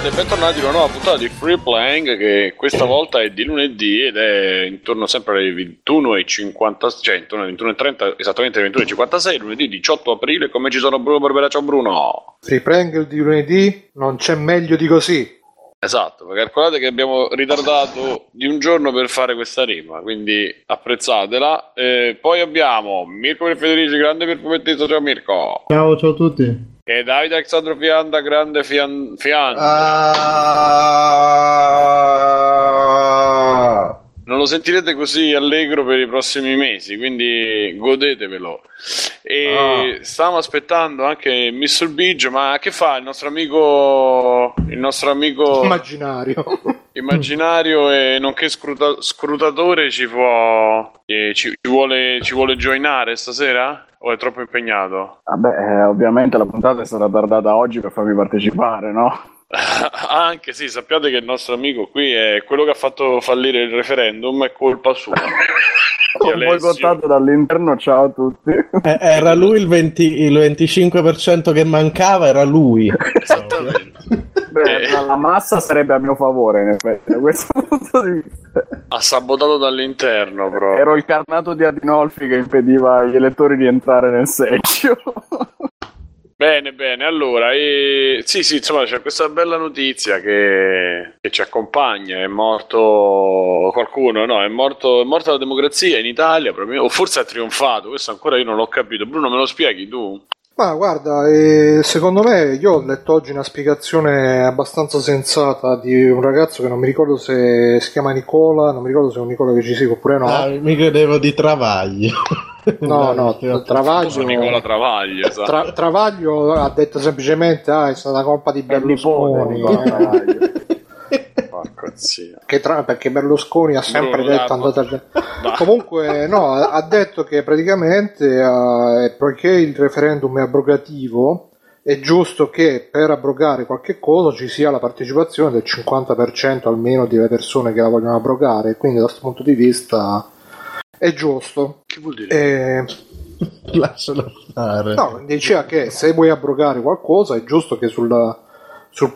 bentornati e bentornati in una nuova puntata di Free Playing, che questa volta è di lunedì ed è intorno sempre alle 21.50, cioè intorno alle 21.30, esattamente alle 21.56, lunedì 18 aprile, come ci sono Bruno Barbera, ciao Bruno! Free Playing di lunedì, non c'è meglio di così. Esatto, calcolate che abbiamo ritardato di un giorno per fare questa rima, quindi apprezzatela. Poi abbiamo Mirko e Federici, grande perfumettista, ciao Mirko. Ciao, ciao a tutti. E Davide Alexandro Pianta, grande Pianta. Non lo sentirete così allegro per i prossimi mesi, quindi godetevelo. E stavamo aspettando anche Mr. Big, ma che fa il nostro amico, immaginario e nonché scrutatore, ci vuole joinare stasera? O è troppo impegnato? Vabbè, ovviamente la puntata è stata tardata oggi per farmi partecipare, no? Anche sì, sappiate che il nostro amico qui è quello che ha fatto fallire il referendum, è colpa sua. Poi contato dall'interno, ciao a tutti. Era lui il 25% che mancava, era lui. Esattamente. Beh, la massa sarebbe a mio favore, in effetti, da questo punto di vista. Ha sabotato dall'interno, bro. Ero il carnato di Adinolfi che impediva agli elettori di entrare nel seggio. Bene, bene, allora, sì, insomma, c'è questa bella notizia che ci accompagna, è morto qualcuno, no, è morta la democrazia in Italia, proprio, o forse ha trionfato, questo ancora io non l'ho capito. Bruno, me lo spieghi tu? Ma guarda, secondo me, io ho letto oggi una spiegazione abbastanza sensata di un ragazzo che non mi ricordo se si chiama Nicola, non mi ricordo se è un Nicola che ci sia oppure no. Ah, mi credevo di Travaglio. No, Travaglio. Nicola Travaglio. Esatto. Travaglio ha detto semplicemente, è stata colpa di Berlusconi. Che perché Berlusconi ha sempre detto comunque no, ha detto che praticamente poiché il referendum è abrogativo è giusto che per abrogare qualche cosa ci sia la partecipazione del 50% almeno delle persone che la vogliono abrogare, quindi da questo punto di vista è giusto. Che vuol dire? Lascialo fare. No, diceva che se vuoi abrogare qualcosa è giusto che sul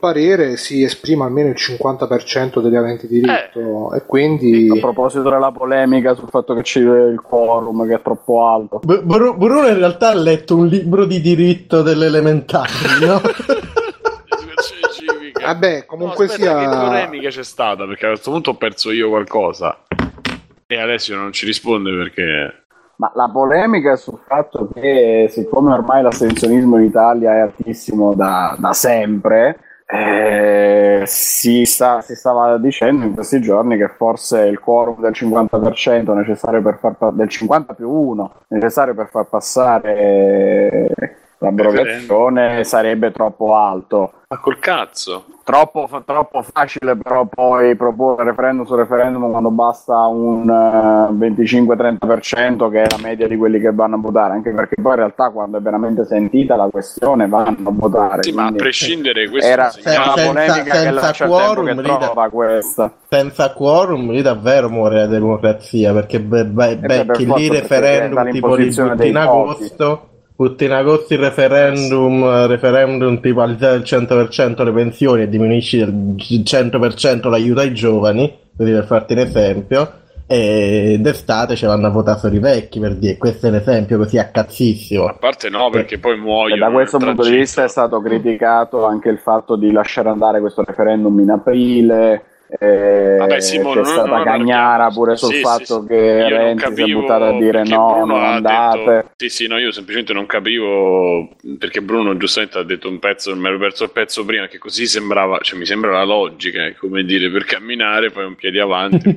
parere si esprima almeno il 50% degli aventi diritto, e quindi a proposito della polemica sul fatto che c'è il quorum che è troppo alto, Bruno in realtà ha letto un libro di diritto dell'elementare, no? Vabbè, comunque no, aspetta, sia che polemica c'è stata, perché a questo punto ho perso io qualcosa e Alessio non ci risponde perché... Ma la polemica è sul fatto che, siccome ormai l'astensionismo in Italia è altissimo da sempre, si stava dicendo in questi giorni che forse il quorum del 50% necessario per del 50 più 1 necessario per far passare l'abrogazione sarebbe troppo alto. Ma col cazzo! Troppo facile però poi proporre referendum su referendum quando basta un 25-30% che è la media di quelli che vanno a votare, anche perché poi in realtà quando è veramente sentita la questione vanno a votare. Sì, ma a prescindere questo era una polemica senza che lascia quorum, tempo che trova questa. Senza quorum lì davvero muore la democrazia, perché becchi lì referendum tipo in agosto. In agosto il referendum tipo al 100% le pensioni e diminuisci del 100% l'aiuto ai giovani, così per farti un esempio, e d'estate ci vanno a votare solo i vecchi, per dire, questo è un esempio così a cazzissimo. A parte no, perché poi muoiono. E da questo punto di vista è stato criticato anche il fatto di lasciare andare questo referendum in aprile. Vabbè, Simone, c'è stata cagnara pure sul fatto che Renzi si è buttata a dire no, non andate. Detto, no, io semplicemente non capivo perché Bruno giustamente ha detto un pezzo, mi ero perso il pezzo prima, che così sembrava, cioè mi sembra la logica, come dire, per camminare poi un piede avanti,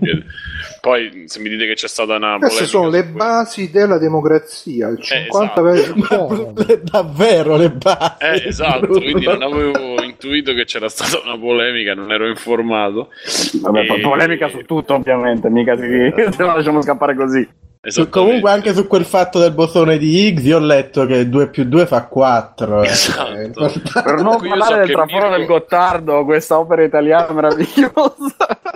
poi se mi dite che c'è stata una polemica, sono le basi della democrazia, il 50%. Esatto. Davvero le basi. Esatto, Bruno. Quindi non avevo intuito che c'era stata una polemica, non ero informato. Vabbè, polemica su tutto ovviamente, mica se la lasciamo scappare così. Comunque anche su quel fatto del bosone di Higgs io ho letto che 2 più 2 fa 4. Esatto. Per non parlare del traforo del Gottardo, questa opera italiana meravigliosa.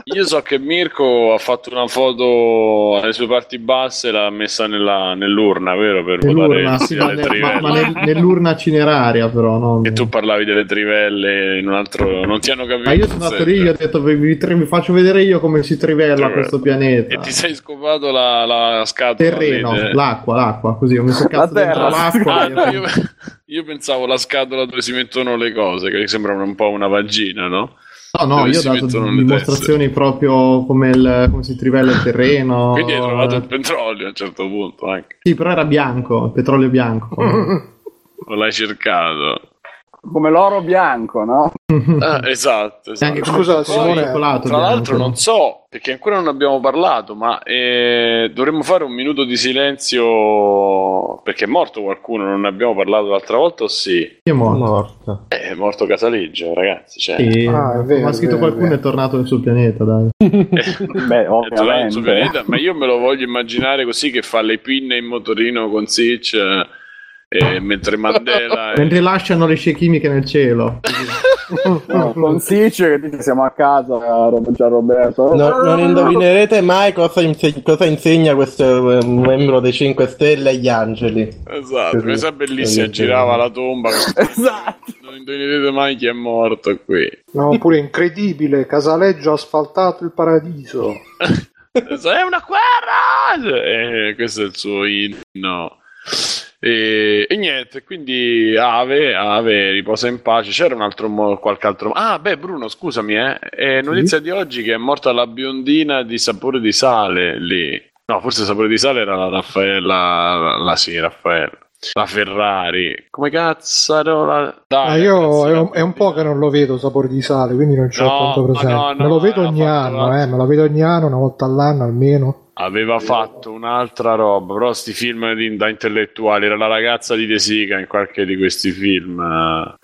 Io so che Mirko ha fatto una foto alle sue parti basse e l'ha messa nell'urna, vero? Per votare sì, nell'urna cineraria, però. Non... E tu parlavi delle trivelle in un altro. Non ti hanno capito. Ma io sono andato lì e ho detto: vi faccio vedere io come si trivella questo pianeta. E ti sei scopato la scatola. Terreno, l'acqua, così ho messo il cazzo dentro l'acqua. Io pensavo la scatola dove si mettono le cose, che sembra un po' una vagina, no? No, io ho dato dimostrazioni proprio come si trivella il terreno. Quindi hai trovato il petrolio a un certo punto anche. Sì, però era bianco, il petrolio bianco. O l'hai cercato? Come l'oro bianco, no? Esatto. Anche scusa, Simone, tra l'altro non so, perché ancora non abbiamo parlato, ma dovremmo fare un minuto di silenzio perché è morto qualcuno, non ne abbiamo parlato l'altra volta o sì? Chi è morto? È morto Casaleggio, ragazzi, cioè. Sì. Vero, ha scritto qualcuno è tornato sul pianeta, dai. Beh, ovviamente. Sul pianeta, ma io me lo voglio immaginare così che fa le pinne in motorino con Sitch. Mentre Mandela mentre lasciano le scie chimiche nel cielo. Con Sice che siamo a casa, Gianroberto. No, non indovinerete mai cosa insegna questo membro dei 5 Stelle agli angeli. Esatto, questa bellissima girava la tomba. Esatto. Non indovinerete mai chi è morto qui. No, oppure incredibile, Casaleggio ha asfaltato il paradiso. È una guerra! Questo è il suo inno. E niente, quindi Ave riposa in pace. C'era un altro qualche altro. Ah, beh, Bruno, scusami, è notizia di oggi che è morta la biondina di Sapore di Sale lì. No, forse Sapore di Sale era la Raffaella, Raffaella. La Ferrari, come cazzarola? Io è un po' che non lo vedo Sapore di Sale, quindi non c'ho tanto presente. Me lo vedo ogni anno, me lo vedo ogni anno, una volta all'anno almeno. Aveva fatto un'altra roba, però sti film da intellettuali, era la ragazza di De Sica in qualche di questi film.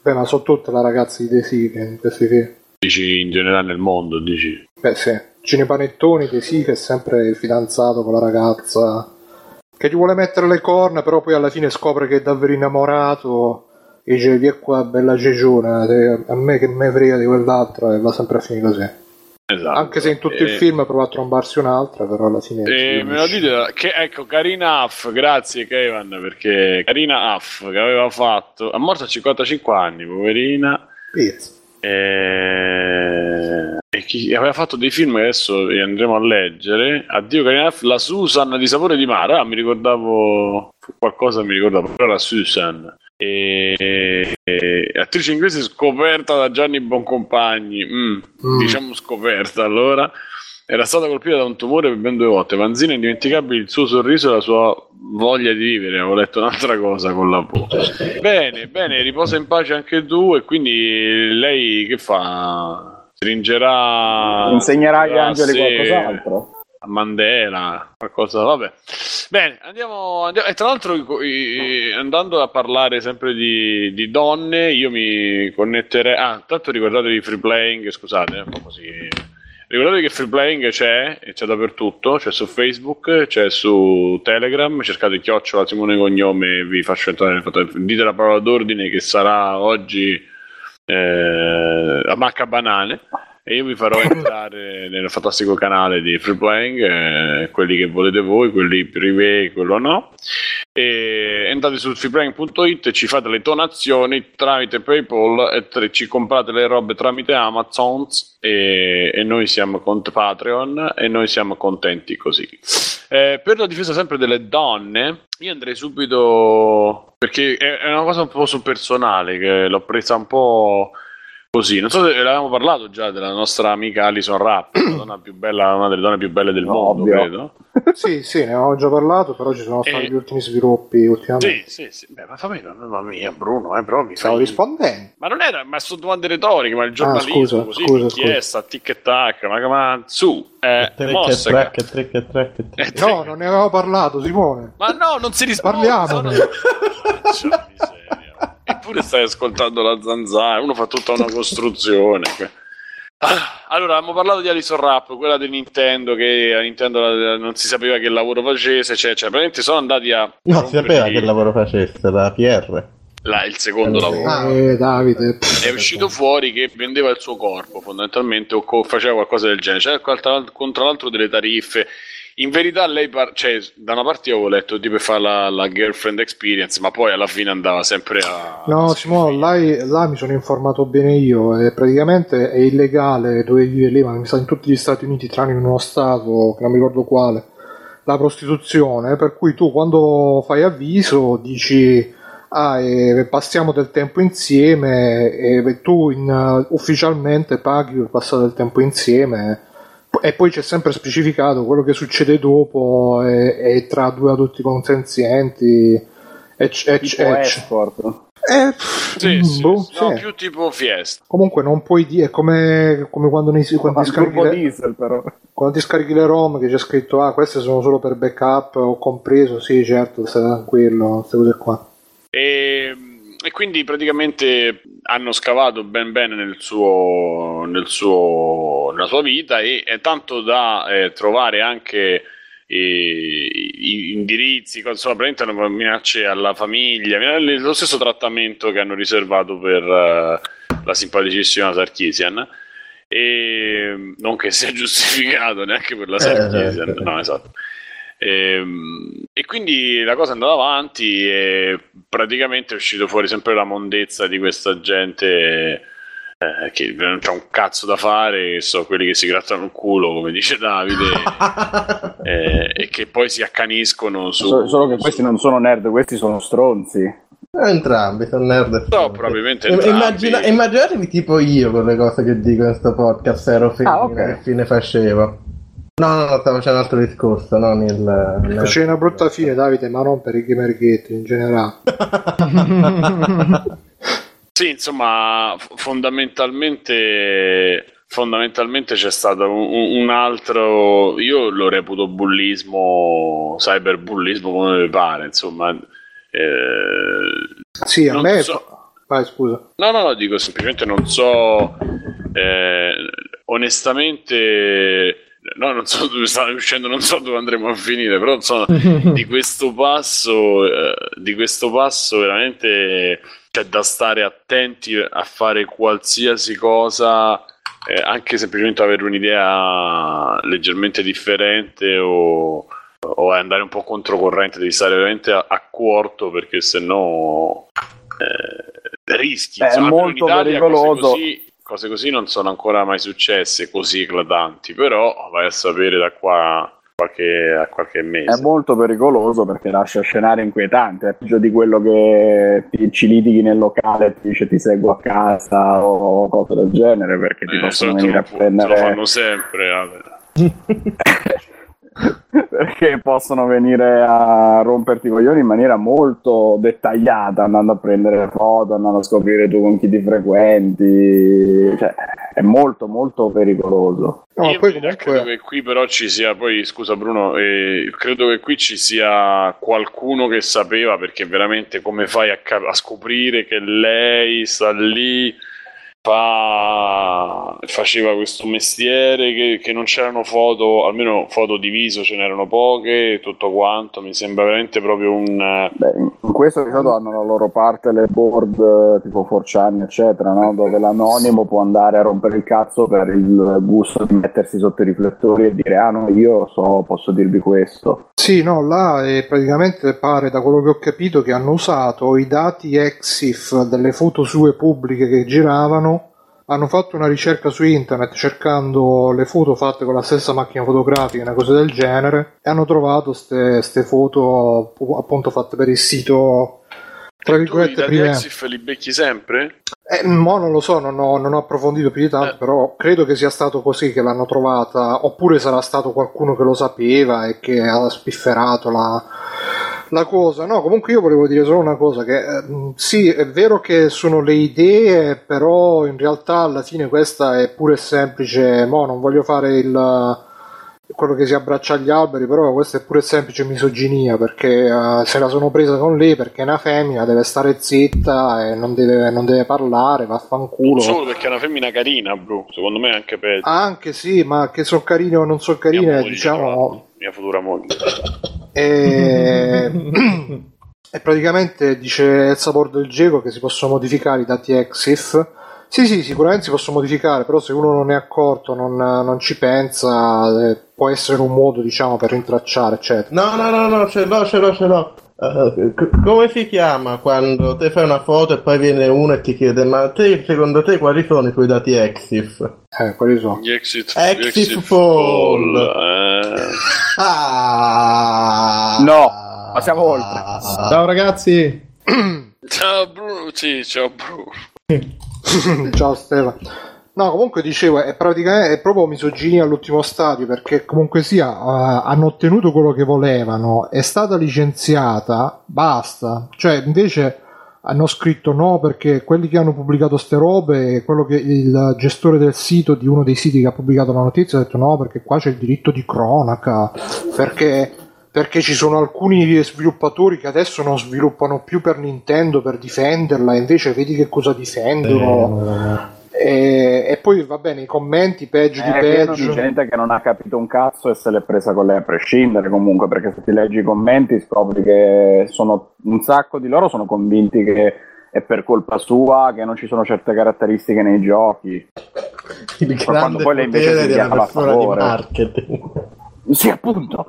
Beh, ma sono tutte la ragazza di De Sica in questi film. Dici in generale nel mondo, dici? Beh sì, Cinepanettoni, De Sica è sempre fidanzato con la ragazza che gli vuole mettere le corna, però poi alla fine scopre che è davvero innamorato e dice: via qua bella cegiona, a me che me frega di quell'altra, e va sempre a finire così. Esatto. Anche se in tutto il film prova a trombarsi un'altra, però alla fine me lo dite che, ecco, Carina Aff, grazie Kevin, perché Carina Aff che aveva fatto, è morta a 55 anni, poverina. Yes. E chi aveva fatto dei film che adesso li andremo a leggere. Addio Carina Aff, la Susan di Sapore di Mare. Ah, mi ricordavo qualcosa, però la Susan. E attrice inglese scoperta da Gianni Boncompagni, diciamo scoperta, allora era stata colpita da un tumore per ben 2 volte. Vanzina indimenticabile, il suo sorriso e la sua voglia di vivere. Ho letto un'altra cosa con la voce. Bene, riposa in pace anche tu. E quindi lei che fa? Stringerà, insegnerà agli angeli qualcos'altro, a Mandela, qualcosa, vabbè. Bene, andiamo. E tra l'altro, andando a parlare sempre di donne, io mi connetterei. Ah, tanto ricordatevi Free Playing, scusate, è un po' così. Ricordatevi che Free Playing c'è dappertutto, c'è su Facebook, c'è su Telegram, cercate @ Simone Cognome, vi faccio entrare, dite la parola d'ordine che sarà oggi a Macca Banane. E io vi farò entrare nel fantastico canale di Free Playing, quelli che volete voi, quelli privé, quello no. E entrate su freeplaying.it e ci fate le donazioni tramite PayPal e ci comprate le robe tramite Amazon e noi siamo con Patreon e noi siamo contenti così. Per la difesa sempre delle donne, io andrei subito, perché è una cosa un po' sul personale, che l'ho presa un po' così, non so se l'avevamo parlato già della nostra amica Alison Rapp, la donna più bella, una delle donne più belle del mondo, ovvio. Credo. Sì, ne avevo già parlato, però ci sono stati gli ultimi sviluppi ultimamente. Sì. Beh, ma fammi, mamma mia, Bruno, però mi stavo rispondendo. Ma non era, ma sono domande retoriche, ma il giornalismo, scusa, richiesta, tic e tac, ma su. No, non ne avevo parlato, Simone. Ma no, non si risponde. Parliamo. Eppure stai ascoltando la zanzara, uno fa tutta una costruzione. Allora, abbiamo parlato di Alison Rapp, quella di Nintendo, che a Nintendo non si sapeva che lavoro facesse, cioè praticamente sono andati a... No, si sapeva che lavoro facesse, la PR. il secondo lavoro, Davide è uscito fuori che vendeva il suo corpo fondamentalmente o faceva qualcosa del genere, cioè, contro l'altro delle tariffe. In verità lei, cioè, da una parte io avevo letto tipo fa la girlfriend experience, ma poi alla fine andava sempre a... No, Simone, là mi sono informato bene io, praticamente è illegale dove vive lei, ma mi sa in tutti gli Stati Uniti, tranne in uno stato, che non mi ricordo quale, la prostituzione, per cui tu quando fai avviso dici passiamo del tempo insieme e tu ufficialmente paghi per passare del tempo insieme. E poi c'è sempre specificato quello che succede dopo è tra due adulti consenzienti, più tipo fiesta. Comunque non puoi dire, è come quando ti scarichi le ROM che c'è scritto queste sono solo per backup, ho compreso, sì certo, stai tranquillo, queste cose qua. E quindi praticamente hanno scavato ben bene nella sua vita, e è tanto da trovare anche indirizzi, praticamente hanno minacce alla famiglia, lo stesso trattamento che hanno riservato per la simpaticissima Sarkeesian, e non che sia giustificato neanche per la Sarkeesian, no, esatto. E quindi la cosa è andata avanti e praticamente è uscito fuori sempre la mondezza di questa gente che non c'ha un cazzo da fare, che so, quelli che si grattano il culo come dice Davide e che poi si accaniscono su... Solo che questi non sono nerd, questi sono stronzi. Entrambi sono nerd. No, probabilmente entrambi. Immaginatevi tipo io con le cose che dico in sto podcast, ero fine, okay. Che fine facevo? No, stavo facendo un altro discorso, non il... C'è una brutta fine, Davide, ma non per i gamerghetti in generale. Sì, insomma, fondamentalmente c'è stato un altro... Io lo reputo bullismo, cyberbullismo, come mi pare, insomma. Sì, a me... Vai, scusa. No, dico semplicemente non so... onestamente... No, non so dove sta uscendo, non so dove andremo a finire, però insomma, di questo passo veramente c'è da stare attenti a fare qualsiasi cosa, anche semplicemente avere un'idea leggermente differente o andare un po' controcorrente, devi stare veramente a corto, perché sennò rischi. Insomma, è molto pericoloso. Cose così non sono ancora mai successe, così eclatanti, però vai a sapere da qua a qualche mese. È molto pericoloso perché lascia scenari inquietanti, è peggio di quello che ci litighi nel locale e ti dice ti seguo a casa o cose del genere, perché ti possono venire a prendere... Lo fanno sempre, perché possono venire a romperti i coglioni in maniera molto dettagliata, andando a prendere foto, andando a scoprire tu con chi ti frequenti, cioè è molto molto pericoloso. No, io poi credo che qui però ci sia, poi scusa Bruno, credo che qui ci sia qualcuno che sapeva, perché veramente come fai a scoprire che lei sta lì, faceva questo mestiere, che non c'erano foto, almeno foto di viso ce n'erano poche, tutto quanto mi sembra veramente proprio un... Beh, in questo caso hanno la loro parte le board tipo 4chan eccetera, no? Dove l'anonimo può andare a rompere il cazzo per il gusto di mettersi sotto i riflettori e dire io so, posso dirvi questo. Sì, no, là praticamente pare, da quello che ho capito, che hanno usato i dati EXIF delle foto sue pubbliche che giravano, hanno fatto una ricerca su internet cercando le foto fatte con la stessa macchina fotografica, una cosa del genere, e hanno trovato ste foto appunto fatte per il sito, tra virgolette, prima. Li becchi sempre? Mo non lo so, non ho approfondito più di tanto, però credo che sia stato così che l'hanno trovata, oppure sarà stato qualcuno che lo sapeva e che ha spifferato la cosa. No, comunque io volevo dire solo una cosa, che sì, è vero che sono le idee, però in realtà alla fine questa è pure semplice, non voglio fare quello che si abbraccia agli alberi, però questa è pure semplice misoginia, perché se la sono presa con lei perché è una femmina, deve stare zitta e non deve parlare, vaffanculo. Non solo perché è una femmina carina, bro, secondo me è anche peggio. Anche sì, ma che sono carine o non sono carine, diciamo... Mia futura moglie. e praticamente dice il sapore del gioco che si possono modificare i dati EXIF. Sì, sì, sicuramente si possono modificare, però se uno non è accorto, non ci pensa, può essere un modo, diciamo, per rintracciare, eccetera. No. Come si chiama quando te fai una foto e poi viene uno e ti chiede: ma te, secondo te, quali sono i tuoi dati EXIF? Quali sono? Gli EXIF poll. No, passiamo oltre. Ciao ragazzi. Ciao Bruno. Sì, ciao Bruno. Ciao Stefano. No, comunque dicevo, è proprio misoginia all'ultimo stadio, perché comunque sia hanno ottenuto quello che volevano, è stata licenziata, basta. Cioè, invece hanno scritto no, perché quelli che hanno pubblicato ste robe, quello che il gestore del sito, di uno dei siti che ha pubblicato la notizia, ha detto no, perché qua c'è il diritto di cronaca, perché ci sono alcuni sviluppatori che adesso non sviluppano più per Nintendo per difenderla, invece vedi che cosa difendono. E poi va bene, i commenti peggio di peggio, c'è gente che non ha capito un cazzo e se l'è presa con lei a prescindere, comunque, perché se ti leggi i commenti scopri che sono un sacco di loro sono convinti che è per colpa sua, che non ci sono certe caratteristiche nei giochi, quando poi lei invece si chiama a favore di marketing. Sì, appunto.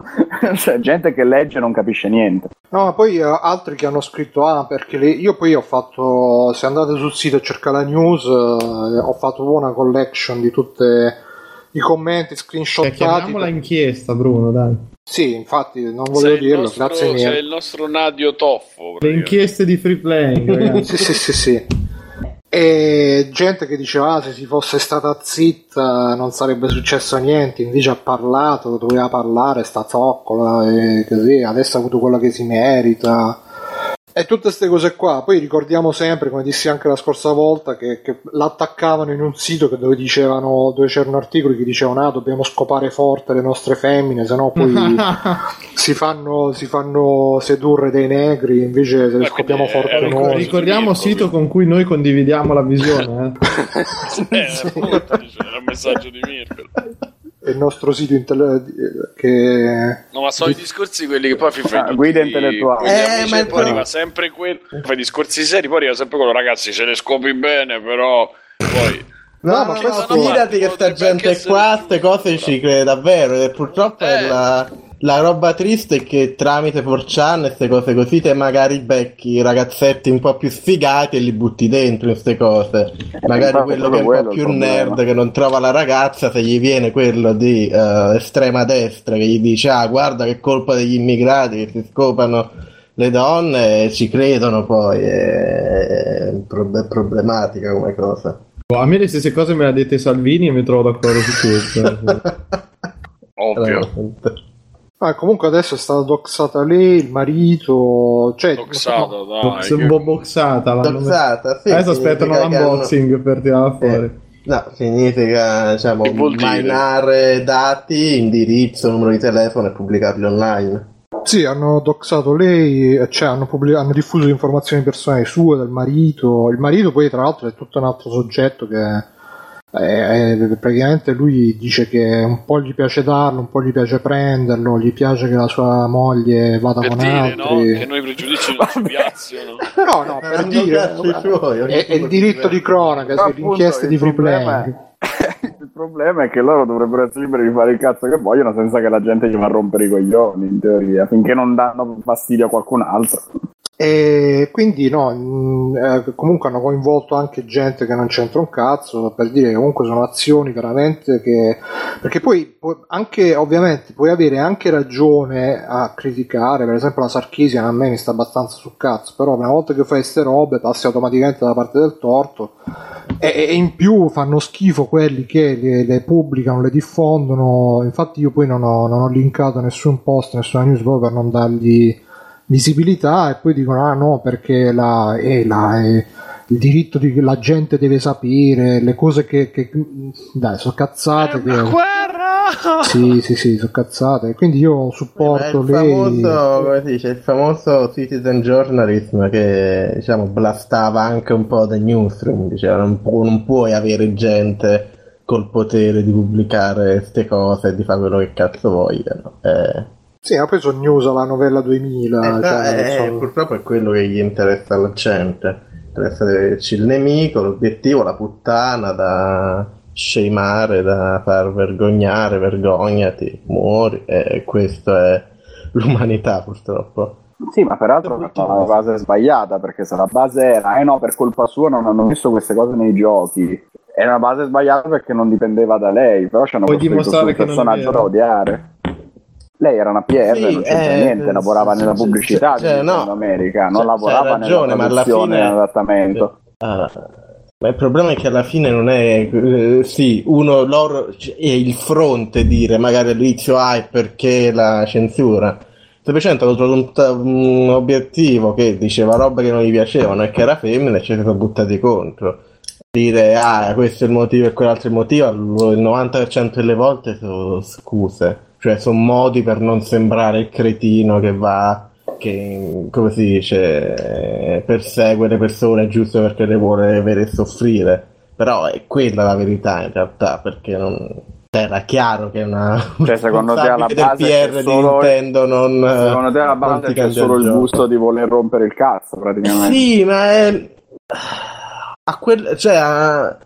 C'è gente che legge e non capisce niente. No, ma poi altri che hanno scritto perché io poi ho fatto, se andate sul sito e cercate la news, ho fatto una collection di tutti i commenti screenshottati. Chiamiamola inchiesta, Bruno, dai. Sì, infatti, non volevo dirlo, nostro, grazie mille. C'è il nostro Nadio Toffo. Le inchieste di Free Play. Sì. E gente che diceva se si fosse stata zitta non sarebbe successo niente, invece ha parlato, doveva parlare, sta zoccola e così, adesso ha avuto quello che si merita e tutte queste cose qua. Poi ricordiamo sempre, come dissi anche la scorsa volta, che l'attaccavano in un sito che dove c'erano articoli che dicevano dobbiamo scopare forte le nostre femmine, sennò poi si fanno sedurre dei negri, invece se le scopiamo forte noi. Ricordiamo sito con cui noi condividiamo la visione. Era un messaggio di Mirko. Il nostro sito che no, ma sono i discorsi quelli che poi guida intellettuale poi arriva sempre quello, fai discorsi seri, poi arriva sempre quello ragazzi se ne scopi bene, però poi ma fidati che sta gente qua queste cose ci crede davvero, e purtroppo è la roba triste è che tramite 4chan e queste cose così te magari becchi i ragazzetti un po' più sfigati e li butti dentro in queste cose. Magari quello che è un po' più nerd che non trova la ragazza, se gli viene quello di estrema destra che gli dice guarda che colpa degli immigrati che si scopano le donne, ci credono poi, è problematica come cosa. A me le stesse cose me le ha dette Salvini e mi trovo d'accordo su tutto. Ovvio. Comunque adesso è stata doxata lei, il marito, cioè doxata, sì, adesso aspettano l'unboxing per tirarla fuori. No, significa minare dati, indirizzo, numero di telefono e pubblicarli online. Sì, hanno doxato lei, cioè hanno diffuso informazioni personali sue, del marito. Il marito poi tra l'altro è tutto un altro soggetto che praticamente lui dice che un po' gli piace darlo, un po' gli piace prenderlo, gli piace che la sua moglie vada per con altri, no? Che noi pregiudici non ci piacciono. Però no, per dire è il diritto di cronaca, no, appunto, l'inchiesta di Free Play. Il problema è che loro dovrebbero essere liberi di fare il cazzo che vogliono senza che la gente gli va a rompere i coglioni, in teoria, finché non danno fastidio a qualcun altro. E quindi comunque hanno coinvolto anche gente che non c'entra un cazzo, per dire che comunque sono azioni veramente che, perché poi anche ovviamente puoi avere anche ragione a criticare, per esempio la Sarkeesian a me mi sta abbastanza sul cazzo, però una volta che fai ste robe passi automaticamente dalla parte del torto e in più fanno schifo quelli che le pubblicano, le diffondono. Infatti io poi non ho linkato nessun post, nessuna news proprio per non dargli visibilità, e poi dicono no perché il diritto di la gente deve sapere le cose che dai, sono cazzate, è una guerra! Sì, sono cazzate, quindi io supporto lei. Come si dice, il famoso citizen journalism che blastava anche un po' dei newsroom, non puoi avere gente col potere di pubblicare ste cose e di fare quello che cazzo vogliono. Sì, ha preso news alla novella 2000. Purtroppo è quello che gli interessa alla gente. Interessa il nemico, l'obiettivo, la puttana da sceimare, da far vergognare, vergognati, muori. Questo è l'umanità, purtroppo. Sì, ma peraltro è una base sbagliata, perché se la base era per colpa sua non hanno messo queste cose nei giochi, era una base sbagliata perché non dipendeva da lei, però ci hanno costruito un personaggio da odiare. Lei era una PR, sì, non c'entra niente, lavorava nella pubblicità di Capitano America, non lavorava nella produzione, nell'adattamento. Ma il problema è che alla fine non è loro è il fronte, dire magari all'inizio perché la censura. Semplicemente hanno trovato un obiettivo che diceva roba che non gli piacevano e che era femmina e ci sono buttati contro. Dire questo è il motivo e quell'altro è il motivo, il 90% delle volte sono scuse. Cioè sono modi per non sembrare il cretino che come si dice, persegue le persone giusto perché le vuole vedere soffrire. Però è quella la verità in realtà, perché non era chiaro che secondo te alla base PR di Nintendo non, secondo te alla base c'è solo il gusto di voler rompere il cazzo praticamente. Sì, ma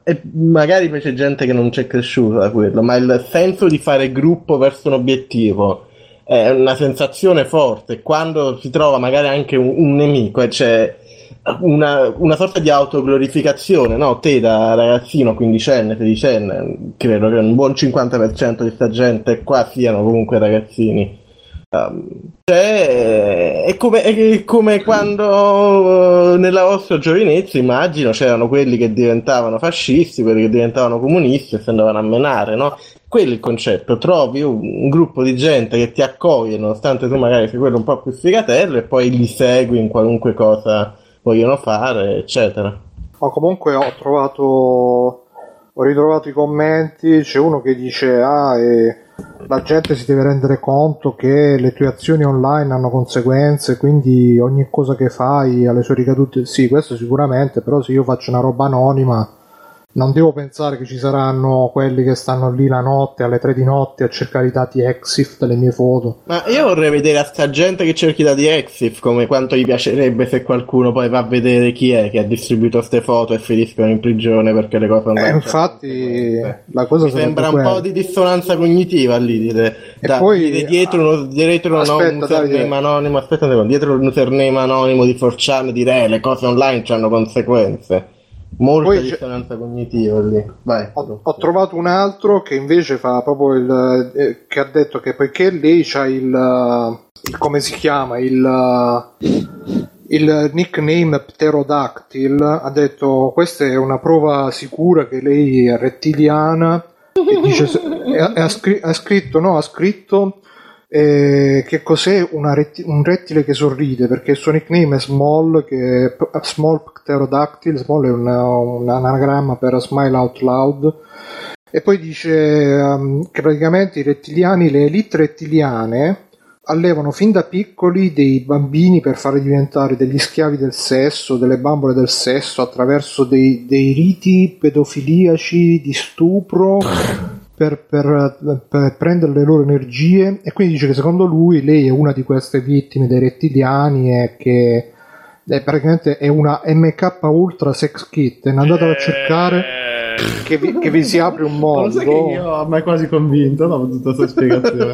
è magari invece gente che non c'è cresciuta da quello, ma il senso di fare gruppo verso un obiettivo è una sensazione forte. Quando si trova magari anche un nemico e c'è una sorta di autoglorificazione, no? Te da ragazzino, quindicenne, sedicenne, credo che un buon 50% di sta gente qua siano comunque ragazzini. Cioè, è come quando nella vostra giovinezza, immagino, c'erano quelli che diventavano fascisti, quelli che diventavano comunisti e si andavano a menare, no? Quello è il concetto. Trovi un gruppo di gente che ti accoglie nonostante tu magari sei quello un po' più sfigatello e poi li segui in qualunque cosa vogliono fare, eccetera. Comunque ho ritrovato i commenti. C'è uno che dice la gente si deve rendere conto che le tue azioni online hanno conseguenze, quindi ogni cosa che fai ha le sue ricadute. Sì, questo sicuramente, però se io faccio una roba anonima non devo pensare che ci saranno quelli che stanno lì la notte alle 3 di notte a cercare i dati EXIF delle mie foto. Ma io vorrei vedere a sta gente che cerca i dati EXIF, come quanto gli piacerebbe se qualcuno poi va a vedere chi è che ha distribuito ste foto e finiscono in prigione perché le cose non vanno. Infatti la cosa mi sembra un po' di dissonanza cognitiva lì, dire, e poi dietro un username anonimo, dietro un username anonimo di 4chan dire le cose online hanno conseguenze. Molta dissonanza cognitiva lì. Vai. Ho trovato un altro che invece fa proprio che ha detto che poiché lei c'ha il come si chiama il nickname Pterodactyl, ha detto questa è una prova sicura che lei è rettiliana. E dice, ha scritto che cos'è un rettile che sorride, perché il suo nickname è Small, che è Small Pterodactyl. Small è un anagramma per Smile Out Loud. E poi dice che praticamente i rettiliani, le elite rettiliane, allevano fin da piccoli dei bambini per farli diventare degli schiavi del sesso, delle bambole del sesso, attraverso dei riti pedofiliaci di stupro per prendere le loro energie. E quindi dice che secondo lui lei è una di queste vittime dei rettiliani e che praticamente è una MK Ultra Sex Kit. È andata a cercare che vi si apre un mondo. Lo sai che io mi è quasi convinto dopo tutta questa spiegazione.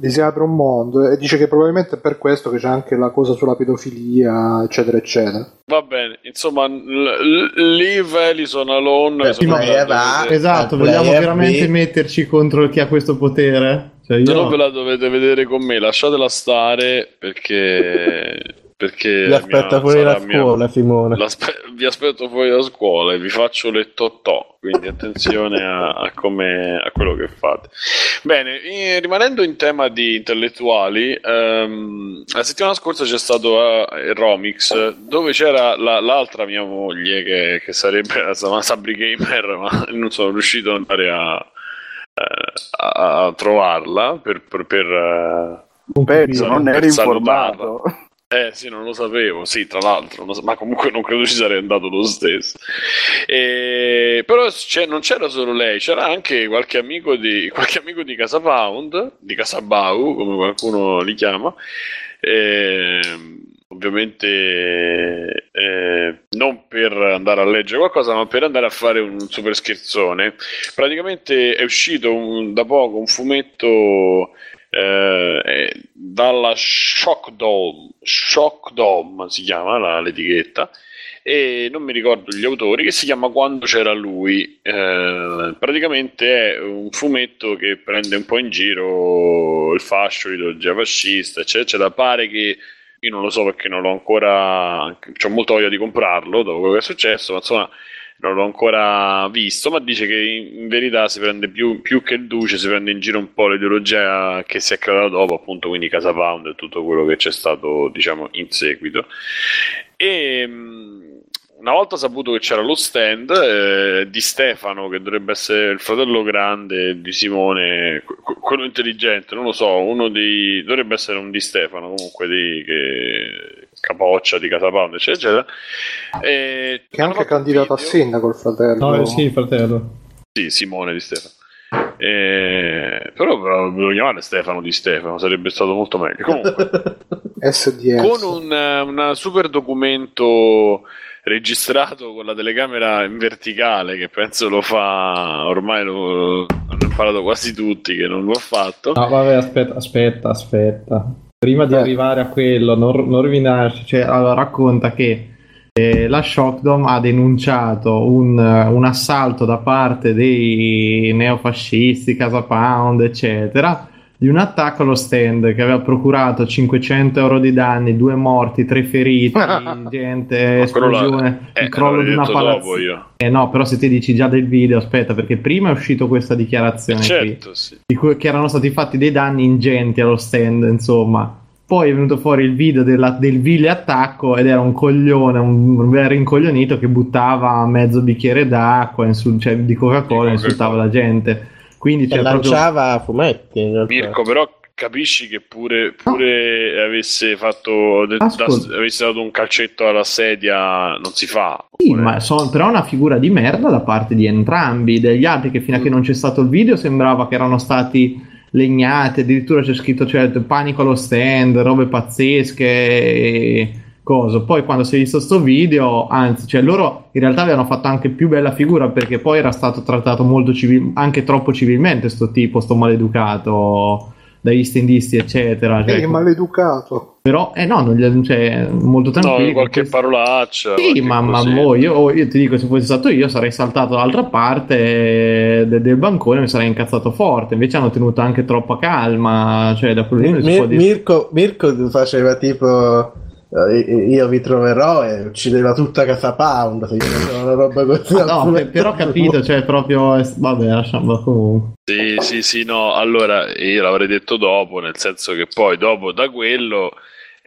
Vi si apre un mondo e dice che probabilmente è per questo che c'è anche la cosa sulla pedofilia, eccetera eccetera. Va bene, insomma, leave Alison alone. Esatto, vogliamo veramente metterci contro chi ha questo potere? Cioè, se no ve la dovete vedere con me, lasciatela stare perché vi aspetta fuori da scuola, Simone. Vi aspetto fuori da scuola e vi faccio le totò, quindi attenzione a quello che fate. Bene, rimanendo in tema di intellettuali, la settimana scorsa c'è stato Romics, dove c'era l'altra mia moglie che sarebbe una Sabri Gamer, ma non sono riuscito ad andare a trovarla per un pezzo, non ero informato. Sì, non lo sapevo, sì, tra l'altro, ma comunque non credo ci sarei andato lo stesso. Però non c'era solo lei, c'era anche qualche amico di Casa Pound, di Casa Bau, come qualcuno li chiama, ovviamente non per andare a leggere qualcosa, ma per andare a fare un super scherzone. Praticamente è uscito da poco un fumetto dalla Shockdom si chiama l'etichetta, e non mi ricordo gli autori, che si chiama Quando c'era lui. Praticamente è un fumetto che prende un po' in giro il fascio, l'ideologia fascista, eccetera. Pare che, io non lo so perché non l'ho ancora, c'ho molta voglia di comprarlo dopo quello che è successo, ma insomma non l'ho ancora visto, ma dice che in verità si prende più che il duce, si prende in giro un po' l'ideologia che si è creata dopo, appunto, quindi Casa Pound e tutto quello che c'è stato, diciamo, in seguito. E una volta saputo che c'era lo stand di Stefano, che dovrebbe essere il fratello grande di Simone, quello intelligente, non lo so, dovrebbe essere un Di Stefano comunque, capoccia di Casa Pound, eccetera, che è anche candidato a sindaco il fratello. No, sì, il fratello, sì, Simone Di Stefano. Però lo chiamare Stefano Di Stefano, sarebbe stato molto meglio. Comunque, SDS. Con un super documento registrato con la telecamera in verticale, che penso lo fa ormai, lo hanno imparato quasi tutti che non lo ha fatto. No, vabbè, aspetta. Prima di arrivare a quello, non rovinarci, cioè, allora, racconta che la Shockdom ha denunciato un assalto da parte dei neofascisti, Casa Pound, eccetera, di un attacco allo stand che aveva procurato 500 euro di danni, 2 morti, 3 feriti, gente, esplosione, il crollo di una palazzina. No, però se ti dici già del video, aspetta, perché prima è uscito questa dichiarazione, certo, qui, sì, di cui che erano stati fatti dei danni ingenti allo stand, insomma. Poi è venuto fuori il video del vile attacco, ed era un coglione, un vero incoglionito che buttava mezzo bicchiere d'acqua di Coca-Cola e insultava la gente. Quindi lanciava fumetti in realtà. Mirko, però capisci che pure avesse fatto avesse dato un calcetto alla sedia, non si fa. Sì, ma però è una figura di merda da parte di entrambi, degli altri, che fino a che non c'è stato il video sembrava che erano stati legnate, addirittura c'è scritto, cioè, panico allo stand, robe pazzesche e cosa. Poi quando si è visto sto video, anzi, cioè, loro in realtà avevano fatto anche più bella figura, perché poi era stato trattato molto anche troppo civilmente sto maleducato dagli standisti, eccetera, cioè, maleducato. Però no, non, cioè, molto tranquillo, no, qualche parolaccia, sì, ma io ti dico, se fossi stato io sarei saltato dall'altra parte del bancone, mi sarei incazzato forte. Invece hanno tenuto anche troppa calma, cioè, da quello che si può dire. Mirko faceva tipo io vi troverò, e uccideva tutta Casa Pound, una roba così. No, però capito, cioè, proprio vabbè, lasciamo comunque. Sì, no, allora io l'avrei detto dopo, nel senso che poi dopo da quello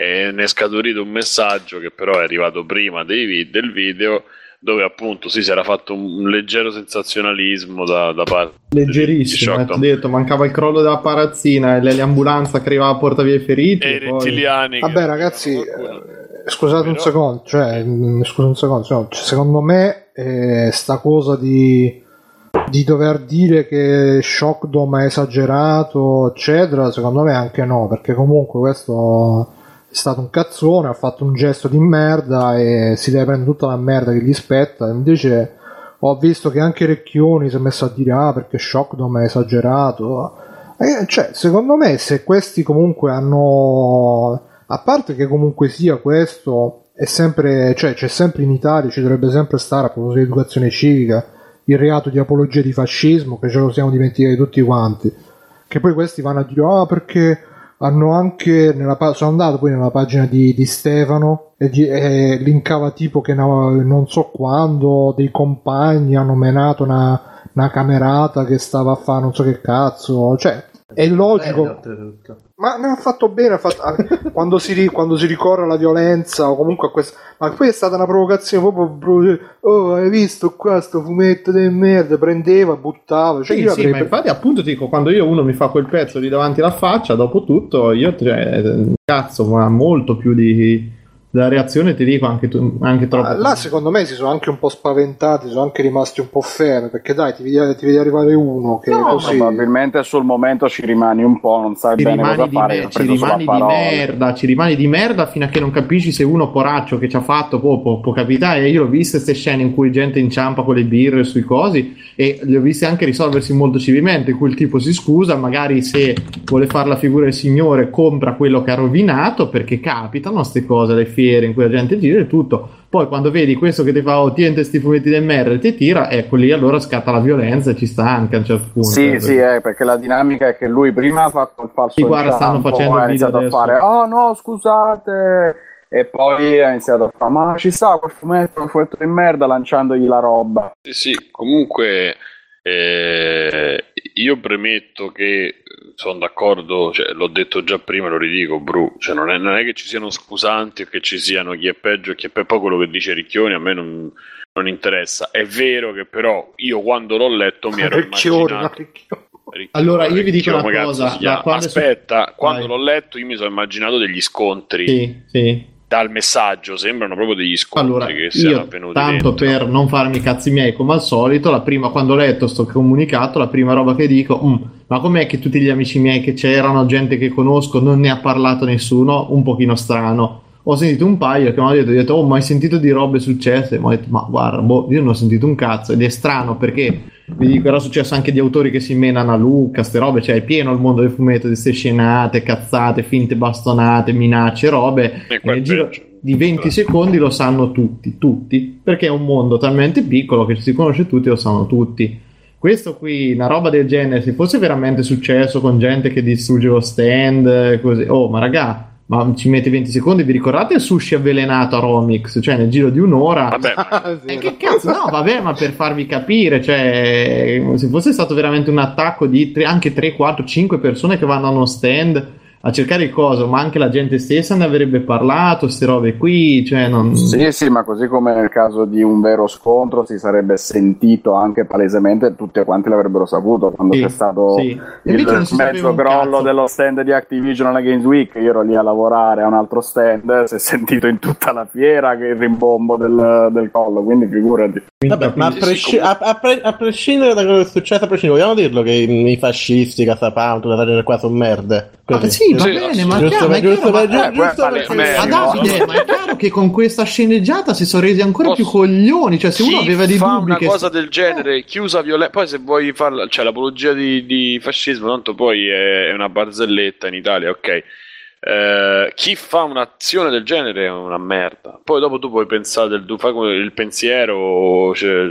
ne è scaturito un messaggio che però è arrivato prima del video, dove appunto si era fatto un leggero sensazionalismo da parte, leggerissimo, ti ho detto, mancava il crollo della palazzina e l'ambulanza che arrivava a portare via i feriti e poi rettiliani. Vabbè, ragazzi, scusate, però... un secondo, secondo me sta cosa di dover dire che Shockdom è esagerato, eccetera, secondo me anche no, perché comunque questo è stato un cazzone, ha fatto un gesto di merda e si deve prendere tutta la merda che gli spetta. Invece ho visto che anche Recchioni si è messo a dire perché Shockdom è esagerato, cioè, secondo me, se questi comunque hanno, a parte che comunque sia questo è sempre, cioè, c'è sempre in Italia, ci dovrebbe sempre stare, a proposito di educazione civica, il reato di apologia di fascismo, che ce lo siamo dimenticati tutti quanti, che poi questi vanno a dire perché hanno anche sono andato poi nella pagina di Stefano e linkava tipo che non so quando dei compagni hanno menato una camerata che stava a fare non so che cazzo, cioè è logico, Ma ne ha fatto bene, ha fatto... quando si ricorre alla violenza o comunque a questo, ma poi è stata una provocazione proprio, oh hai visto qua sto fumetto del merda, prendeva, buttava, cioè, sì, io sì, ma infatti appunto ti dico, quando io uno mi fa quel pezzo di davanti alla faccia, dopo tutto io cazzo, ma molto più di la reazione, ti dico, anche tu, anche troppo. Là secondo me si sono anche un po' spaventati, sono anche rimasti un po' fermi, perché dai, ti vedi arrivare uno che no, così... probabilmente sul momento ci rimani un po', non sai bene cosa fare, ci rimani di merda fino a che non capisci se uno poraccio che ci ha fatto può capitare. Io ho visto queste scene in cui gente inciampa con le birre sui cosi e le ho viste anche risolversi molto civilmente, in cui il tipo si scusa, magari se vuole fare la figura del signore compra quello che ha rovinato, perché capitano queste cose alle in cui la gente gira e tutto. Poi quando vedi questo che ti fa tiente sti fumetti del merda e ti tira, ecco lì allora scatta la violenza, e ci sta anche a un certo punto. Sì, sì, perché la dinamica è che lui prima ha fatto il falso in campo, stanno facendo ha iniziato a fare oh no scusate, e poi ha iniziato a fare ma ci sta quel fumetto di merda, lanciandogli la roba. Sì, sì, comunque io premetto che sono d'accordo, cioè, l'ho detto già prima, lo ridico, Bru, cioè, non è che ci siano scusanti o che ci siano chi è peggio e chi è peggio. Quello che dice Ricchioni a me non interessa. È vero che però io quando l'ho letto mi ero immaginato allora io vi dico una cosa, quando l'ho letto io mi sono immaginato degli scontri, sì, sì. Dal messaggio sembrano proprio degli scontri, allora, che siano avvenuti tanto dentro. Per non farmi i cazzi miei come al solito, la prima, quando ho letto sto comunicato, la prima roba che dico ma com'è che tutti gli amici miei che c'erano, gente che conosco, non ne ha parlato nessuno? Un pochino strano. Ho sentito un paio che mi hanno detto oh ma hai sentito di robe successe? Mi hanno detto ma guarda io non ho sentito un cazzo, ed è strano perché vi dico era successo anche di autori che si menano a Lucca, ste robe, cioè è pieno il mondo del fumetto di ste scenate, cazzate, finte bastonate, minacce, robe, e nel giro di 20 secondi lo sanno tutti, perché è un mondo talmente piccolo che si conosce tutti, lo sanno tutti. Questo qui, una roba del genere, se fosse veramente successo con gente che distrugge lo stand così, oh ma raga, ma ci mette 20 secondi, vi ricordate il sushi avvelenato a Romics? Cioè nel giro di un'ora... Vabbè. Che cazzo? No, vabbè, ma per farvi capire, cioè se fosse stato veramente un attacco di anche 3, 4, 5 persone che vanno a uno stand a cercare il coso, ma anche la gente stessa ne avrebbe parlato, queste robe qui, cioè non... Sì, sì, ma così come nel caso di un vero scontro si sarebbe sentito anche palesemente, tutti quanti l'avrebbero saputo quando sì, c'è stato sì. Il mezzo crollo dello stand di Activision alla Games Week, io ero lì a lavorare a un altro stand, si è sentito in tutta la fiera che il rimbombo del collo, quindi figurati. Vabbè, ma a prescindere da quello che è successo, vogliamo dirlo che i fascisti, Casa Pound, tutta la gente qua sono merde. Ah, sì, va bene, ma Davide, ma è chiaro che con questa sceneggiata si sono resi ancora più coglioni, cioè se uno aveva dei dubbi che... una cosa del genere, chiusa violenza, poi se vuoi farla, cioè l'apologia di fascismo, tanto poi è una barzelletta in Italia, ok. Chi fa un'azione del genere è una merda. Poi dopo tu puoi pensare fai il pensiero, cioè,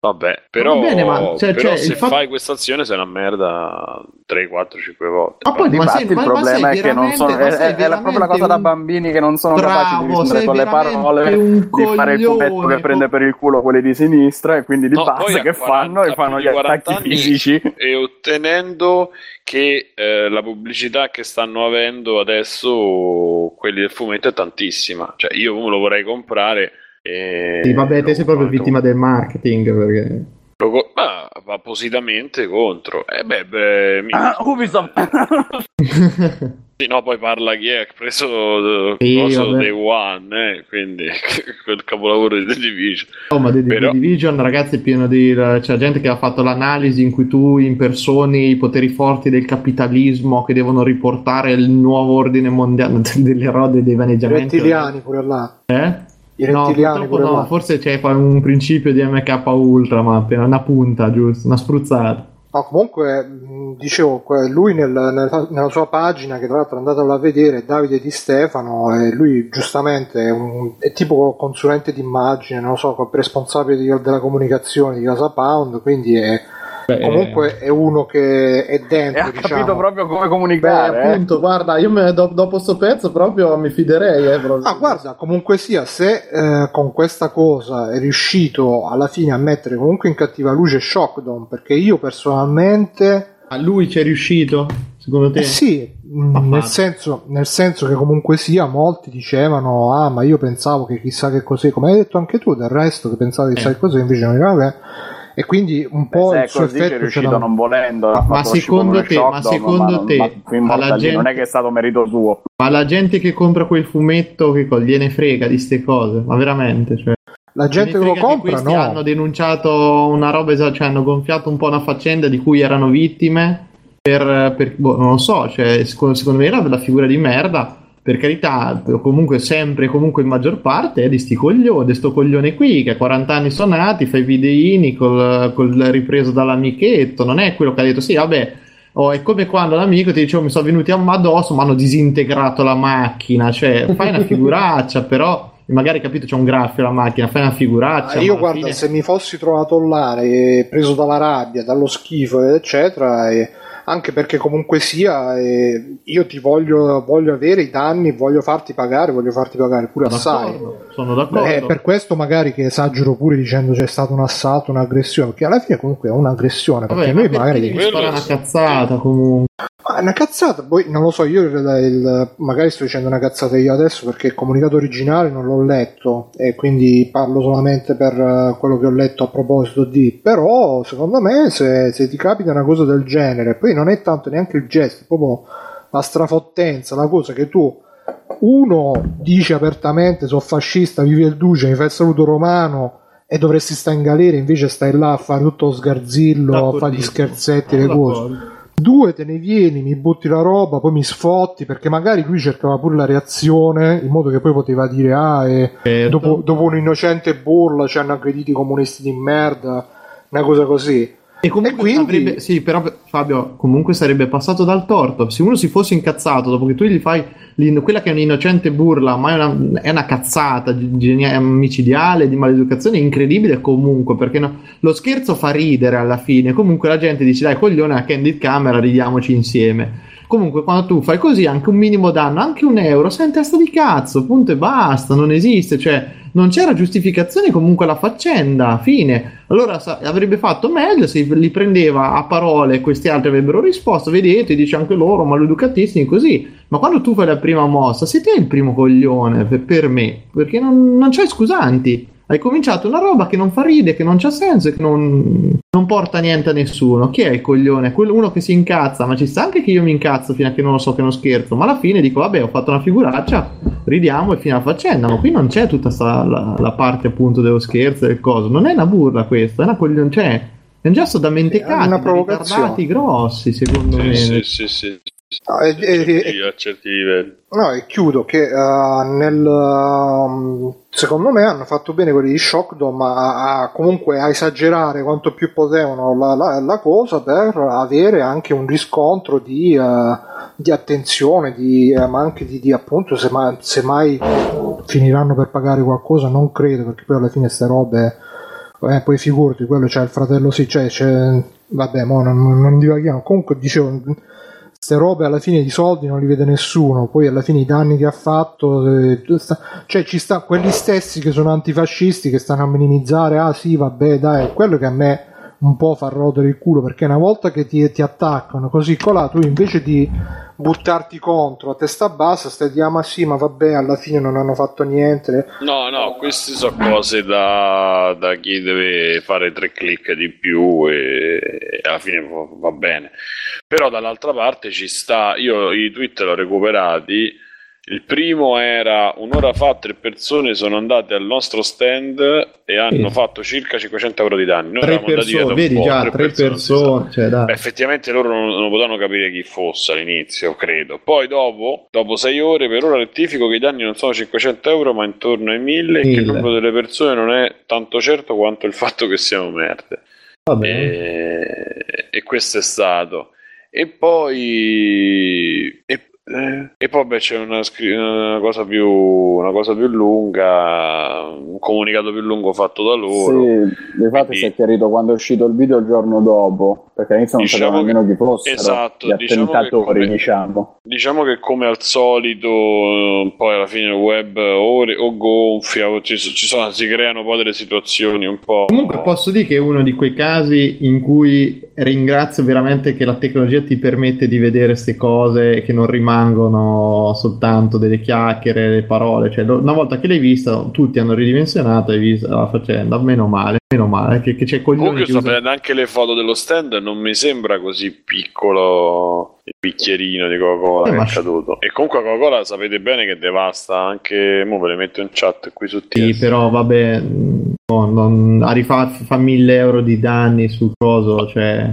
vabbè, però, bene, ma, però se fai questa azione sei una merda 3, 4, 5 volte. Ma poi il problema è che non sono è proprio la cosa da bambini che non sono capaci di rispondere con le parole, di fare il pupetto che prende per il culo quelli di sinistra, e quindi di base che fanno gli attacchi fisici, e ottenendo che la pubblicità che stanno avendo adesso quelli del fumetto è tantissima, cioè io uno lo vorrei comprare. Sì, vabbè, te sei proprio vittima del marketing, perché ma va appositamente contro. Ubisoft. Sì, no, poi parla chi è preso Day One, quindi quel capolavoro di The Division. No, ma The Division, ragazzi, è pieno di c'è gente che ha fatto l'analisi in cui tu impersoni i poteri forti del capitalismo che devono riportare il nuovo ordine mondiale delle rode dei vaneggiamenti. Rettiliani pure là. Eh? No, no, forse c'è un principio di MK Ultra, ma appena una punta, giusto, una spruzzata. No, comunque dicevo, lui nella sua pagina, che tra l'altro andatelo a vedere, Davide Di Stefano, lui giustamente è tipo consulente d'immagine, non lo so, responsabile della comunicazione di Casa Pound, quindi comunque è uno che è dentro, diciamo. Capito proprio come comunicare. Appunto, guarda, io dopo sto pezzo proprio mi fiderei. Guarda, comunque sia, se con questa cosa è riuscito alla fine a mettere comunque in cattiva luce Shockdom, perché io personalmente... A lui c'è riuscito, secondo te? Sì, nel senso che comunque sia molti dicevano ma io pensavo che chissà che cos'è, come hai detto anche tu del resto, che pensavi chissà che cos'è, invece non era vero. E quindi un po' il suo effetto è riuscito non volendo, ma secondo te ma secondo te non è che è stato merito suo, ma la gente che compra quel fumetto che gliene frega di ste cose, ma veramente, cioè la gente che lo compra, questi no, hanno denunciato una roba, cioè hanno gonfiato un po' una faccenda di cui erano vittime per boh, non lo so, cioè secondo me era la figura di merda, per carità, comunque sempre comunque in maggior parte è di sti coglioni, di sto coglione qui che a 40 anni sonati fa i videini col ripreso dall'amichetto, non è quello che ha detto sì vabbè, oh, è come quando l'amico ti dicevo mi sono venuti a addosso ma hanno disintegrato la macchina, cioè fai una figuraccia però magari, capito, c'è un graffio la macchina, fai una figuraccia. Io guarda, fine... se mi fossi trovato là preso dalla rabbia, dallo schifo eccetera, e anche perché comunque sia io ti voglio avere i danni, voglio farti pagare pure assai. Sono d'accordo. È per questo magari che esagero pure dicendo c'è stato un assalto, un'aggressione, perché alla fine comunque è un'aggressione, perché vabbè, noi ma magari devi fare una cazzata comunque. Ma una cazzata, poi non lo so, io magari sto dicendo una cazzata io adesso perché il comunicato originale non l'ho letto e quindi parlo solamente per quello che ho letto a proposito di, però secondo me se ti capita una cosa del genere, poi non è tanto neanche il gesto, è proprio la strafottenza, la cosa che tu uno dice apertamente sono fascista, vivi il duce, mi fai il saluto romano e dovresti stare in galera, invece stai là a fare tutto lo sgarzillo, a fare gli scherzetti, le cose. Due, te ne vieni, mi butti la roba, poi mi sfotti, perché magari lui cercava pure la reazione, in modo che poi poteva dire certo. dopo un'innocente burla ci hanno aggredito i comunisti di merda, una cosa così. E comunque quindi... avrebbe, sì, però Fabio comunque sarebbe passato dal torto. Se uno si fosse incazzato dopo che tu gli fai quella che è un'innocente burla, ma è una cazzata micidiale, di maleducazione incredibile comunque, perché no, lo scherzo fa ridere alla fine. Comunque la gente dice dai coglione, a candid camera, ridiamoci insieme. Comunque quando tu fai così anche un minimo danno, anche €1, sei in testa di cazzo, punto e basta, non esiste, cioè non c'era giustificazione comunque alla faccenda, fine. Allora avrebbe fatto meglio se li prendeva a parole, questi altri avrebbero risposto, vedete, dice anche loro maleducatissimi così, ma quando tu fai la prima mossa sei te il primo coglione per me, perché non c'è scusanti, hai cominciato una roba che non fa ride, che non c'ha senso e che non porta niente a nessuno. Chi è il coglione? Uno che si incazza, ma ci sta anche che io mi incazzo fino a che non lo so che non scherzo, ma alla fine dico vabbè ho fatto una figuraccia, ridiamo e fine alla faccenda. Ma qui non c'è tutta la parte appunto dello scherzo e del coso, non è una burla questa, è una coglione, cioè è un gesto da mentecati, una provocazione, da grossi secondo me. Sì. A certi livelli. No, e chiudo che secondo me hanno fatto bene quelli di Shockdom comunque a esagerare quanto più potevano la cosa, per avere anche un riscontro di attenzione, ma anche di appunto se mai finiranno per pagare qualcosa, non credo, perché poi alla fine ste robe poi figurati, quello c'è il fratello, sì, c'è, vabbè, mo non divaghiamo. Comunque dicevo, queste robe alla fine di soldi non li vede nessuno, poi alla fine i danni che ha fatto, cioè ci sta quelli stessi che sono antifascisti che stanno a minimizzare, sì vabbè dai, quello che a me un po' fa rodere il culo, perché una volta che ti attaccano così colà, tu invece di buttarti contro a testa bassa stai di ma sì ma vabbè alla fine non hanno fatto niente, no queste sono cose da chi deve fare 3 click di più e alla fine va bene. Però dall'altra parte ci sta, io i tweet l'ho recuperati, il primo era un'ora fa 3 persone sono andate al nostro stand e hanno fatto circa €500 di danni. Noi 3 persone, vedi già, 3 persone. Cioè, dai. Beh, effettivamente loro non potevano capire chi fosse all'inizio, credo. Poi dopo 6 ore, per ora rettifico che i danni non sono €500 ma intorno ai 1000 e che il numero delle persone non è tanto certo quanto il fatto che siamo merde. E questo è stato. E poi beh, c'è una cosa più lunga, un comunicato più lungo fatto da loro. Sì, infatti si è chiarito quando è uscito il video il giorno dopo, perché all'inizio non sapevano nemmeno chi fossero, esatto, gli attentatori, diciamo che come al solito poi alla fine il web o gonfia, si creano poi delle situazioni un po'. Comunque posso dire che è uno di quei casi in cui ringrazio veramente che la tecnologia ti permette di vedere queste cose che non rimangono soltanto delle chiacchiere, le parole, cioè, una volta che l'hai vista tutti hanno ridimensionato e visto la faccenda, meno male che c'è coglione. Io sto prendendo anche le foto dello stand, non mi sembra così piccolo il bicchierino di Coca-Cola che è caduto. E comunque Coca-Cola sapete bene che devasta anche, mo ve le metto in chat qui su TS. Sì, però vabbè, a rifà 1.000 euro di danni sul coso, cioè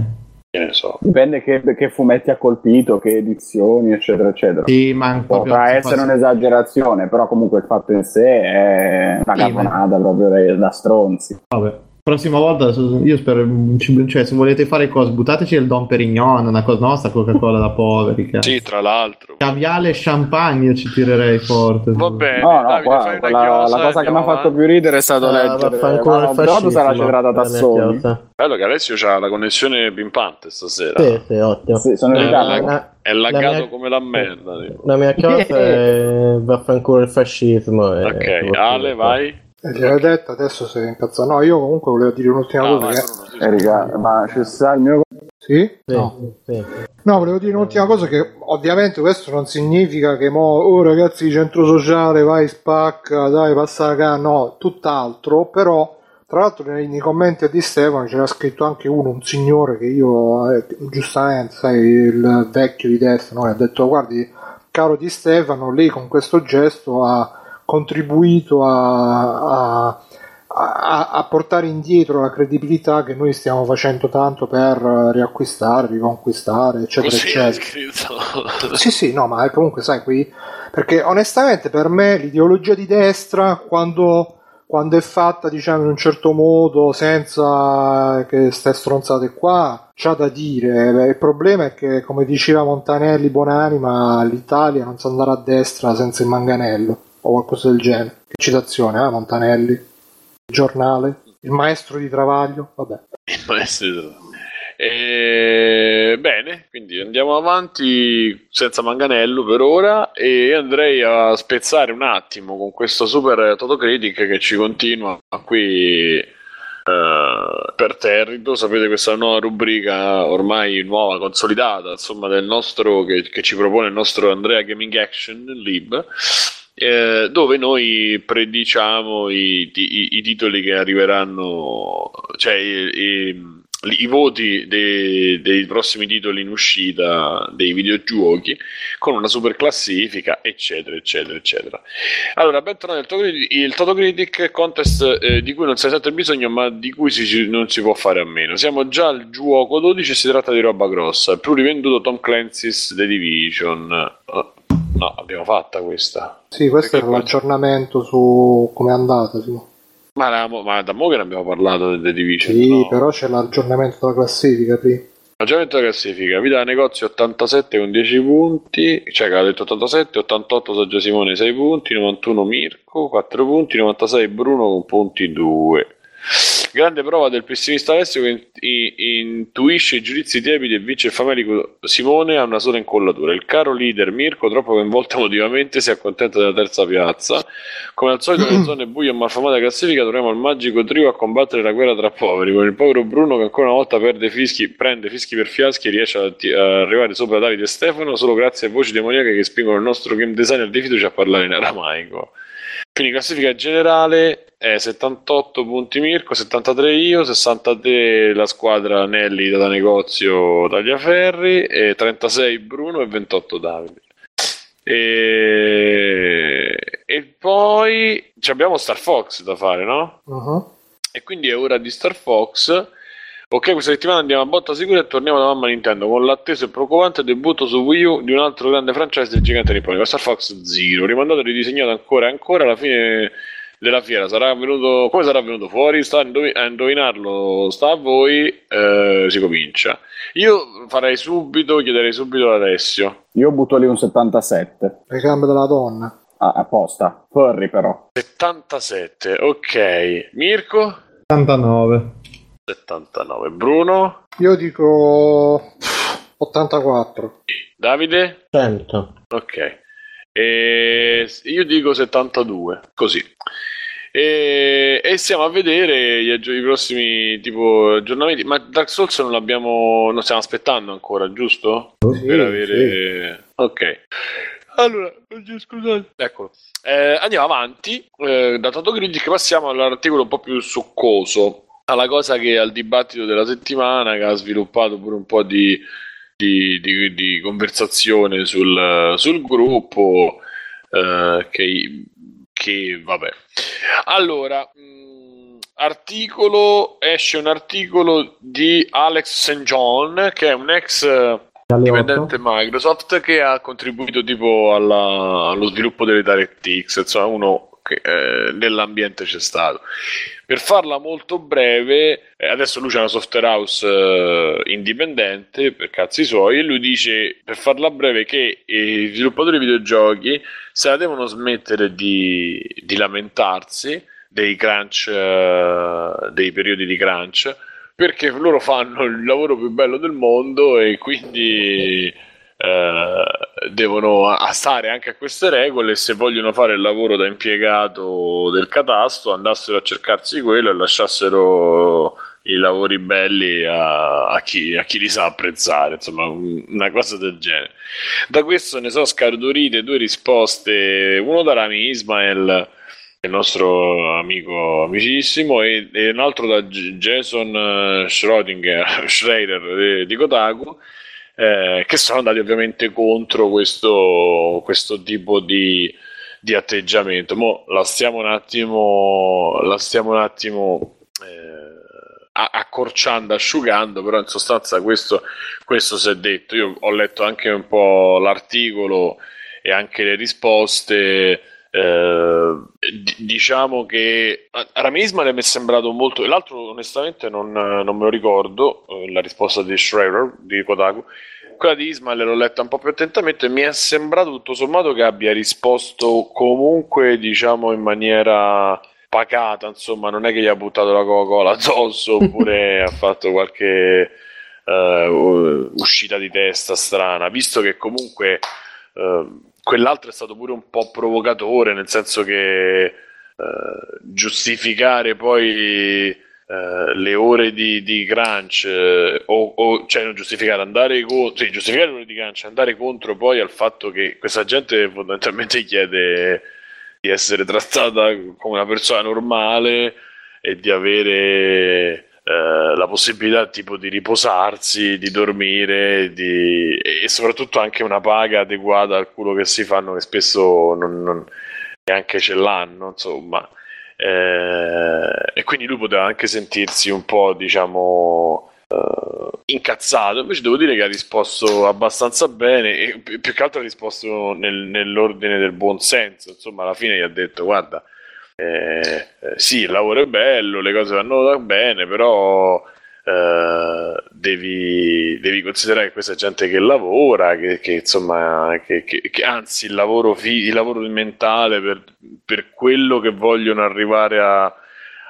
ne so. Dipende che fumetti ha colpito, che edizioni, eccetera eccetera. Sì, ma potrà essere un'esagerazione, però comunque il fatto in sé è una caponata proprio da stronzi. Vabbè, prossima volta io spero, cioè se volete fare cose buttateci il Don Perignon, una cosa nostra, Coca-Cola da poveri, cazzo. Sì, tra l'altro caviale e champagne io ci tirerei forte. Va bene, no, guarda, la cosa che mi ha fatto più ridere è stato leggere Brodo sarà celebrata da soli. Bello che Alessio c'ha la connessione pimpante stasera. Sì, ottimo. Sì, sono è laggato come la merda. La mia cosa è vaffanculo il fascismo. Ok, Ale, vai. Gliel'ho detto, adesso sei incazzato. No, io comunque volevo dire un'ultima cosa. Ma c'è sta il mio. Sì? No. Sì. No, volevo dire un'ultima cosa, che ovviamente questo non significa che ragazzi, centro sociale, vai, spacca, dai, passa la canna, no, tutt'altro. Però, tra l'altro, nei commenti a Di Stefano c'era scritto anche un signore che io, giustamente, sai, il vecchio di destra, no, ha detto: guardi, caro Di Stefano, lei con questo gesto ha contribuito a portare indietro la credibilità che noi stiamo facendo tanto per riacquistare, riconquistare, eccetera, eccetera. Sì, no, ma comunque sai qui, perché onestamente per me l'ideologia di destra quando è fatta, diciamo, in un certo modo, senza che ste stronzate qua, c'ha da dire. Il problema è che, come diceva Montanelli, buonanima, l'Italia non sa andare a destra senza il manganello, o qualcosa del genere. Che citazione, Montanelli, il giornale, il maestro di Travaglio, vabbè. Il maestro di Travaglio. Bene, quindi andiamo avanti senza manganello per ora, e andrei a spezzare un attimo con questo super Totocritic che ci continua qui per territo. Sapete, questa nuova rubrica ormai nuova, consolidata, insomma, del nostro che ci propone il nostro Andrea Gaming Action Lib, dove noi prediciamo i titoli che arriveranno, cioè i voti dei prossimi titoli in uscita dei videogiochi, con una super classifica, eccetera eccetera eccetera. Allora, bentornati il Totocritic Contest, di cui non si è sempre bisogno, ma di cui non si può fare a meno. Siamo già al gioco 12 e si tratta di roba grossa. Il più rivenduto Tom Clancy's The Division. No, abbiamo fatta questa. Sì, questo era l'aggiornamento su come è andata, sì. Ma da mo' che ne abbiamo parlato del The Division. Sì, no? Però c'è l'aggiornamento della classifica, sì. L'aggiornamento della classifica, vita da negozio 87 con 10 punti, cioè che l'ha detto 87, 88 Saggio Simone 6 punti, 91 Mirko 4 punti, 96 Bruno con punti 2. Grande prova del pessimista Alessio che intuisce i giudizi tiepidi e vince il famelico Simone a una sola incollatura. Il caro leader Mirko, troppo coinvolto emotivamente, si accontenta della terza piazza. Come al solito nelle zone buie e malfamate classifica troviamo il magico trio a combattere la guerra tra poveri, con il povero Bruno che ancora una volta prende fischi per fiaschi e riesce a arrivare sopra Davide e Stefano solo grazie a voci demoniache che spingono il nostro game designer di fiducia a parlare in aramaico. Quindi classifica generale è 78 punti Mirko, 73 io, 63 la squadra Nelli da negozio Tagliaferri, e 36 Bruno e 28 Davide. E poi abbiamo Star Fox da fare, no? Uh-huh. E quindi è ora di Star Fox. Ok, questa settimana andiamo a botta sicura e torniamo da mamma Nintendo con l'atteso e preoccupante debutto su Wii U di un altro grande franchise del gigante nipponico, Star Fox Zero, rimandato e ridisegnato ancora e ancora. Alla fine della fiera come sarà venuto fuori? A indovinarlo sta a voi. Si comincia. Io chiederei subito ad Alessio. Io butto lì un 77. Le gambe della donna. Ah, apposta. Furry però. 77, ok. Mirko? 79. 79. Bruno? Io dico 84. Davide? 100. Ok. Io dico 72, così. E stiamo a vedere i prossimi tipo aggiornamenti. Ma Dark Souls non l'abbiamo, non stiamo aspettando ancora, giusto? Oh, sì, per avere sì. Ok. Allora, scusate. Eccolo. Andiamo avanti da Toto Grigio, che passiamo all'articolo un po' più succoso, alla cosa che al dibattito della settimana, che ha sviluppato pure un po' di conversazione sul gruppo, che vabbè. Allora, esce un articolo di Alex St. John, che è un ex dipendente Microsoft, che ha contribuito tipo allo sviluppo delle DirectX, insomma uno che nell'ambiente c'è stato. Per farla molto breve, adesso lui c'è una software house indipendente per cazzi suoi, e lui dice, per farla breve, che i sviluppatori di videogiochi se la devono smettere di lamentarsi dei crunch, dei periodi di crunch, perché loro fanno il lavoro più bello del mondo e quindi devono stare anche a queste regole. Se vogliono fare il lavoro da impiegato del catasto, andassero a cercarsi quello e lasciassero i lavori belli a chi li sa apprezzare, insomma una cosa del genere. Da questo ne sono scardurite due risposte, uno da Rami Ismael, il nostro amico amicissimo, e un altro da Jason Schreier di Kotaku, che sono andati ovviamente contro questo tipo di atteggiamento. Mo la stiamo un attimo accorciando, asciugando, però in sostanza questo si è detto. Io ho letto anche un po' l'articolo e anche le risposte. Diciamo che Rami Ismail mi è sembrato molto, l'altro onestamente non me lo ricordo, la risposta di Schreier di Kotaku. Quella di Ismail l'ho letta un po' più attentamente e mi è sembrato tutto sommato che abbia risposto comunque, diciamo, in maniera pacata, insomma non è che gli ha buttato la Coca-Cola addosso oppure ha fatto qualche uscita di testa strana, visto che comunque quell'altro è stato pure un po' provocatore, nel senso che giustificare poi le ore di crunch, cioè non giustificare, giustificare le ore di crunch, andare contro poi al fatto che questa gente fondamentalmente chiede di essere trattata come una persona normale e di avere la possibilità tipo di riposarsi, di dormire e soprattutto anche una paga adeguata al culo che si fanno, che spesso non neanche ce l'hanno, insomma, e quindi lui poteva anche sentirsi un po', diciamo, incazzato. Invece devo dire che ha risposto abbastanza bene e più che altro ha risposto nell'ordine del buon senso, insomma alla fine gli ha detto guarda, sì, il lavoro è bello, le cose vanno bene, però devi considerare che questa gente che lavora, che insomma, che anzi il lavoro mentale per quello che vogliono arrivare a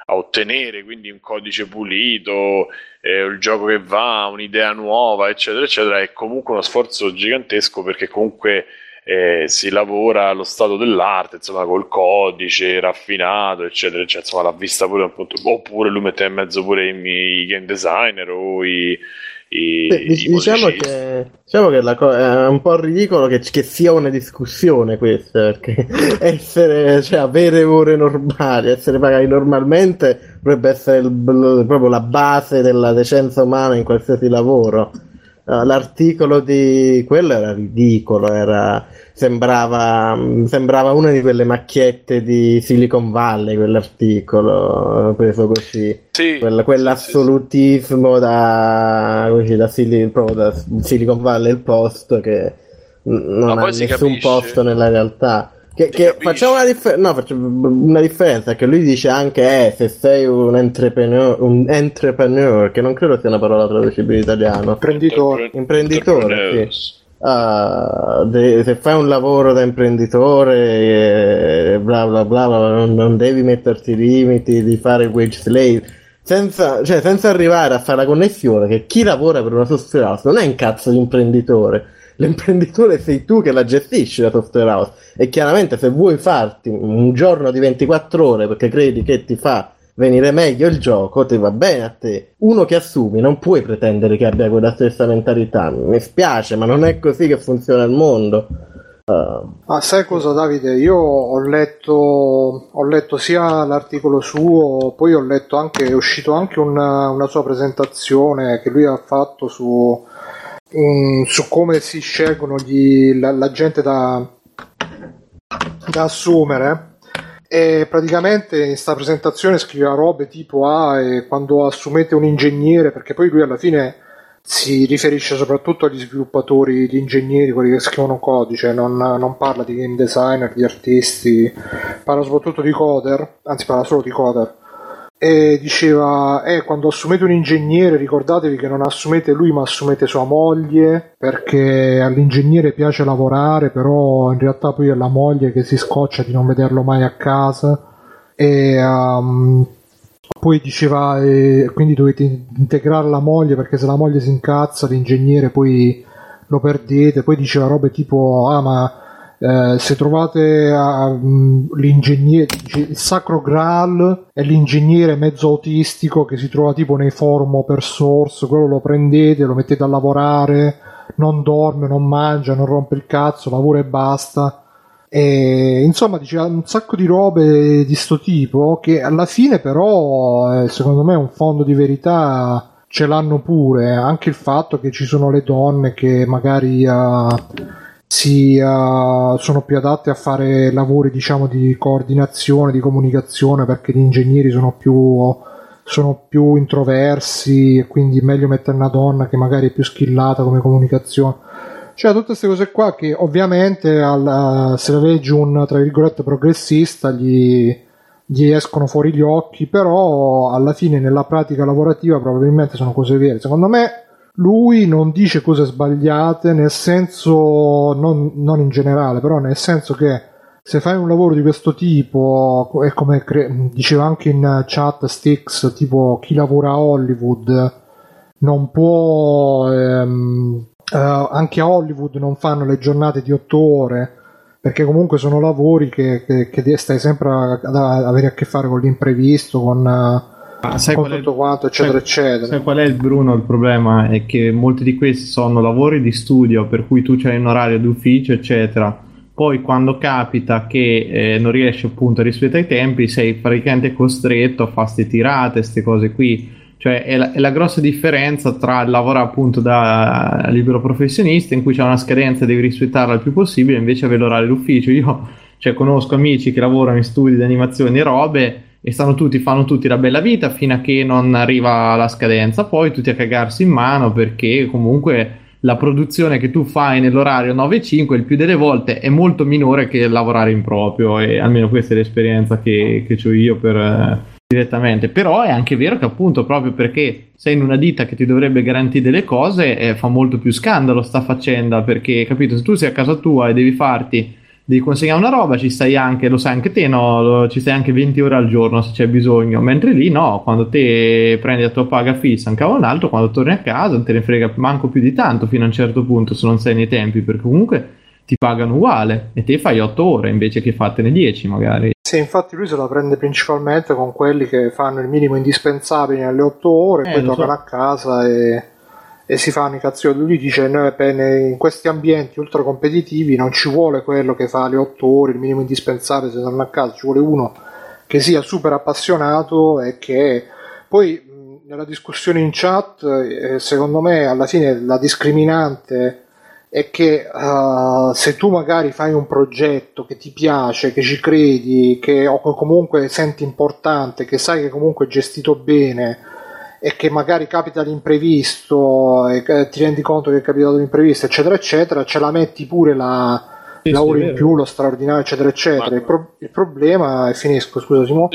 ottenere, quindi un codice pulito, il gioco che va, un'idea nuova, eccetera, eccetera, è comunque uno sforzo gigantesco, perché comunque si lavora allo stato dell'arte, insomma, col codice raffinato, eccetera, eccetera, insomma l'ha vista pure un punto. Oppure lui mette in mezzo pure i game designer o i diciamo che è un po' ridicolo che sia una discussione questa, perché avere ore normali, essere pagati normalmente dovrebbe essere proprio la base della decenza umana in qualsiasi lavoro. L'articolo di quello era ridicolo, sembrava una di quelle macchiette di Silicon Valley, quell'articolo preso così, sì, quell'assolutismo. Da Silicon Valley, il posto che non ha nessun posto nella realtà. Che facciamo una differenza, che lui dice anche se sei un entrepreneur, che non credo sia una parola traducibile in italiano, imprenditore, sì. Se fai un lavoro da imprenditore, bla bla bla, non devi metterti limiti di fare wage slave, senza arrivare a fare la connessione che chi lavora per una software house non è un cazzo di imprenditore. l'imprenditore sei tu che la gestisci la software house, e chiaramente se vuoi farti un giorno di 24 ore perché credi che ti fa venire meglio il gioco, ti va bene a te. Uno che assumi non puoi pretendere che abbia quella stessa mentalità, mi spiace, ma non è così che funziona il mondo. Ah, sai cosa, Davide? Io ho letto sia l'articolo suo, poi ho letto anche, è uscito anche una sua presentazione che lui ha fatto su come si scelgono la gente da assumere. E praticamente in sta presentazione scriveva robe tipo quando assumete un ingegnere, perché poi lui alla fine si riferisce soprattutto agli sviluppatori, gli ingegneri, quelli che scrivono codice, non parla di game designer, di artisti, parla soprattutto di coder, anzi parla solo di coder, e diceva quando assumete un ingegnere ricordatevi che non assumete lui ma assumete sua moglie, perché all'ingegnere piace lavorare, però in realtà poi è la moglie che si scoccia di non vederlo mai a casa. E poi diceva quindi dovete integrare la moglie, perché se la moglie si incazza l'ingegnere poi lo perdete. Poi diceva robe tipo se trovate l'ingegnere, il sacro graal è l'ingegnere mezzo autistico che si trova tipo nei forum open source, quello lo prendete, lo mettete a lavorare, non dorme, non mangia, non rompe il cazzo, lavora e basta. E insomma diceva un sacco di robe di sto tipo che alla fine però secondo me un fondo di verità ce l'hanno pure, anche il fatto che ci sono le donne che magari sono più adatte a fare lavori diciamo di coordinazione, di comunicazione, perché gli ingegneri sono più introversi e quindi è meglio mettere una donna che magari è più skillata come comunicazione. Cioè tutte queste cose qua che ovviamente se leggi un tra virgolette progressista gli escono fuori gli occhi, però alla fine nella pratica lavorativa probabilmente sono cose vere. Secondo me lui non dice cose sbagliate, nel senso non in generale, però nel senso che se fai un lavoro di questo tipo è come diceva anche in chat Stix, tipo chi lavora a Hollywood non può anche a Hollywood non fanno le giornate di 8 ore, perché comunque sono lavori che stai sempre ad avere a che fare con l'imprevisto, con tutto quanto, eccetera, eccetera. Sai qual è il Bruno? Il problema è che molti di questi sono lavori di studio, per cui tu c'hai un orario d'ufficio, eccetera. Poi quando capita che non riesci appunto a rispettare i tempi, sei praticamente costretto a fare queste tirate, queste cose qui. Cioè è la grossa differenza tra lavorare appunto da libero professionista, in cui c'è una scadenza e devi rispettarla il più possibile, invece avere l'orario d'ufficio. Io conosco amici che lavorano in studi di animazione e robe, e fanno tutti la bella vita fino a che non arriva la scadenza, poi tutti a cagarsi in mano, perché comunque la produzione che tu fai nell'orario 9-5 il più delle volte è molto minore che lavorare in proprio, e almeno questa è l'esperienza che ho io direttamente. Però è anche vero che appunto proprio perché sei in una ditta che ti dovrebbe garantire delle cose fa molto più scandalo sta faccenda, perché capito, se tu sei a casa tua e devi consegnare una roba, ci stai anche, lo sai anche te, no? Ci stai anche 20 ore al giorno se c'è bisogno, mentre lì no, quando te prendi la tua paga fissa un cavolo un altro, quando torni a casa non te ne frega manco più di tanto fino a un certo punto, se non sei nei tempi, perché comunque ti pagano uguale e te fai 8 ore invece che fatene 10 magari. Sì, infatti lui se la prende principalmente con quelli che fanno il minimo indispensabile alle 8 ore, poi tornano a casa e si fanno i cazzi. Lui dice no, in questi ambienti ultra competitivi non ci vuole quello che fa le 8 ore, il minimo indispensabile se torna a casa, ci vuole uno che sia super appassionato. E che poi nella discussione in chat secondo me alla fine la discriminante è che se tu magari fai un progetto che ti piace, che ci credi, che o comunque senti importante, che sai che comunque è gestito bene e che magari capita l'imprevisto e ti rendi conto che è capitato l'imprevisto, eccetera eccetera, ce la metti pure la ora in più, lo straordinario, eccetera eccetera. Il problema è, finisco, scusa Simone,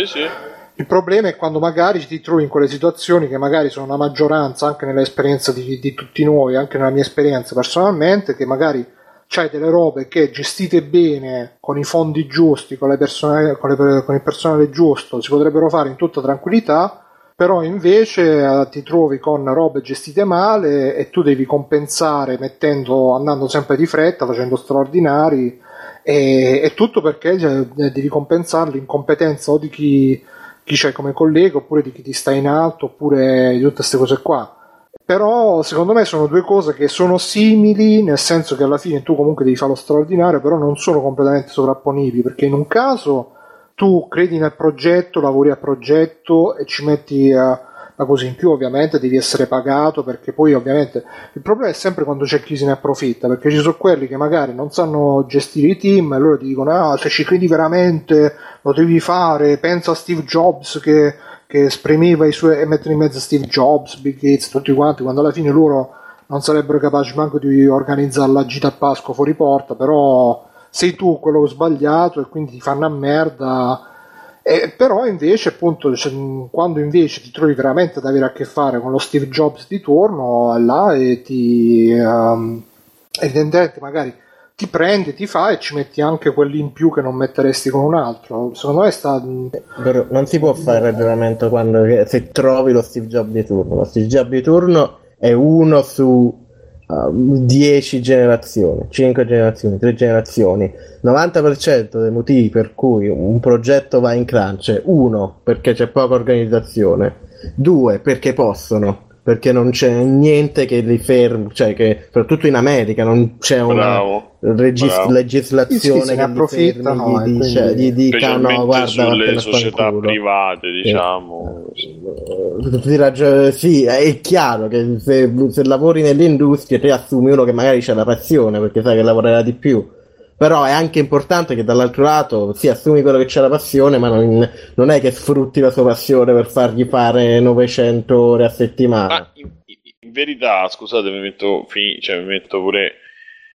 il problema è quando magari ti trovi in quelle situazioni che magari sono una maggioranza anche nell'esperienza di tutti noi, anche nella mia esperienza personalmente, che magari c'hai delle robe che gestite bene, con i fondi giusti, con il personale giusto, si potrebbero fare in tutta tranquillità, però invece ti trovi con robe gestite male e tu devi compensare andando sempre di fretta, facendo straordinari e tutto, perché devi compensare l'incompetenza o di chi c'è come collega, oppure di chi ti sta in alto, oppure di tutte queste cose qua. Però secondo me sono due cose che sono simili, nel senso che alla fine tu comunque devi fare lo straordinario, però non sono completamente sovrapponibili, perché in un caso tu credi nel progetto, lavori a progetto e ci metti la cosa in più, ovviamente devi essere pagato, perché poi ovviamente il problema è sempre quando c'è chi se ne approfitta, perché ci sono quelli che magari non sanno gestire i team e loro ti dicono se ci credi veramente lo devi fare, pensa a Steve Jobs che spremeva i suoi, e mettere in mezzo Steve Jobs, Bill Gates, tutti quanti, quando alla fine loro non sarebbero capaci manco di organizzare la gita a Pasqua fuori porta, però sei tu quello sbagliato e quindi ti fanno a merda. Però invece appunto, quando invece ti trovi veramente ad avere a che fare con lo Steve Jobs di turno là, e ti evidentemente magari ti prende, ti fa e ci metti anche quelli in più che non metteresti con un altro. Secondo me però non si può fare il ragionamento quando, se trovi lo Steve Jobs di turno. Lo Steve Jobs di turno è uno su 10 generazioni, 5 generazioni, 3 generazioni. 90% dei motivi per cui un progetto va in crunch è: 1, perché c'è poca organizzazione; 2, perché possono, perché non c'è niente che li fermi, cioè che soprattutto in America non c'è una legislazione che approfitta, gli dica no, guarda, sulle società private, diciamo. Sì, è chiaro che se lavori nell'industria te assumi uno che magari c'ha la passione, perché sai che lavorerà di più. Però è anche importante che dall'altro lato si assumi quello che c'è la passione, ma non è che sfrutti la sua passione per fargli fare 900 ore a settimana. Ma in verità, scusate, mi metto pure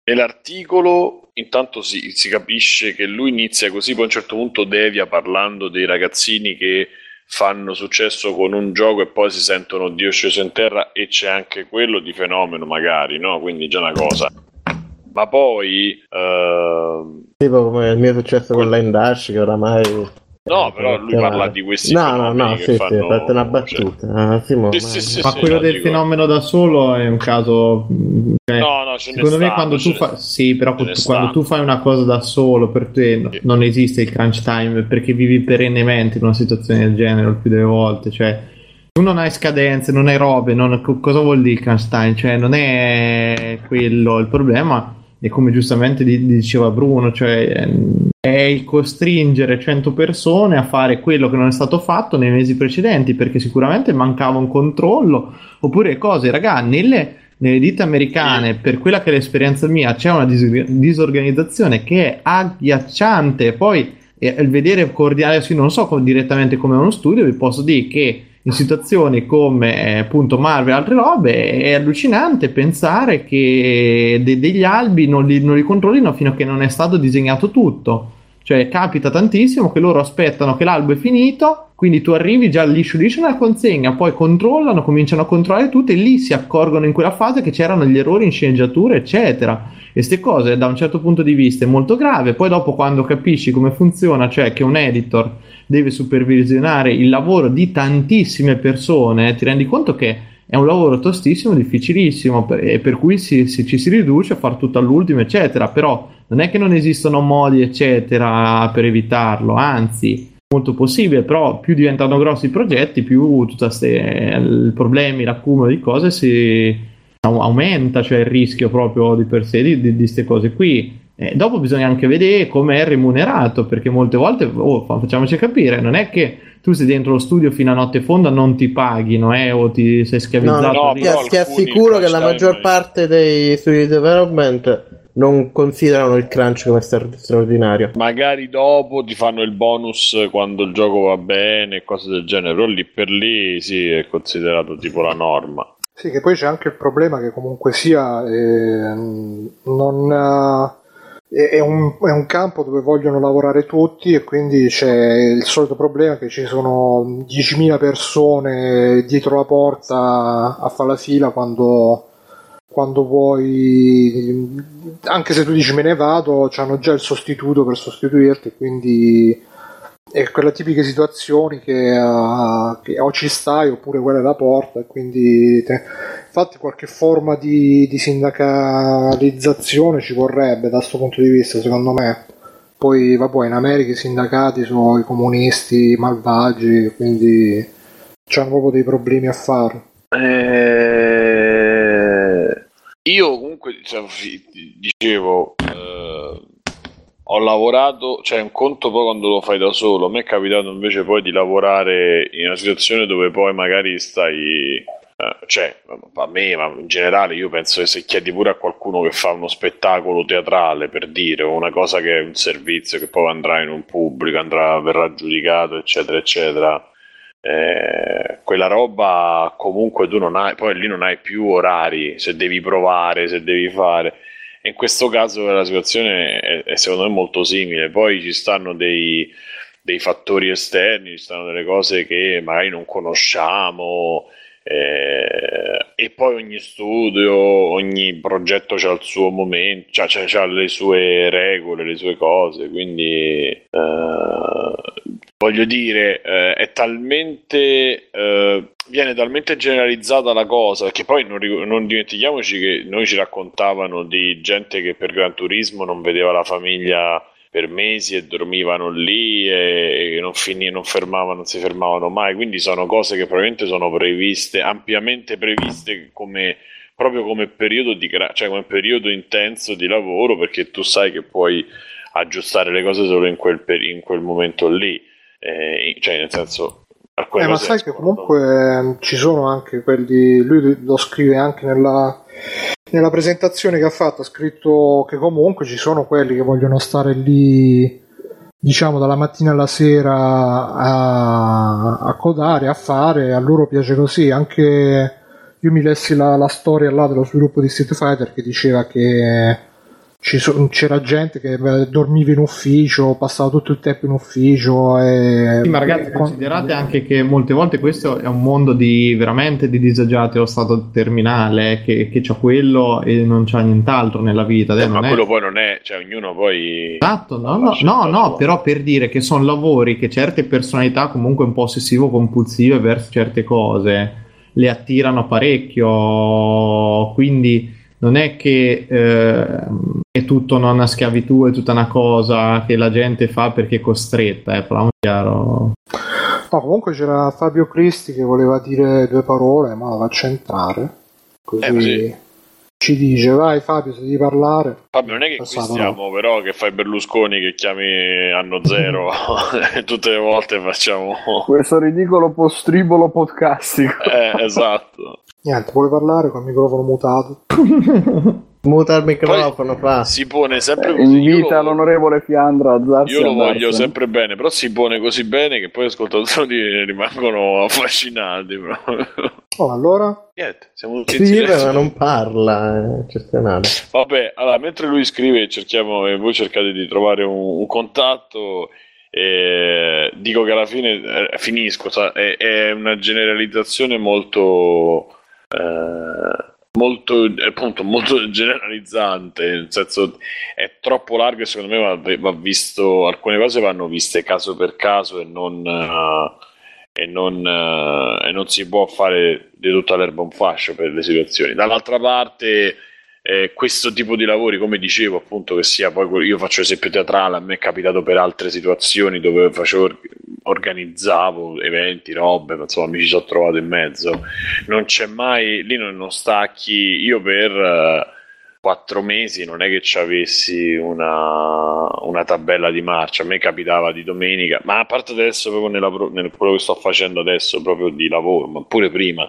nell'articolo, intanto si capisce che lui inizia così, poi a un certo punto devia parlando dei ragazzini che fanno successo con un gioco e poi si sentono Dio sceso in terra, e c'è anche quello di fenomeno magari, no? Quindi già una cosa. Ma poi tipo come il mio successo con Line Dash, che oramai no, però lui parla di questi fenomeni che fanno, fate una battuta, cioè... ma quello del fenomeno da solo è un caso, secondo me quando tu fai quando tu fai una cosa da solo, per te non esiste il crunch time, perché vivi perennemente in una situazione del genere il più delle volte, cioè tu non hai scadenze, non hai robe, cosa vuol dire il crunch time? Cioè non è quello il problema. E come giustamente diceva Bruno, cioè è il costringere 100 persone a fare quello che non è stato fatto nei mesi precedenti, perché sicuramente mancava un controllo, oppure cose, raga, nelle ditte americane, per quella che è l'esperienza mia, c'è una disorganizzazione che è agghiacciante. Poi il vedere coordinarsi, non so direttamente come uno studio, vi posso dire che in situazioni come appunto Marvel e altre robe è allucinante pensare che degli albi non li controllino fino a che non è stato disegnato tutto. Cioè capita tantissimo che loro aspettano che l'albo è finito, quindi tu arrivi già liscio liscio nella consegna, poi controllano, cominciano a controllare tutto e lì si accorgono in quella fase che c'erano gli errori in sceneggiatura eccetera, e queste cose da un certo punto di vista è molto grave. Poi dopo, quando capisci come funziona, cioè che un editor deve supervisionare il lavoro di tantissime persone, ti rendi conto che è un lavoro tostissimo, difficilissimo, e per cui ci si riduce a far tutto all'ultimo eccetera. Però non è che non esistono modi eccetera per evitarlo, anzi molto possibile, però più diventano grossi i progetti, più tutti i problemi, l'accumulo di cose si aumenta, cioè il rischio proprio di per sé di queste cose qui. Dopo bisogna anche vedere come è remunerato, perché molte volte, facciamoci capire, non è che tu sei dentro lo studio fino a notte fonda, non ti paghino, o ti sei schiavizzato. Ti assicuro che la maggior parte dei studi di development non considerano il crunch come straordinario. Magari dopo ti fanno il bonus quando il gioco va bene, cose del genere, però lì per lì sì, è considerato tipo la norma. Sì, che poi c'è anche il problema che comunque sia non... È un campo dove vogliono lavorare tutti, e quindi c'è il solito problema che ci sono 10.000 persone dietro la porta a fare la fila quando vuoi, anche se tu dici me ne vado, c'hanno già il sostituto per sostituirti, quindi è quella tipica situazione che o ci stai oppure quella è la porta, quindi infatti qualche forma di sindacalizzazione ci vorrebbe da questo punto di vista, secondo me. Poi vabbè, in America i sindacati sono i comunisti malvagi, quindi c'hanno proprio dei problemi a farlo. Io comunque dicevo, ho lavorato, cioè un conto poi quando lo fai da solo, a me è capitato invece poi di lavorare in una situazione dove poi magari stai, cioè a me, ma in generale io penso che se chiedi pure a qualcuno che fa uno spettacolo teatrale, per dire, o una cosa che è un servizio che poi andrà in un pubblico, andrà, verrà giudicato eccetera eccetera, quella roba comunque tu non hai, poi lì non hai più orari, se devi provare, se devi fare. In questo caso la situazione è secondo me molto simile. Poi ci stanno dei fattori esterni, ci stanno delle cose che magari non conosciamo, e poi ogni studio, ogni progetto c'ha il suo momento, c'ha le sue regole, le sue cose, quindi voglio dire, è talmente viene talmente generalizzata la cosa, che poi non dimentichiamoci che noi ci raccontavano di gente che per Gran Turismo non vedeva la famiglia per mesi e dormivano lì e non si fermavano mai, quindi sono cose che probabilmente sono previste, ampiamente previste come proprio come periodo di cioè come periodo intenso di lavoro, perché tu sai che puoi aggiustare le cose solo in quel momento lì, cioè nel senso ma sai che comunque ci sono anche quelli, lui lo scrive anche nella presentazione che ha fatto, ha scritto che comunque ci sono quelli che vogliono stare lì, diciamo, dalla mattina alla sera a codare, a fare, a loro piace così. Anche io mi lessi la storia là dello sviluppo di Street Fighter, che diceva che c'era gente che dormiva in ufficio, passava tutto il tempo in ufficio e... Sì, ma ragazzi, considerate anche che molte volte questo è un mondo di veramente di disagiati allo stato terminale, che c'ha quello e non c'ha nient'altro nella vita. Ma quello poi non è, cioè ognuno poi... Esatto, no, però per dire che sono lavori che certe personalità comunque un po' ossessivo-compulsive verso certe cose le attirano parecchio, quindi... Non è che è tutto una schiavitù, è tutta una cosa che la gente fa perché è costretta, parliamo chiaro. No, comunque c'era Fabio Cristi che voleva dire due parole, ma la faccio entrare, così. Ci dice, vai Fabio, se devi parlare. Fabio, non è che qui stiamo però che fai Berlusconi che chiami anno zero tutte le volte facciamo questo ridicolo postribolo podcastico. Esatto. Niente, vuole parlare con il microfono mutato. Muta il microfono. Poi fa. Si pone sempre così. Invita l'onorevole Fiandra a alzarsi. Io lo voglio sempre bene, però si pone così bene che poi gli ascoltatori rimangono affascinati. Oh, allora? Niente, siamo tutti in silenzio. Ma non parla, è eccezionale. Vabbè, allora, mentre lui scrive e voi cercate di trovare un contatto... dico che alla fine finisco, è una generalizzazione molto molto, appunto, molto generalizzante, nel senso è troppo largo e secondo me va visto, alcune cose vanno viste caso per caso e non si può fare di tutta l'erba un fascio per le situazioni. Dall'altra parte questo tipo di lavori, come dicevo, appunto, che sia poi, io faccio esempio teatrale, a me è capitato per altre situazioni dove organizzavo eventi, robe, insomma mi ci sono trovato in mezzo, non c'è mai, lì non stacchi. Io per 4 mesi non è che ci avessi una tabella di marcia, a me capitava di domenica, ma a parte adesso proprio nel quello che sto facendo adesso proprio di lavoro, ma pure prima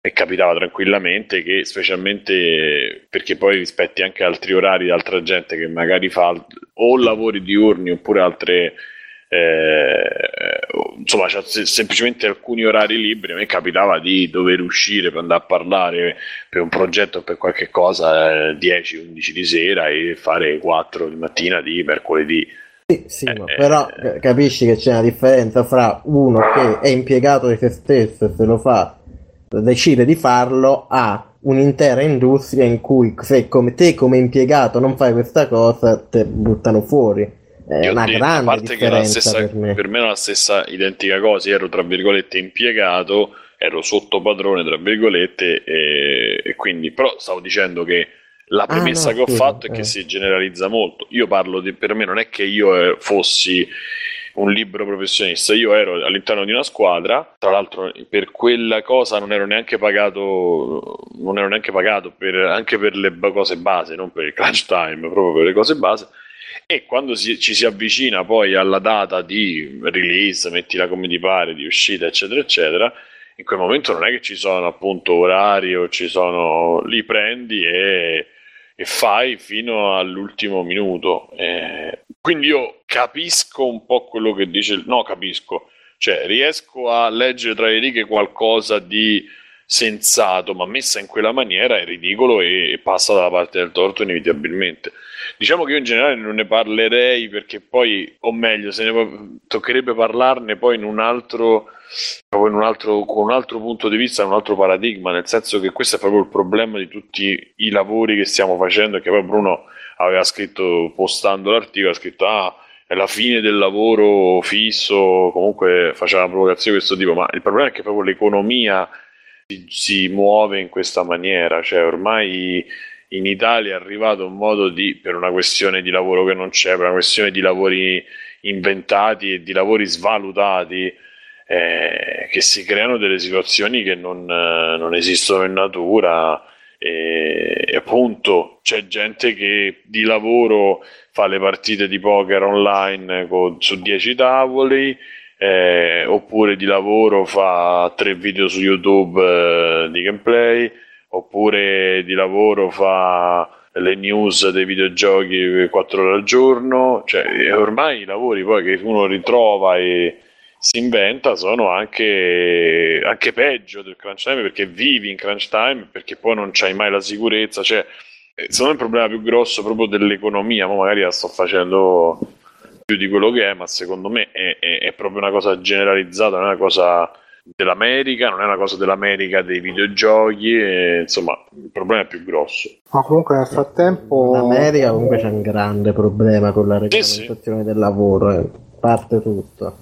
e capitava tranquillamente che, specialmente perché poi rispetti anche altri orari di altra gente che magari fa o lavori diurni oppure altre insomma c'ha semplicemente alcuni orari liberi, a me capitava di dover uscire per andare a parlare per un progetto o per qualche cosa 10-11 di sera e fare 4 di mattina di mercoledì. Sì, ma però capisci che c'è una differenza fra uno che è impiegato di se stesso e se lo fa, decide di farlo, a un'intera industria in cui se come impiegato non fai questa cosa te buttano fuori. una grande differenza per me non è la stessa identica cosa. Io ero tra virgolette impiegato, ero sottopadrone tra virgolette, e quindi però stavo dicendo che la premessa che ho fatto è che si generalizza molto. Io parlo di, per me non è che io fossi un libero professionista, io ero all'interno di una squadra, tra l'altro per quella cosa non ero neanche pagato, anche per le cose base, non per il crunch time, proprio per le cose base. E quando ci si avvicina poi alla data di release, mettila come ti pare, di uscita eccetera eccetera, in quel momento non è che ci sono appunto orari o ci sono, li prendi e fai fino all'ultimo minuto, quindi io capisco un po' quello che dice, cioè riesco a leggere tra le righe qualcosa di sensato, ma messa in quella maniera è ridicolo e passa dalla parte del torto inevitabilmente. Diciamo che io in generale non ne parlerei, perché poi, o meglio, se ne toccherebbe parlarne poi con un altro punto di vista, un altro paradigma, nel senso che questo è proprio il problema di tutti i lavori che stiamo facendo, e che poi Bruno aveva scritto, postando l'articolo, ha scritto è la fine del lavoro fisso, comunque faceva una provocazione di questo tipo, ma il problema è che proprio l'economia si muove in questa maniera, cioè ormai in Italia è arrivato un modo di, per una questione di lavoro che non c'è, per una questione di lavori inventati e di lavori svalutati, che si creano delle situazioni che non esistono in natura, e appunto c'è gente che di lavoro fa le partite di poker online su 10 tavoli, oppure di lavoro fa 3 video su YouTube di gameplay, oppure di lavoro fa le news dei videogiochi 4 ore al giorno. Cioè ormai i lavori poi che uno ritrova e si inventa sono anche peggio del crunch time, perché vivi in crunch time, perché poi non c'hai mai la sicurezza. Cioè secondo me il problema più grosso proprio dell'economia, ma magari la sto facendo più di quello che è, ma secondo me è proprio una cosa generalizzata, non è una cosa dell'America, non è una cosa dell'America dei videogiochi, insomma il problema è più grosso. Ma comunque nel frattempo l'America comunque c'è un grande problema con la regolamentazione del lavoro, parte tutto.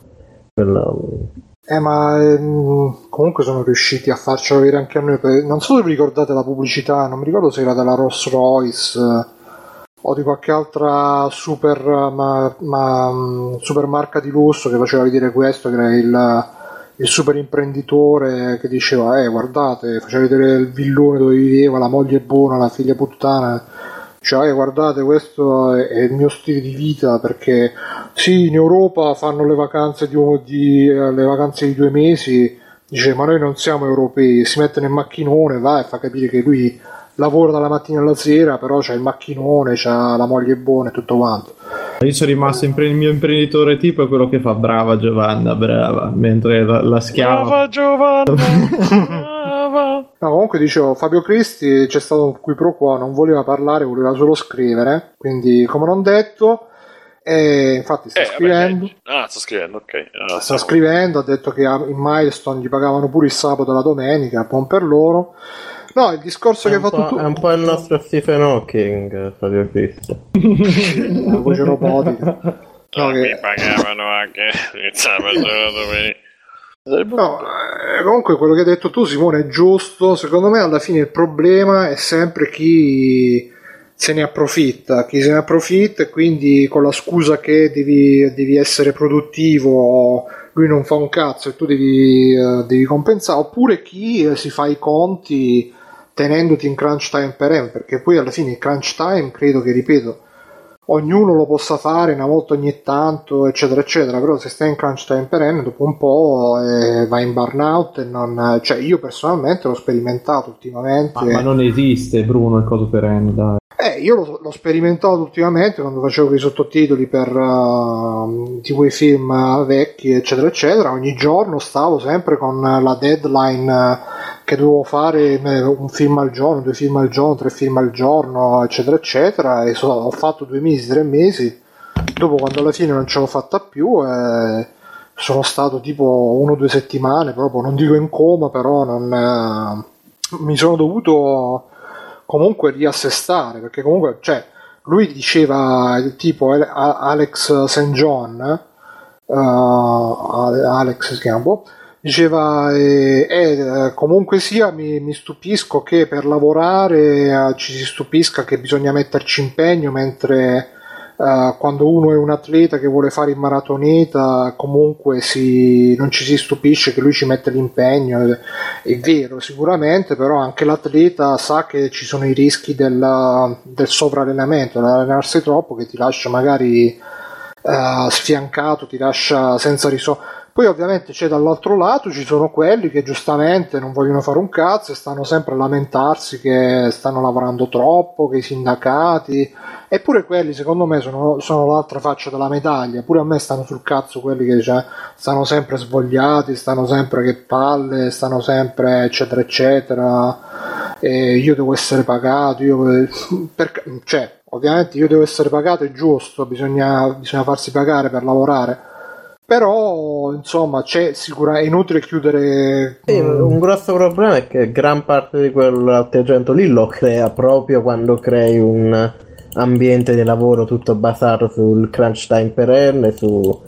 Comunque sono riusciti a farcelo vedere anche a noi, non so se vi ricordate la pubblicità, non mi ricordo se era della Rolls Royce o di qualche altra super marca di lusso, che faceva vedere questo, che era il super imprenditore che diceva guardate, faceva vedere il villone dove viveva, la moglie buona, la figlia puttana, cioè guardate, questo è il mio stile di vita, perché sì, in Europa fanno le vacanze le vacanze di 2 mesi, dice, ma noi non siamo europei, si mette nel macchinone, va, e fa capire che lui lavora dalla mattina alla sera, però c'ha il macchinone, c'ha la moglie buona e tutto quanto. Io sono rimasto il mio imprenditore tipo è quello che fa brava Giovanna, brava, mentre la schiava. Brava Giovanna, brava. No, comunque dicevo, Fabio Cristi, c'è stato un qui pro qua, non voleva parlare, voleva solo scrivere, quindi come non detto, infatti sta scrivendo. Sta scrivendo, ok. Sta scrivendo, ha detto che in Milestone gli pagavano pure il sabato e la domenica, buon per loro. No, il discorso che hai fatto tu è un po' il nostro Stephen Hawking, Fabio Cristo. La voce robotica. No, mi pagavano anche il sabato domenica. No, comunque quello che hai detto tu, Simone, è giusto. Secondo me alla fine il problema è sempre chi se ne approfitta, e quindi con la scusa che devi essere produttivo, lui non fa un cazzo e tu devi compensare, oppure chi si fa i conti tenendoti in crunch time perenne, perché poi alla fine il crunch time credo che, ripeto, ognuno lo possa fare una volta ogni tanto eccetera eccetera, però se stai in crunch time perenne dopo un po' vai in burnout, e non, cioè io personalmente l'ho sperimentato ultimamente, ma non esiste, Bruno, il coso perenne, dai. Io l'ho sperimentato ultimamente quando facevo quei sottotitoli per di quei film vecchi eccetera eccetera, ogni giorno stavo sempre con la deadline che dovevo fare un film al giorno, 2 film al giorno, 3 film al giorno eccetera eccetera, e ho fatto 2 mesi, 3 mesi, dopo quando alla fine non ce l'ho fatta più, sono stato tipo 1 o 2 settimane proprio, non dico in coma, però mi sono dovuto comunque riassestare, perché comunque, cioè, lui diceva il tipo Alex St. John, Alex si chiama, diceva comunque sia mi stupisco che per lavorare ci si stupisca che bisogna metterci impegno, mentre quando uno è un atleta che vuole fare il maratoneta comunque non ci si stupisce che lui ci mette l'impegno. È vero sicuramente, però anche l'atleta sa che ci sono i rischi del sovrallenamento, dell'allenarsi troppo, che ti lascia magari sfiancato, ti lascia senza risorse. Poi ovviamente c'è dall'altro lato, ci sono quelli che giustamente non vogliono fare un cazzo e stanno sempre a lamentarsi che stanno lavorando troppo, che i sindacati, eppure quelli secondo me sono l'altra faccia della medaglia. Pure a me stanno sul cazzo quelli che stanno sempre svogliati, stanno sempre che palle, stanno sempre eccetera eccetera, e io devo essere pagato, ovviamente io devo essere pagato, è giusto, bisogna farsi pagare per lavorare. Però insomma c'è sicuramente, è inutile chiudere. Sì, un grosso problema è che gran parte di quell'atteggiamento lì lo crea proprio quando crei un ambiente di lavoro tutto basato sul crunch time perenne, su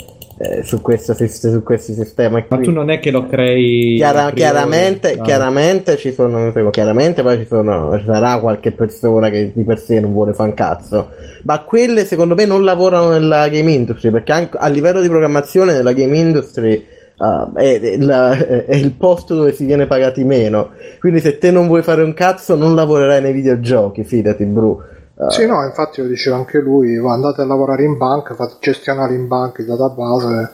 questi sistemi. Ma tu non è che lo crei chiaramente chiaramente poi ci sarà qualche persona che di per sé non vuole fare un cazzo, ma quelle secondo me non lavorano nella game industry, perché anche a livello di programmazione nella game industry è il posto dove si viene pagati meno, quindi se te non vuoi fare un cazzo non lavorerai nei videogiochi, fidati Bru. Sì, no, infatti lo diceva anche lui, andate a lavorare in banca, fate gestionare in banca i database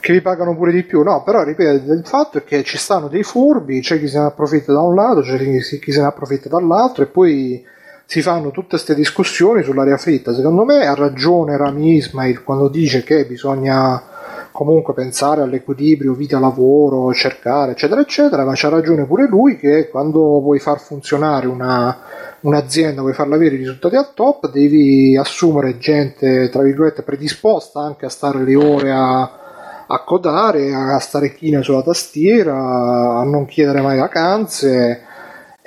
che vi pagano pure di più. No, però ripeto, il fatto è che ci stanno dei furbi, c'è chi se ne approfitta da un lato, c'è chi se ne approfitta dall'altro, e poi si fanno tutte queste discussioni sull'aria fritta. Secondo me ha ragione Rami Ismail quando dice che bisogna comunque pensare all'equilibrio vita-lavoro, cercare eccetera eccetera, ma c'ha ragione pure lui che quando vuoi far funzionare un'azienda, vuoi farla avere i risultati al top, devi assumere gente tra virgolette predisposta anche a stare le ore a codare, a stare china sulla tastiera, a non chiedere mai vacanze,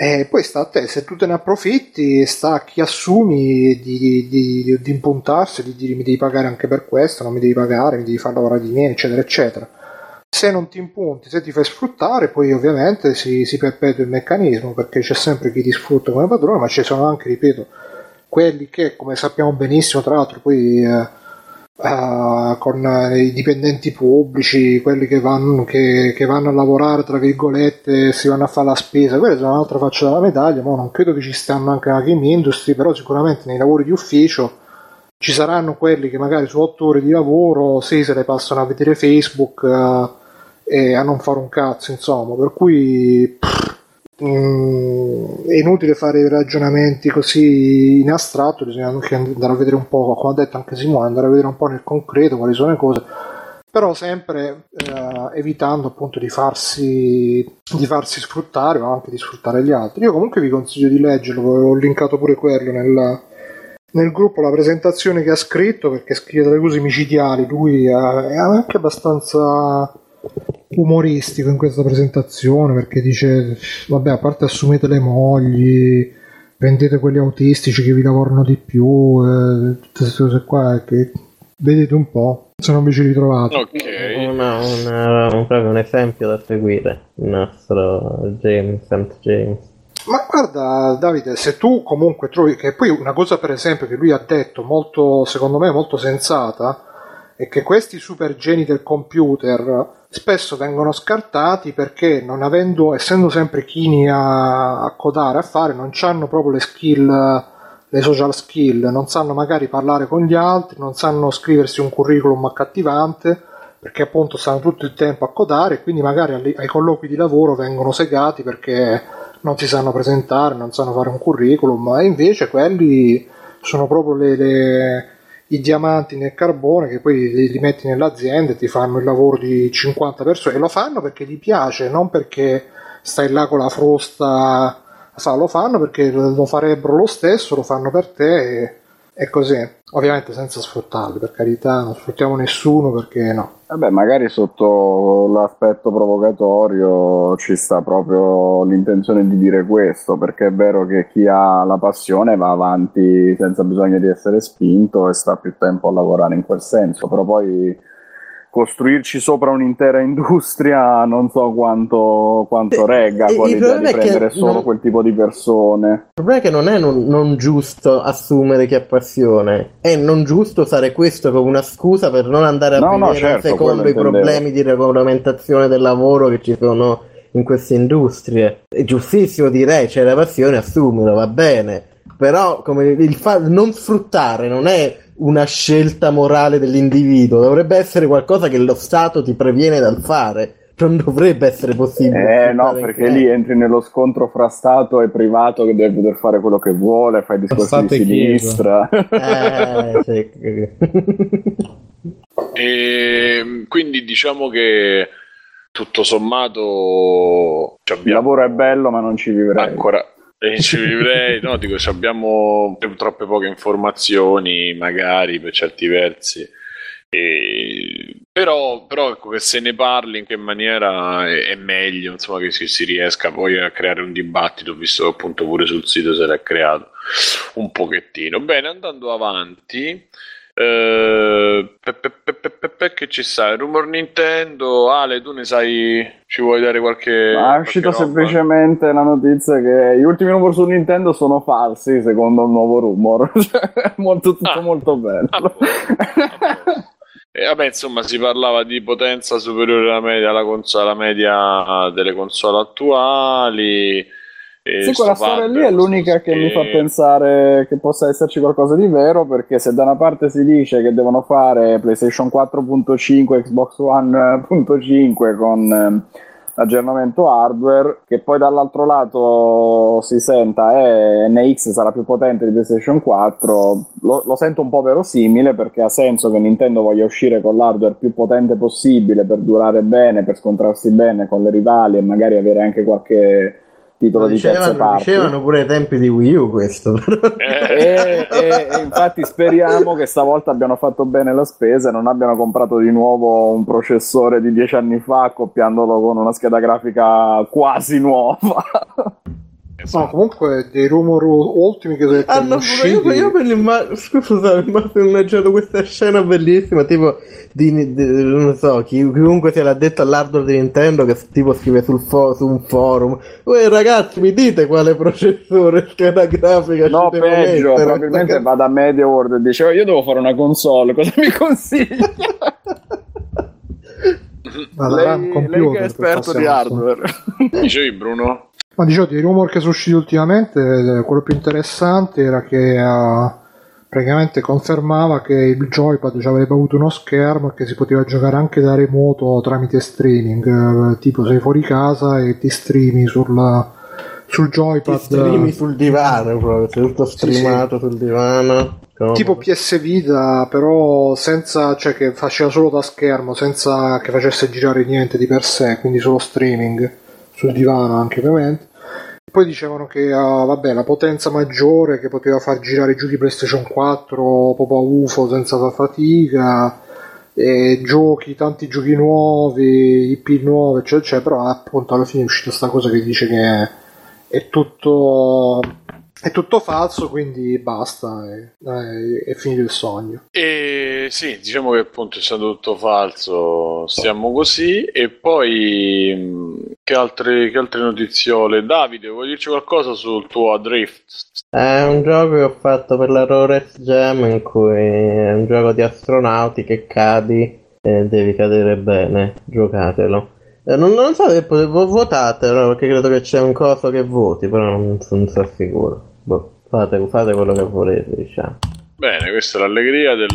e poi sta a te se tu te ne approfitti, sta a chi assumi di impuntarsi, di dire mi devi pagare anche per questo, non mi devi pagare, mi devi far lavorare di meno eccetera eccetera. Se non ti impunti, se ti fai sfruttare, poi ovviamente si perpetua il meccanismo, perché c'è sempre chi ti sfrutta come padrone, ma ci sono anche, ripeto, quelli che, come sappiamo benissimo, tra l'altro poi con i dipendenti pubblici, quelli che vanno a lavorare, tra virgolette, si vanno a fare la spesa, quella è un'altra faccia della medaglia. Ma non credo che ci stiano anche nella game industry, però sicuramente nei lavori di ufficio ci saranno quelli che magari su 8 ore di lavoro 6 se le passano a vedere Facebook, e a non fare un cazzo, insomma, per cui è inutile fare ragionamenti così in astratto, bisogna anche andare a vedere un po', come ha detto anche Simone, andare a vedere un po' nel concreto quali sono le cose, però sempre evitando appunto di farsi sfruttare, ma anche di sfruttare gli altri. Io comunque vi consiglio di leggerlo, ho linkato pure quello nel gruppo, la presentazione che ha scritto, perché scrive delle cose micidiali, lui è anche abbastanza umoristico in questa presentazione, perché dice vabbè, a parte assumete le mogli, prendete quelli autistici che vi lavorano di più, tutte queste cose qua, che vedete un po' se non vi ci ritrovate. Okay. Proprio un esempio da seguire il nostro St. James. Ma guarda Davide, se tu comunque trovi, che poi una cosa per esempio che lui ha detto molto, secondo me molto sensata, è che questi super geni del computer spesso vengono scartati perché essendo sempre chini a codare, a fare, non hanno proprio le skill, le social skill, non sanno magari parlare con gli altri, non sanno scriversi un curriculum accattivante, perché appunto stanno tutto il tempo a codare, e quindi magari ai colloqui di lavoro vengono segati perché non si sanno presentare, non sanno fare un curriculum. Ma invece quelli sono proprio i diamanti nel carbone, che poi li metti nell'azienda e ti fanno il lavoro di 50 persone, e lo fanno perché gli piace, non perché stai là con la frusta, lo fanno perché lo farebbero lo stesso, lo fanno per te, è così, ovviamente senza sfruttarli, per carità, non sfruttiamo nessuno, perché no. Vabbè, magari sotto l'aspetto provocatorio ci sta proprio l'intenzione di dire questo, perché è vero che chi ha la passione va avanti senza bisogno di essere spinto e sta più tempo a lavorare in quel senso, però poi costruirci sopra un'intera industria non so quanto regga l'idea di prendere solo non... quel tipo di persone. Il problema è che non è non giusto assumere chi ha passione, è non giusto usare questo come una scusa per non andare a vedere un secondo i problemi di regolamentazione del lavoro che ci sono in queste industrie. È giustissimo, direi, c'è la passione, assumilo, va bene, però come non sfruttare non è una scelta morale dell'individuo, dovrebbe essere qualcosa che lo Stato ti previene dal fare, non dovrebbe essere possibile. No, perché lì entri nello scontro fra Stato e privato che deve poter fare quello che vuole, fai discorsi di sinistra. E quindi diciamo che tutto sommato il lavoro è bello, ma non ci vivrei ancora. No, dico, abbiamo troppe poche informazioni magari per certi versi, però ecco, che se ne parli in che maniera è meglio, insomma, che si riesca poi a creare un dibattito, visto che appunto pure sul sito si era creato un pochettino. Bene, andando avanti, che ci sta il rumor Nintendo. Ale, tu ne sai, ci vuoi dare qualche... Ma è uscita semplicemente la notizia che gli ultimi rumor su Nintendo sono falsi secondo il nuovo rumor. Molto bello. Vabbè, insomma, si parlava di potenza superiore alla media, alla media delle console attuali. Sì, quella storia lì è l'unica che mi fa pensare che possa esserci qualcosa di vero, perché se da una parte si dice che devono fare PlayStation 4.5, Xbox One.5 con aggiornamento hardware, che poi dall'altro lato si senta NX sarà più potente di PlayStation 4, lo sento un po' verosimile, perché ha senso che Nintendo voglia uscire con l'hardware più potente possibile per durare bene, per scontrarsi bene con le rivali e magari avere anche qualche... titolo di terze parti. Dicevano pure ai tempi di Wii U questo. E infatti speriamo che stavolta abbiano fatto bene la spesa e non abbiano comprato di nuovo un processore di 10 anni fa accoppiandolo con una scheda grafica quasi nuova. Esatto. No, comunque dei rumor ultimi che sono usciti. Scusa, ho immaginato questa scena bellissima, tipo non so, chiunque sia l'addetto all'hardware di Nintendo che tipo scrive su un forum: "Uè ragazzi, mi dite quale processore, scheda grafica?" No, ci peggio, probabilmente va da MediaWorld e dice: "Io devo fare una console, cosa mi consiglia?" Lei che è esperto di hardware. Dicevi, Bruno? Ma dicevo, dei rumor che sono usciti ultimamente, quello più interessante era che praticamente confermava che il joypad avrebbe avuto uno schermo e che si poteva giocare anche da remoto tramite streaming, tipo sei fuori casa e ti streami sul joypad. Ti streami sul divano, proprio, tutto streamato sul divano. Tipo PS Vita, però senza, cioè che faceva solo da schermo, senza che facesse girare niente di per sé, quindi solo streaming sul divano anche, ovviamente. Poi dicevano che la potenza maggiore, che poteva far girare giù di PlayStation 4 proprio a UFO senza far fatica, e tanti giochi nuovi, IP nuove, eccetera. Però appunto alla fine è uscita sta cosa che dice che è tutto falso, quindi basta, è finito il sogno. E sì, diciamo che appunto è stato tutto falso, siamo così. E poi che altre notiziole? Davide, vuoi dirci qualcosa sul tuo Adrift? È un gioco che ho fatto per la Rorex Jam, in cui è un gioco di astronauti che cadi e devi cadere bene, giocatelo. Non so se votate, no? Perché credo che c'è un coso che voti, però non sono sicuro. Fate quello che volete, diciamo. Bene, questa è l'allegria del...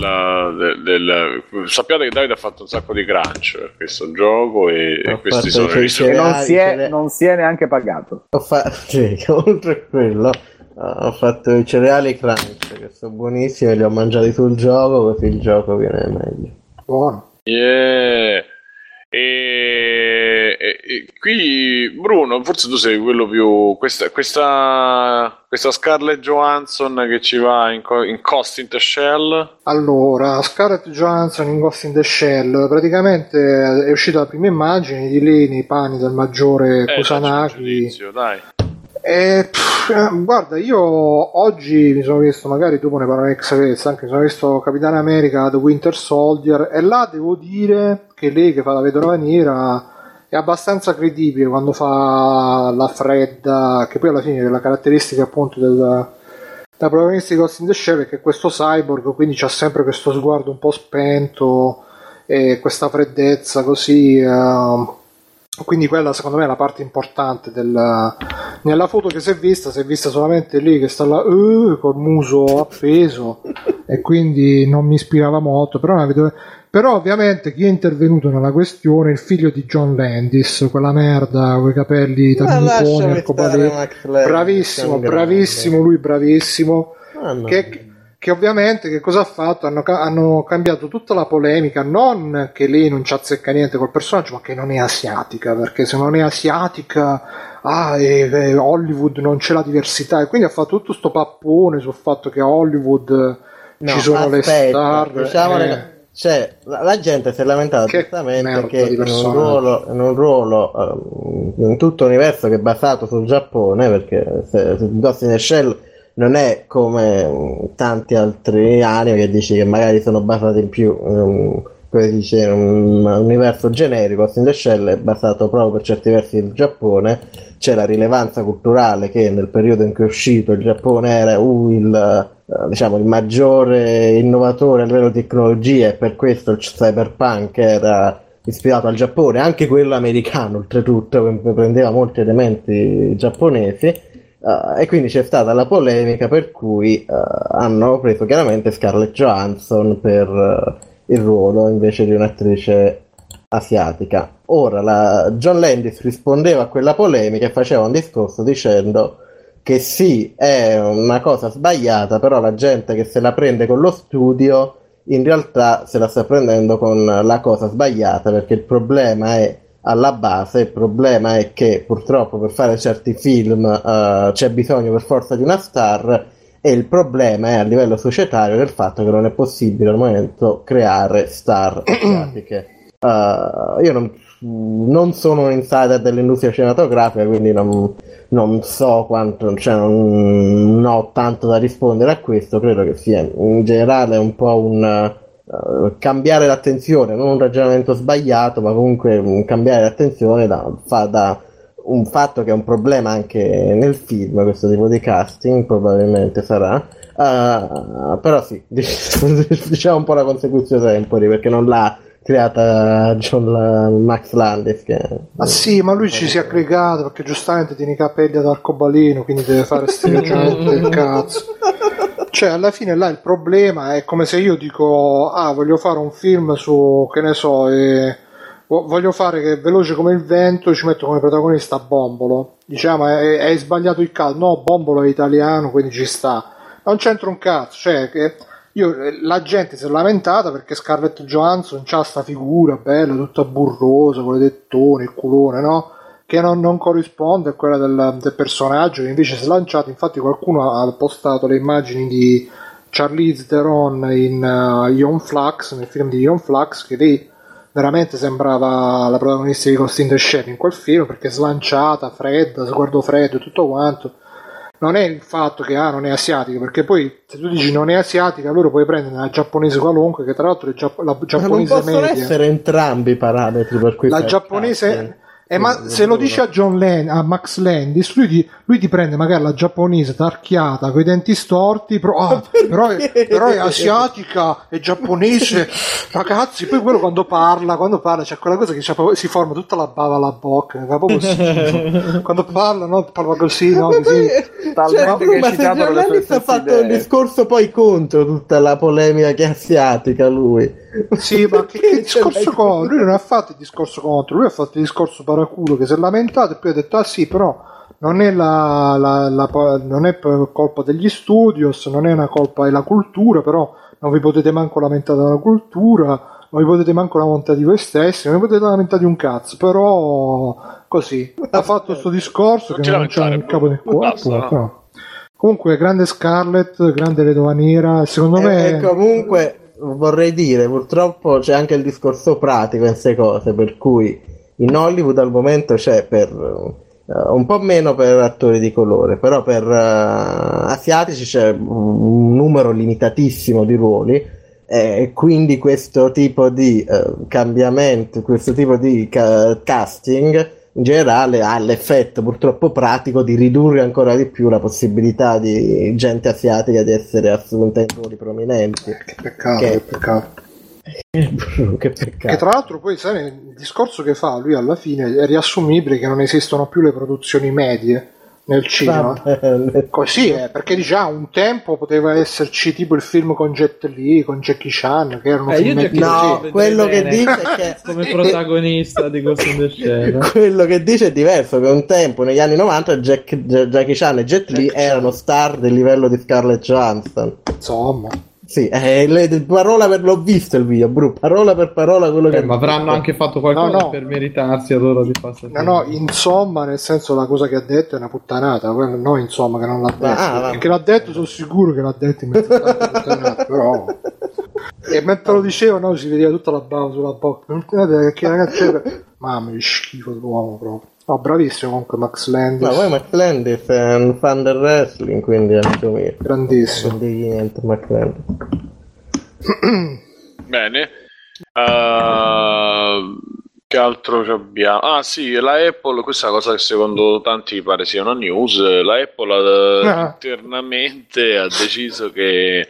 Sappiate che Davide ha fatto un sacco di crunch per questo gioco e questi sono i risultati. Non si è neanche pagato. Sì, oltre a quello, ho fatto i cereali crunch, che sono buonissimi, e li ho mangiati sul gioco, così il gioco viene meglio. Buono. Yeah! E qui Bruno, forse tu sei quello più questa Scarlett Johansson che ci va in Ghost in the Shell. Allora, Scarlett Johansson in Ghost in the Shell, praticamente è uscita la prima immagine di lei nei panni del maggiore Kusanagi. Giudizio, dai. Guarda, io oggi mi sono visto, magari dopo ne parlerò in extra, anche mi sono visto Capitano America The Winter Soldier, e là devo dire che lei che fa la Vedova Nera è abbastanza credibile quando fa la fredda, che poi alla fine è la caratteristica appunto della protagonista di Ghost in the Shell, che è questo cyborg, quindi c'ha sempre questo sguardo un po' spento e questa freddezza così, quindi quella secondo me è la parte importante nella foto che si è vista solamente lì che sta là col muso appeso e quindi non mi ispirava molto, però ovviamente chi è intervenuto nella questione è il figlio di John Landis, quella merda con i capelli tagliati, bravissimo lui, bravissimo, che ovviamente che cosa ha fatto? Hanno cambiato tutta la polemica, non che lei non ci azzecca niente col personaggio, ma che non è asiatica, perché se non è asiatica Hollywood non c'è la diversità, e quindi ha fatto tutto sto pappone sul fatto che a Hollywood ci sono le star, diciamo, cioè, la gente si è lamentata giustamente che in un ruolo in tutto universo che è basato sul Giappone, perché se Ghost in the Shell non è come tanti altri anime che dici che magari sono basati in più come si dice un universo generico. Ghost in the Shell è basato proprio per certi versi sul Giappone, c'è la rilevanza culturale che nel periodo in cui è uscito il Giappone era il maggiore innovatore a livello di tecnologia, e per questo il cyberpunk era ispirato al Giappone, anche quello americano oltretutto, prendeva molti elementi giapponesi. E quindi c'è stata la polemica per cui hanno preso chiaramente Scarlett Johansson per il ruolo invece di un'attrice asiatica. Ora John Landis rispondeva a quella polemica e faceva un discorso dicendo che sì, è una cosa sbagliata, però la gente che se la prende con lo studio in realtà se la sta prendendo con la cosa sbagliata, perché il problema è alla base, il problema è che purtroppo per fare certi film c'è bisogno per forza di una star, e il problema è a livello societario del fatto che non è possibile al momento creare star asiatiche. Io non sono un insider dell'industria cinematografica, quindi non so quanto, cioè non ho tanto da rispondere a questo, credo che sia in generale un po' un cambiare l'attenzione, non un ragionamento sbagliato, ma comunque cambiare l'attenzione da un fatto che è un problema anche nel film, questo tipo di casting probabilmente sarà, però sì, diciamo un po' la consecuzione temporale, perché non l'ha creata Max Landis sì, ma lui ci si è aggregato perché giustamente tiene i capelli ad arcobaleno, quindi deve fare stringente il cazzo. Cioè, alla fine là il problema è come se io dico voglio fare un film su, che ne so, voglio fare che è veloce come il vento, ci metto come protagonista Bombolo, diciamo è sbagliato il caso, no, Bombolo è italiano quindi ci sta, non c'entra un cazzo, cioè che la gente si è lamentata perché Scarlett Johansson c'ha sta figura bella, tutta burrosa, con le tettone, il culone, no? Che non corrisponde a quella del personaggio che invece si è lanciato. Infatti qualcuno ha postato le immagini di Charlize Theron in Ion Flux, nel film di Ion Flux, che lei veramente sembrava la protagonista di Ghost in the Shell in quel film, perché slanciata, fredda, sguardo freddo e tutto quanto. Non è il fatto che non è asiatica, perché poi se tu dici non è asiatica, loro puoi prendere una giapponese qualunque, che tra l'altro la giapponese media. Ma non possono essere entrambi i parametri per cui la giapponese... ma se lo dici a Max Landis, lui ti prende magari la giapponese tarchiata con i denti storti, però è asiatica, è giapponese, ragazzi. Poi quello quando parla c'è quella cosa che si forma tutta la bava alla bocca, quando parla, no? Parla così, no? Così. Ma se John Landis ha fatto idee. Un discorso poi contro tutta la polemica che è asiatica lui. Sì, ma che discorso contro? Lui non ha fatto il discorso contro, lui ha fatto il discorso paraculo, che si è lamentato e poi ha detto sì, però non è non è colpa degli studios, non è una colpa, è la cultura, però non vi potete manco lamentare della cultura, non vi potete manco lamentare di voi stessi, non vi potete lamentare di un cazzo, però così ha fatto questo discorso che non c'è il capo del cuore. Comunque grande Scarlett, grande Vedova Nera, secondo me. E comunque vorrei dire, purtroppo c'è anche il discorso pratico in queste cose, per cui in Hollywood al momento c'è per un po' meno per attori di colore, però per asiatici c'è un numero limitatissimo di ruoli, e quindi questo tipo di cambiamento, questo tipo di casting in generale ha l'effetto purtroppo pratico di ridurre ancora di più la possibilità di gente asiatica di essere assunta in ruoli prominenti. Che peccato. Che tra l'altro poi sai, il discorso che fa lui alla fine è riassumibile, che non esistono più le produzioni medie nel cinema. Così è, perché diciamo un tempo poteva esserci tipo il film con Jet Li, con Jackie Chan, che erano film Jackie no, quello bene. Che dice che come protagonista di Ghost in the Shell, quello che dice è diverso, che un tempo negli anni 90 Jackie Chan e Jet Li erano star del livello di Scarlett Johansson, insomma. Sì, parola per l'ho visto il video, bro, parola per parola quello che. Ma avranno anche fatto qualcosa per meritarsi allora di passare. No, insomma, nel senso la cosa che ha detto è una puttanata. No, insomma, che non l'ha detto. Perché l'ha detto, sono sicuro che l'ha detto in mezzo a tante puttanate, però. E mentre lo dicevo, no, si vedeva tutta la bava sulla bocca. Perché ragazzi, mamma che schifo l'uomo proprio. No, bravissimo comunque Max Landis. Ma poi Max Landis è un fan del wrestling, quindi è grandissimo. Niente, Max Landis. Bene. Che altro abbiamo? Ah sì, la Apple, questa è una cosa che secondo tanti pare sia una news. La Apple internamente ha deciso che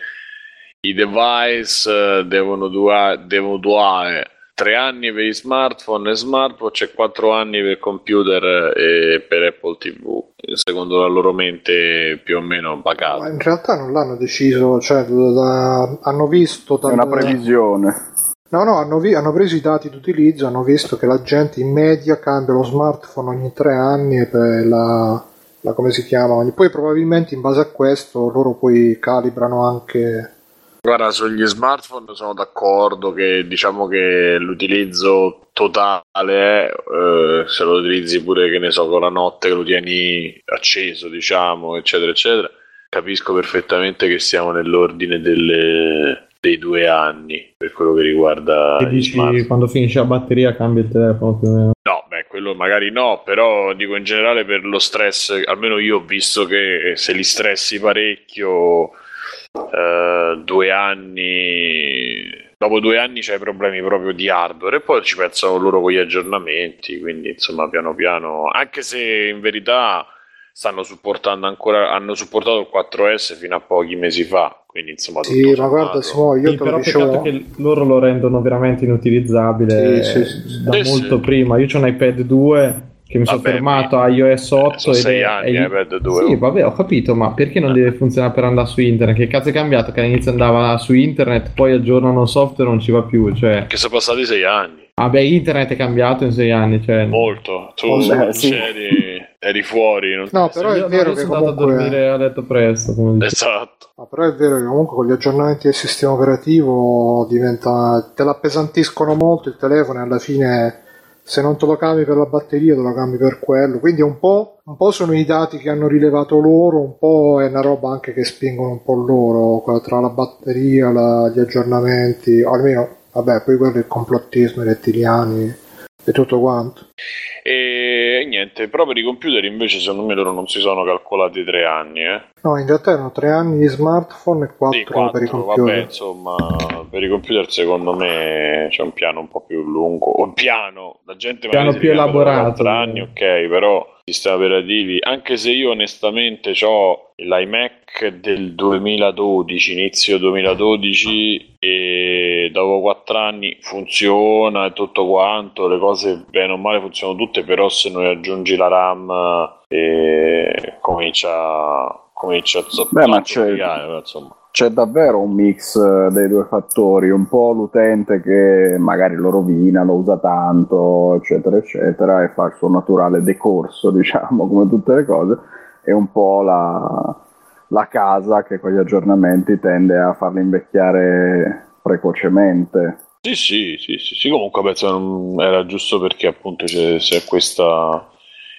i device devono durare 3 anni per gli smartphone e smartwatch e 4 anni per computer e per Apple TV, secondo la loro mente più o meno pagato. Ma in realtà non l'hanno deciso, cioè hanno visto è una previsione. No, hanno preso i dati d'utilizzo, hanno visto che la gente in media cambia lo smartphone ogni 3 anni e per la come si chiama? Poi probabilmente in base a questo loro poi calibrano anche. Guarda, sugli smartphone sono d'accordo che diciamo che l'utilizzo totale, se lo utilizzi pure che ne so con la notte che lo tieni acceso, diciamo, eccetera eccetera, capisco perfettamente che siamo nell'ordine dei 2 anni per quello che riguarda gli smartphone. Quando finisce la batteria cambia il telefono più o meno. No, beh, quello magari no, però dico in generale per lo stress, almeno io ho visto che se li stressi parecchio 2 anni dopo 2 anni c'hai problemi proprio di hardware e poi ci pensano loro con gli aggiornamenti, quindi insomma piano piano, anche se in verità stanno supportando ancora, hanno supportato il 4S fino a pochi mesi fa, quindi insomma tutto sì, ma guarda Simo, io te lo dicevo che loro lo rendono veramente inutilizzabile molto prima. Io c'ho un iPad 2 che mi sono fermato a iOS 8 6 anni, iPad 2. Sì, vabbè, ho capito, ma perché non deve funzionare per andare su internet? Che cazzo è cambiato? Che all'inizio andava su internet, poi aggiornano il software, non ci va più, cioè. Che sono passati 6 anni. Ah beh, internet è cambiato in 6 anni, cioè. Molto. Tu eri fuori. Non però è vero che comunque andato a dormire a letto presto, come esatto. Ma però è vero che comunque con gli aggiornamenti del sistema operativo diventa, te l'appesantiscono molto il telefono e alla fine se non te lo cambi per la batteria te lo cambi per quello, quindi è un po' sono i dati che hanno rilevato loro, un po' è una roba anche che spingono un po' loro tra la batteria, gli aggiornamenti, o almeno vabbè poi quello è il complottismo, i rettiliani e tutto quanto. E niente, però per i computer invece secondo me loro non si sono calcolati 3 anni No, in realtà erano 3 anni di smartphone e 4 per i computer. Vabbè, insomma, per i computer secondo me c'è un piano un po' più lungo, o piano, la gente piano più elaborato. 4 anni, ok, però sistemi operativi, anche se io onestamente c'ho l'iMac del 2012, inizio 2012, e dopo 4 anni funziona e tutto quanto, le cose bene o male funzionano tutte, però se noi aggiungi la RAM comincia a zoppare, insomma. C'è davvero un mix dei due fattori, un po' l'utente che magari lo rovina, lo usa tanto, eccetera, eccetera, e fa il suo naturale decorso, diciamo, come tutte le cose, e un po' la casa che con gli aggiornamenti tende a farli invecchiare precocemente. Sì, comunque penso era giusto perché appunto c'è questa...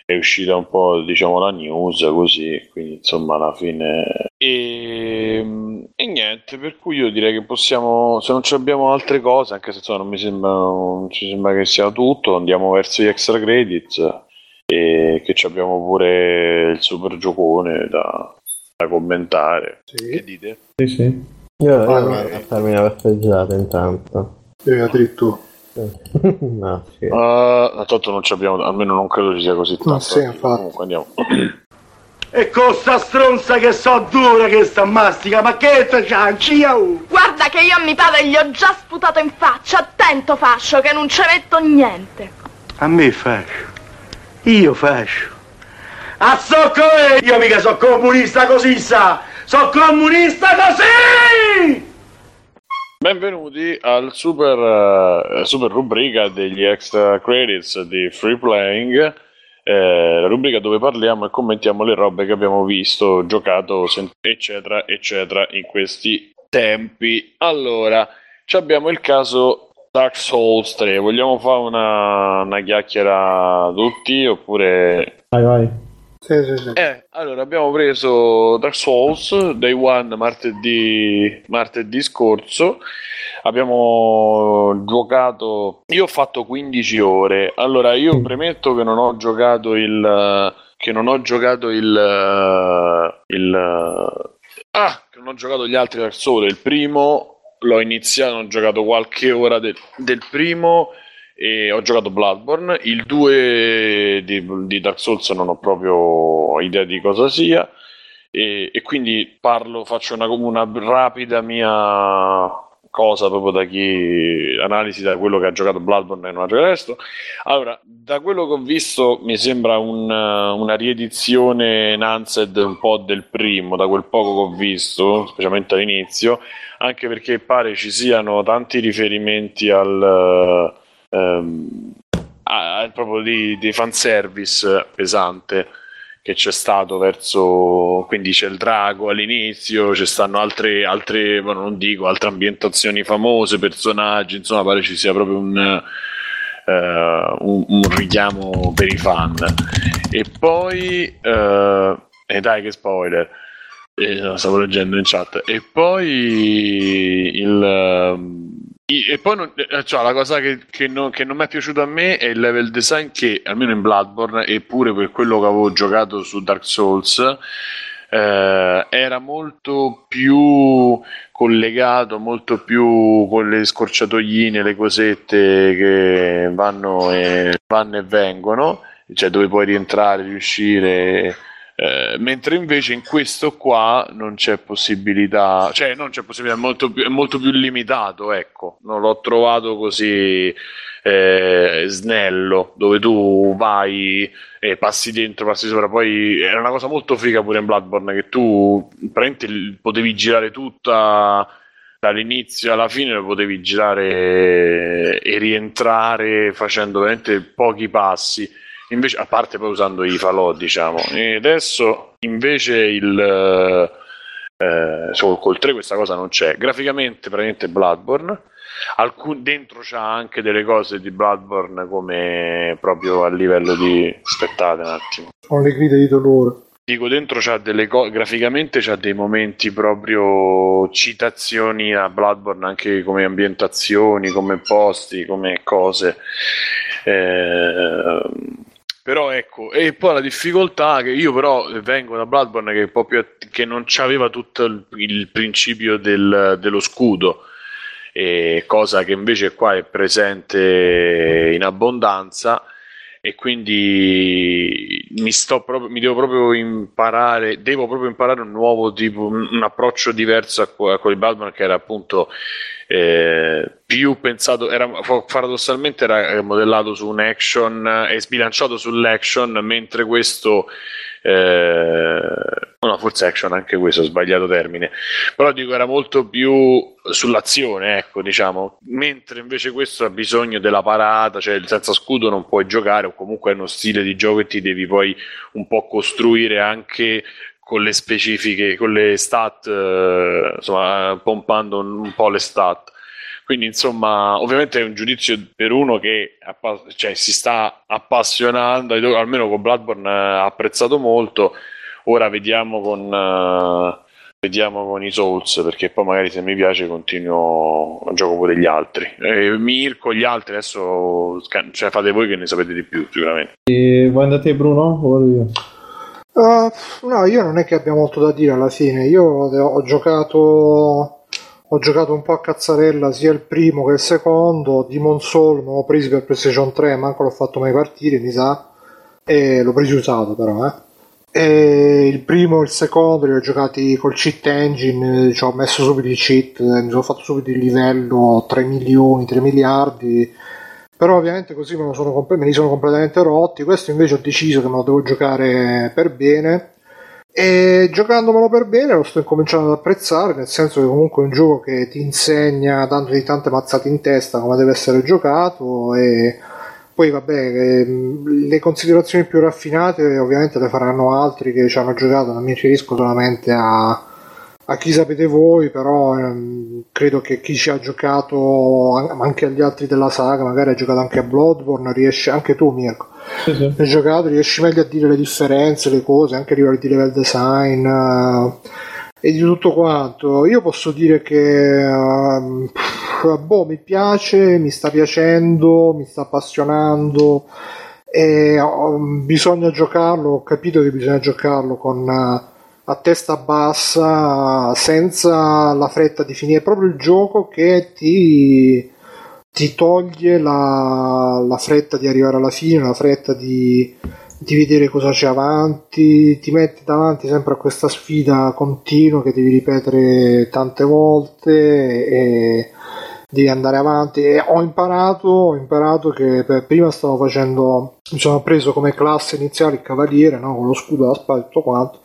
è uscita un po', diciamo, la news così, quindi insomma alla fine e niente, per cui io direi che possiamo, se non ci abbiamo altre cose, anche se insomma non ci sembra che sia tutto, andiamo verso gli extra credits e che ci abbiamo pure il super giocone da commentare. Sì. Che dite? Sì. Io farmi una passeggiata intanto. Tu. No, sì. Tanto non ci abbiamo, almeno non credo ci sia così tanto. Sì, infatti. Comunque andiamo. E con sta stronza che so dura che sta mastica, ma che c'ha? Guarda che io a mi padre gli ho già sputato in faccia, attento fascio che non ci metto niente. A me fascio, io fascio. A socco io mica so comunista così sa, so comunista così! Benvenuti al super rubrica degli extra credits di Free Playing, la rubrica dove parliamo e commentiamo le robe che abbiamo visto, giocato, eccetera, eccetera, in questi tempi. Allora, abbiamo il caso Dark Souls 3. Vogliamo fare una chiacchiera tutti oppure... Vai. Sì. Allora abbiamo preso Dark Souls Day One martedì scorso, abbiamo giocato, io ho fatto 15 ore. Allora io premetto che non ho giocato gli altri Dark Souls. Il primo l'ho iniziato, ho giocato qualche ora del primo. E ho giocato Bloodborne, il 2 di Dark Souls non ho proprio idea di cosa sia e quindi faccio una rapida mia cosa proprio analisi da quello che ha giocato Bloodborne e non ha giocato il resto. Allora, da quello che ho visto mi sembra una riedizione enhanced un po' del primo, da quel poco che ho visto, specialmente all'inizio, anche perché pare ci siano tanti riferimenti al... proprio di fanservice pesante che c'è stato verso, quindi c'è il drago all'inizio, ci stanno altre ambientazioni famose, personaggi, insomma pare ci sia proprio un richiamo per i fan. E poi dai che spoiler, stavo leggendo in chat. E poi la cosa che non mi è piaciuta a me è il level design, che almeno in Bloodborne, eppure per quello che avevo giocato su Dark Souls, era molto più collegato, molto più con le scorciatoie, le cosette che vanno e vengono, cioè dove puoi rientrare, riuscire... mentre invece in questo qua non c'è possibilità, è molto più limitato, ecco, non l'ho trovato così snello, dove tu vai e passi dentro, passi sopra. Poi era una cosa molto figa pure in Bloodborne, che tu praticamente potevi girare tutta dall'inizio alla fine, lo potevi girare e rientrare facendo veramente pochi passi. Invece, a parte poi usando i falò, diciamo. E adesso invece col 3 questa cosa non c'è. Graficamente praticamente Bloodborne, dentro c'ha anche delle cose di Bloodborne, come proprio a livello di... aspettate un attimo, ho le grida di dolore. Dico, dentro c'ha delle cose, graficamente c'ha dei momenti proprio citazioni a Bloodborne, anche come ambientazioni, come posti, come cose. Però ecco, e poi la difficoltà che io però vengo da Bloodborne, che proprio che non c'aveva tutto il principio dello scudo, cosa che invece qua è presente in abbondanza, e quindi devo proprio imparare un nuovo tipo, un approccio diverso a quelli Bloodborne, che era appunto più pensato, paradossalmente era modellato su un action e sbilanciato sull'action, mentre questo no, forse action anche questo, ho sbagliato termine, però dico era molto più sull'azione, ecco, diciamo, mentre invece questo ha bisogno della parata, cioè senza scudo non puoi giocare, o comunque è uno stile di gioco che ti devi poi un po' costruire anche con le specifiche, con le stat, insomma, pompando un po' le stat. Quindi insomma, ovviamente è un giudizio per uno che si sta appassionando, almeno con Bloodborne ha apprezzato molto. Ora vediamo con i Souls, perché poi magari se mi piace continuo, gioco pure gli altri. Mirko, gli altri adesso, cioè, fate voi che ne sapete di più sicuramente. Voi andate Bruno o vado io? No, io non è che abbia molto da dire alla fine. Io ho giocato un po' a cazzarella sia il primo che il secondo. Demon Soul non l'ho preso per PlayStation 3, manco l'ho fatto mai partire, mi sa, e l'ho preso usato però, E il primo e il secondo li ho giocati col cheat engine, ci ho messo subito i cheat, mi sono fatto subito il livello 3 miliardi, però ovviamente così me li sono completamente rotti. Questo invece ho deciso che me lo devo giocare per bene, e giocandomelo per bene lo sto incominciando ad apprezzare, nel senso che comunque è un gioco che ti insegna, dando di tante mazzate in testa, come deve essere giocato. E poi vabbè, le considerazioni più raffinate ovviamente le faranno altri che ci hanno giocato, non mi riferisco solamente a chi sapete voi, però credo che chi ci ha giocato anche agli altri della saga, magari ha giocato anche a Bloodborne, riesce, anche tu Mirko, sì. Hai giocato, riesci meglio a dire le differenze, le cose, anche a livello di level design e di tutto quanto. Io posso dire che mi piace, mi sta piacendo, mi sta appassionando, e bisogna giocarlo, ho capito che bisogna giocarlo con a testa bassa, senza la fretta di finire. È proprio il gioco che ti toglie la fretta di arrivare alla fine, la fretta di vedere cosa c'è avanti, ti metti davanti sempre a questa sfida continua che devi ripetere tante volte e devi andare avanti. E ho imparato che prima mi sono preso come classe iniziale il cavaliere, no? Con lo scudo, la spada e tutto quanto,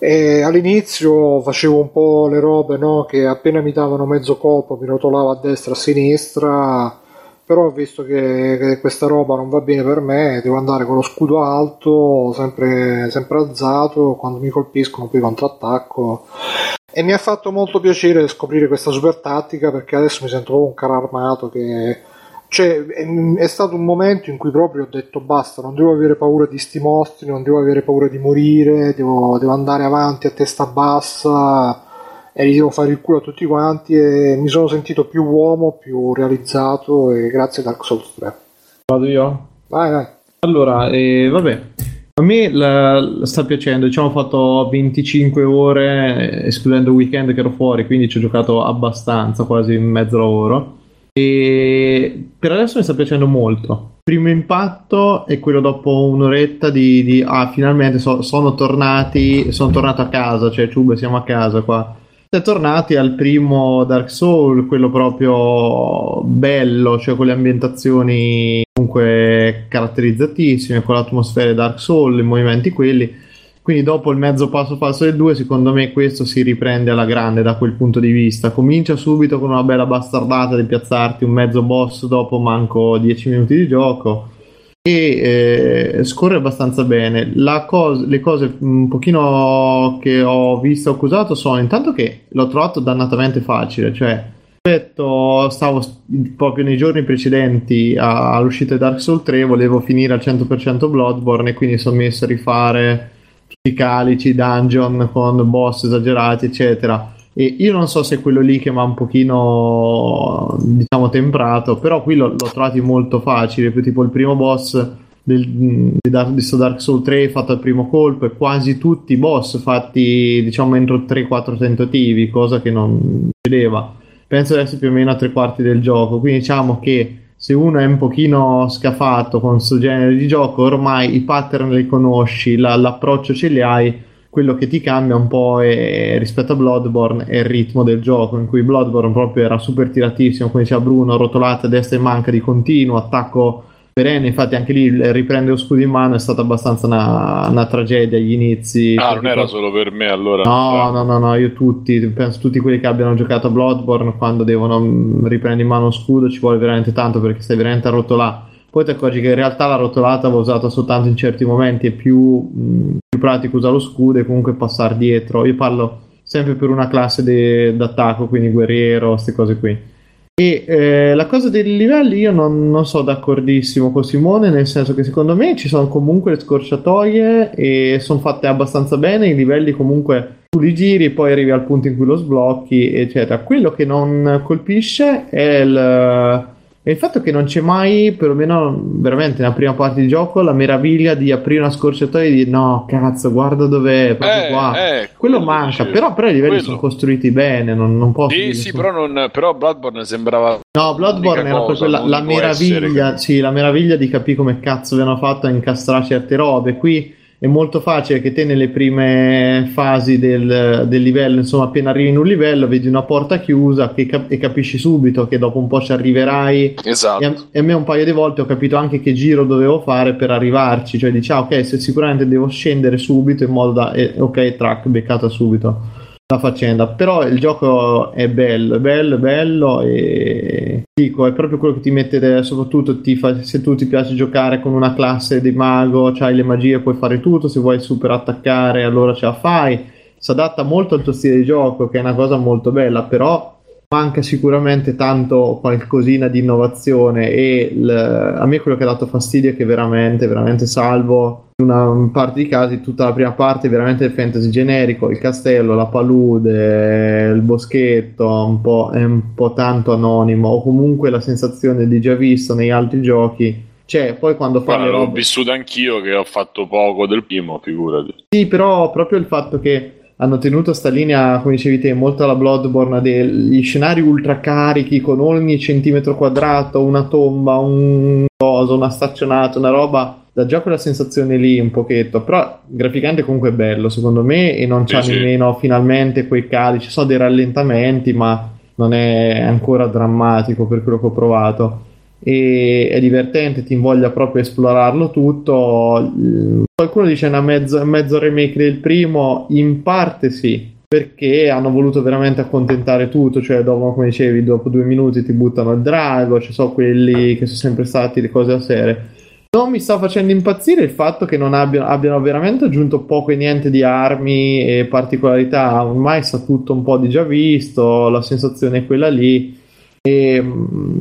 e all'inizio facevo un po' le robe, no? Che appena mi davano mezzo colpo mi rotolavo a destra a sinistra, però ho visto che questa roba non va bene per me, devo andare con lo scudo alto, sempre alzato, quando mi colpiscono poi contrattacco. E mi ha fatto molto piacere scoprire questa super tattica, perché adesso mi sento un carro armato che... Cioè, è stato un momento in cui proprio ho detto basta, non devo avere paura di sti mostri, non devo avere paura di morire, devo andare avanti a testa bassa e gli devo fare il culo a tutti quanti, e mi sono sentito più uomo, più realizzato, e grazie a Dark Souls 3. Vado io? Vai. Allora, vabbè, a me la sta piacendo, diciamo ho fatto 25 ore, escludendo il weekend che ero fuori, quindi ci ho giocato abbastanza, quasi mezzo lavoro. E per adesso mi sta piacendo molto. Primo impatto è quello dopo un'oretta di finalmente sono tornato a casa, cioè ciuba, siamo a casa qua. Siamo tornati al primo Dark Souls, quello proprio bello, cioè con le ambientazioni comunque caratterizzatissime, con l'atmosfera Dark Souls, i movimenti quelli. Quindi dopo il mezzo passo falso del 2, secondo me questo si riprende alla grande da quel punto di vista. Comincia subito con una bella bastardata di piazzarti un mezzo boss dopo manco 10 minuti di gioco, e scorre abbastanza bene. Le cose un pochino che ho visto accusato sono intanto che l'ho trovato dannatamente facile, cioè stavo proprio nei giorni precedenti all'uscita di Dark Souls 3, volevo finire al 100% Bloodborne, e quindi sono messo a rifare tutti i calici, dungeon con boss esagerati eccetera, e io non so se è quello lì che mi ha un pochino diciamo temprato, però qui l'ho trovato molto facile. Tipo il primo boss di Dark Souls 3 fatto al primo colpo, e quasi tutti i boss fatti diciamo entro 3-4 tentativi, cosa che non vedeva, penso adesso più o meno a tre quarti del gioco. Quindi diciamo che se uno è un pochino scafato con questo genere di gioco, ormai i pattern li conosci, l'approccio ce li hai. Quello che ti cambia un po' rispetto a Bloodborne è il ritmo del gioco, in cui Bloodborne proprio era super tiratissimo, come diceva Bruno, rotolata a destra e manca di continuo, attacco perenne. Infatti anche lì riprende lo scudo in mano è stata abbastanza una tragedia agli inizi. Non era solo per me allora? No, io penso tutti quelli che abbiano giocato a Bloodborne, quando devono riprendere in mano lo scudo ci vuole veramente tanto, perché stai veramente a rotolare. Poi ti accorgi che in realtà la rotolata va usata soltanto in certi momenti, è più pratico usare lo scudo e comunque passare dietro. Io parlo sempre per una classe d'attacco, quindi guerriero, queste cose qui. E la cosa dei livelli io non sono d'accordissimo con Simone, nel senso che secondo me ci sono comunque le scorciatoie e sono fatte abbastanza bene. I livelli comunque tu li giri, poi arrivi al punto in cui lo sblocchi, eccetera. Quello che non colpisce è il fatto che non c'è mai, perlomeno veramente nella prima parte di gioco, la meraviglia di aprire una scorciatoia e dire no, cazzo, guarda dov'è, proprio qua. Quello manca, però i livelli sono costruiti bene, non posso dire. Sì, però Bloodborne sembrava... No, Bloodborne era proprio la meraviglia, sì, la meraviglia di capire come cazzo vi hanno fatto a incastrare certe robe. Qui è molto facile che te nelle prime fasi del livello, insomma, appena arrivi in un livello vedi una porta chiusa e capisci subito che dopo un po' ci arriverai. Esatto. E a me un paio di volte ho capito anche che giro dovevo fare per arrivarci, cioè dici ok, se sicuramente devo scendere subito in modo da ok, track beccata subito la faccenda. Però il gioco è bello e dico, è proprio quello che ti mette, soprattutto se tu ti piace giocare con una classe di mago, c'hai le magie, puoi fare tutto, se vuoi super attaccare allora ce la fai, si adatta molto al tuo stile di gioco, che è una cosa molto bella. Però manca sicuramente tanto qualcosina di innovazione e a me quello che ha dato fastidio è che veramente, salvo una parte di casi, tutta la prima parte veramente del fantasy generico, il castello, la palude, il boschetto, è un po' tanto anonimo, o comunque la sensazione di già visto negli altri giochi. Cioè, poi quando fa le robe... L'ho vissuto anch'io, che ho fatto poco del primo, figurati. Sì, però proprio il fatto che hanno tenuto sta linea, come dicevi te, molto alla Bloodborne, degli scenari ultra carichi con ogni centimetro quadrato una tomba, un coso, una staccionata, una roba, da già quella sensazione lì un pochetto. Però graficamente comunque è bello secondo me, e non c'ha nemmeno finalmente quei cali, ci sono dei rallentamenti ma non è ancora drammatico per quello che ho provato, e è divertente, ti invoglia proprio a esplorarlo tutto. Qualcuno dice una mezzo remake del primo, in parte sì, perché hanno voluto veramente accontentare tutto, cioè dopo, come dicevi, dopo 2 minuti ti buttano il drago, ci sono quelli che sono sempre stati le cose a serie. Non mi sta facendo impazzire il fatto che non abbiano veramente aggiunto poco e niente di armi e particolarità, ormai sa tutto un po' di già visto, la sensazione è quella lì, e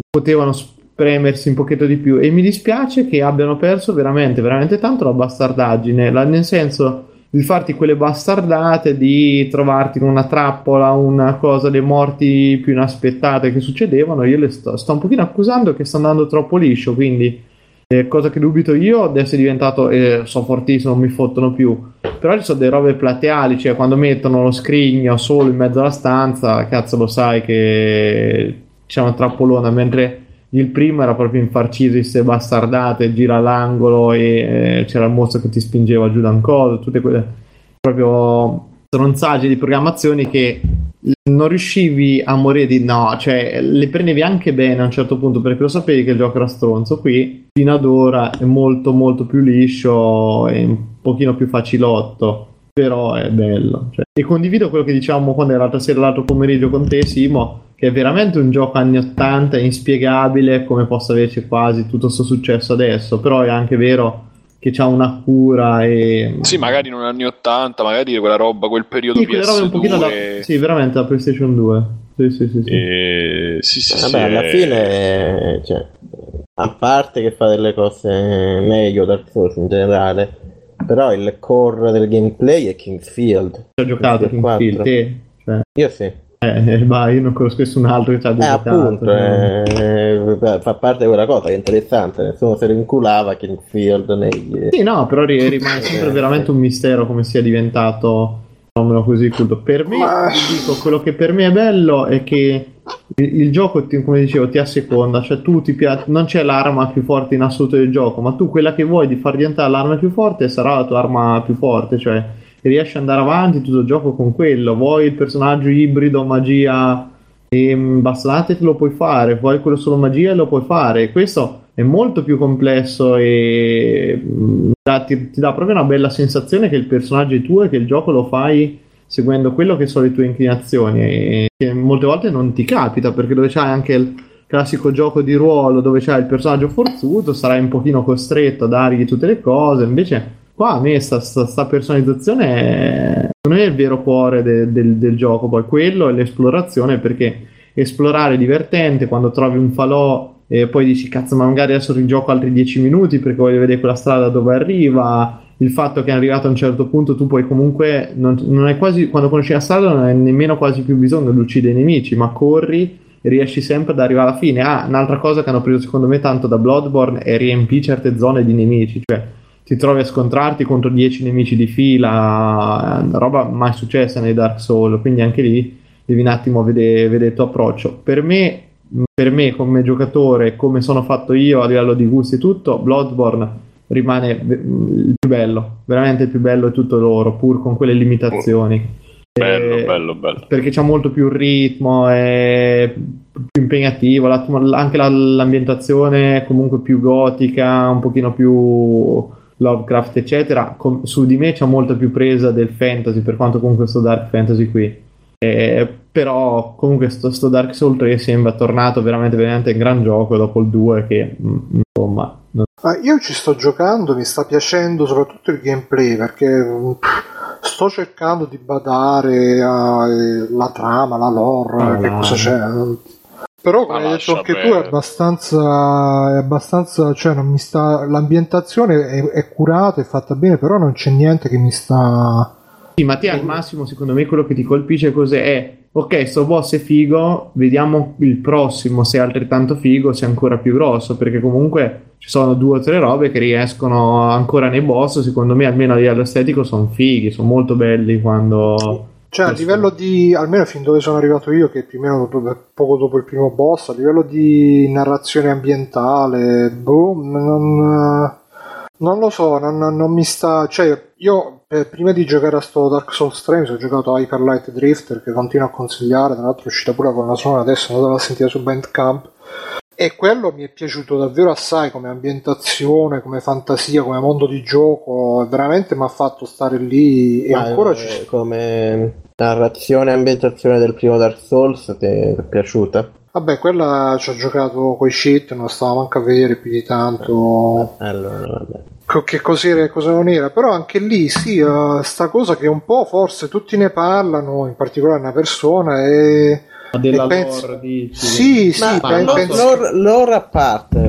potevano premersi un pochetto di più, e mi dispiace che abbiano perso veramente tanto la bastardaggine, nel senso di farti quelle bastardate, di trovarti in una trappola, una cosa dei morti più inaspettate che succedevano. Io le sto un pochino accusando che sta andando troppo liscio, quindi cosa che dubito io, adesso è diventato sono fortissimo, non mi fottono più, però ci sono delle robe plateali, cioè quando mettono lo scrigno solo in mezzo alla stanza, cazzo lo sai che c'è una trappolona, mentre il primo era proprio infarcito di ste bastardate, gira l'angolo e c'era il mostro che ti spingeva giù da un coso, tutte quelle proprio stronzaggine di programmazioni che non riuscivi a morire di no, cioè le prendevi anche bene a un certo punto perché lo sapevi che il gioco era stronzo. Qui fino ad ora è molto più liscio e un pochino più facilotto, però è bello, cioè. E condivido quello che diciamo quando era l'altra sera, l'altro pomeriggio con te, Simo, che è veramente un gioco anni 80, è inspiegabile come possa averci quasi tutto sto successo adesso, però è anche vero che c'ha una cura e... Sì, magari non anni 80, magari quella roba, quel periodo, sì, PS2 un pochino da... Sì, veramente da PlayStation 2. Sì. Sì, vabbè, alla fine, cioè, a parte che fa delle cose meglio Dark Souls in generale, però il core del gameplay è King's Field. Ho giocato King's Field, sì, cioè. Io sì. Ma io non conosco nessun altro che ci ha giocato. Appunto, fa parte di quella cosa, è interessante. Nessuno se lo inculava King's Field negli... Sì, no, però rimane sempre veramente un mistero come sia diventato fenomeno così culto. Per me, dico, quello che per me è bello è che il gioco, come dicevo, ti asseconda, cioè tu non c'è l'arma più forte in assoluto del gioco, ma tu quella che vuoi di far diventare l'arma più forte sarà la tua arma più forte, cioè riesci ad andare avanti tutto il gioco con quello. Vuoi il personaggio ibrido magia e bastonate, te lo puoi fare, vuoi quello solo magia e lo puoi fare. Questo è molto più complesso e ti dà proprio una bella sensazione che il personaggio è tuo e che il gioco lo fai seguendo quello che sono le tue inclinazioni, e che molte volte non ti capita, perché dove c'hai anche il classico gioco di ruolo dove c'hai il personaggio forzuto sarai un pochino costretto a dargli tutte le cose. Invece qua a me sta personalizzazione non è il vero cuore del gioco, poi quello è l'esplorazione, perché esplorare divertente, quando trovi un falò e poi dici cazzo, ma magari adesso rigioco altri 10 minuti perché voglio vedere quella strada dove arriva. Il fatto che è arrivato a un certo punto tu puoi comunque non hai quasi, quando conosci la strada non hai nemmeno quasi più bisogno di uccidere i nemici, ma corri e riesci sempre ad arrivare alla fine. Un'altra cosa che hanno preso secondo me tanto da Bloodborne è riempire certe zone di nemici, cioè ti trovi a scontrarti contro 10 nemici di fila, una roba mai successa nei Dark Souls, quindi anche lì devi un attimo vedere il tuo approccio. Per me come giocatore, come sono fatto io a livello di gusti e tutto, Bloodborne rimane il più bello, veramente il più bello di tutto loro, pur con quelle limitazioni. Bello. Perché c'ha molto più ritmo, è più impegnativo, anche l'ambientazione è comunque più gotica, un pochino più Lovecraft eccetera. Su di me c'ha molta più presa del fantasy, per quanto con questo dark fantasy qui. Però comunque sto Dark Souls 3 sembra tornato veramente un gran gioco dopo il 2 che insomma non... Io ci sto giocando, mi sta piacendo soprattutto il gameplay, perché sto cercando di badare alla trama, la lore, che cosa c'è, però come hai detto anche tu è abbastanza cioè non mi sta, l'ambientazione è curata, è fatta bene, però non c'è niente che mi sta. Sì, ma te al massimo secondo me quello che ti colpisce cos'è? Ok, sto boss è figo, vediamo il prossimo se è altrettanto figo, se è ancora più grosso, perché comunque ci sono 2 o 3 robe che riescono ancora nei boss, secondo me almeno a livello estetico sono fighi, sono molto belli quando... Cioè a livello di, almeno fin dove sono arrivato io, che più o meno poco dopo il primo boss, a livello di narrazione ambientale, non lo so, non mi sta... Cioè io prima di giocare a sto Dark Souls 3 mi sono giocato a Hyper Light Drifter, che continuo a consigliare, tra l'altro è uscita pure con la suona, adesso andavo a sentire su Bandcamp, e quello mi è piaciuto davvero assai come ambientazione, come fantasia, come mondo di gioco, veramente mi ha fatto stare lì. E ancora come narrazione e ambientazione del primo Dark Souls ti è piaciuta? Vabbè, quella ci ho giocato coi shit, non stavo manco a vedere più di tanto che cos'era e cosa non era, però anche lì sì, sta cosa che un po' forse tutti ne parlano, in particolare una persona, e della lore dici. Sì, lore a parte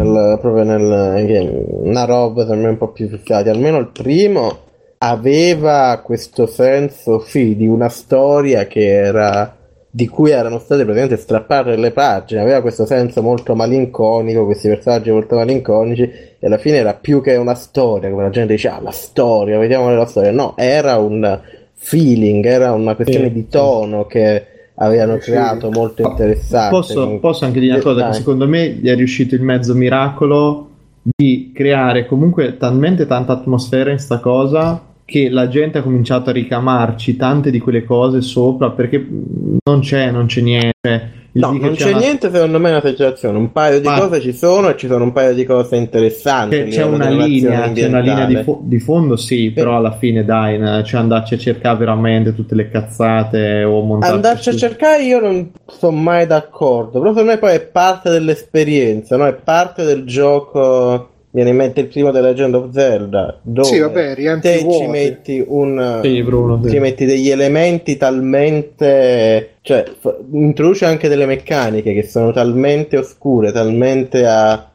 proprio nel una roba per me un po' più ficcata. Almeno il primo aveva questo senso di una storia che era, di cui erano state praticamente strappate le pagine, aveva questo senso molto malinconico, questi personaggi molto malinconici, e alla fine era più che una storia, come la gente dice, la storia, vediamo la storia, no, era un feeling, era una questione di tono che avevano creato molto interessante. Posso anche dire una cosa, che secondo me gli è riuscito il mezzo miracolo di creare comunque talmente tanta atmosfera in sta cosa, che la gente ha cominciato a ricamarci tante di quelle cose sopra, perché non c'è niente. Niente, secondo me è una situazione, un paio di cose ci sono, e ci sono un paio di cose interessanti. C'è una linea di fondo, sì, però alla fine andarci a cercare veramente tutte le cazzate o andarci a cercare, io non sono mai d'accordo, però secondo me poi è parte dell'esperienza, no? È parte del gioco. Viene in mente il primo The Legend of Zelda, dove te ci metti metti degli elementi talmente, cioè introduce anche delle meccaniche che sono talmente oscure, talmente a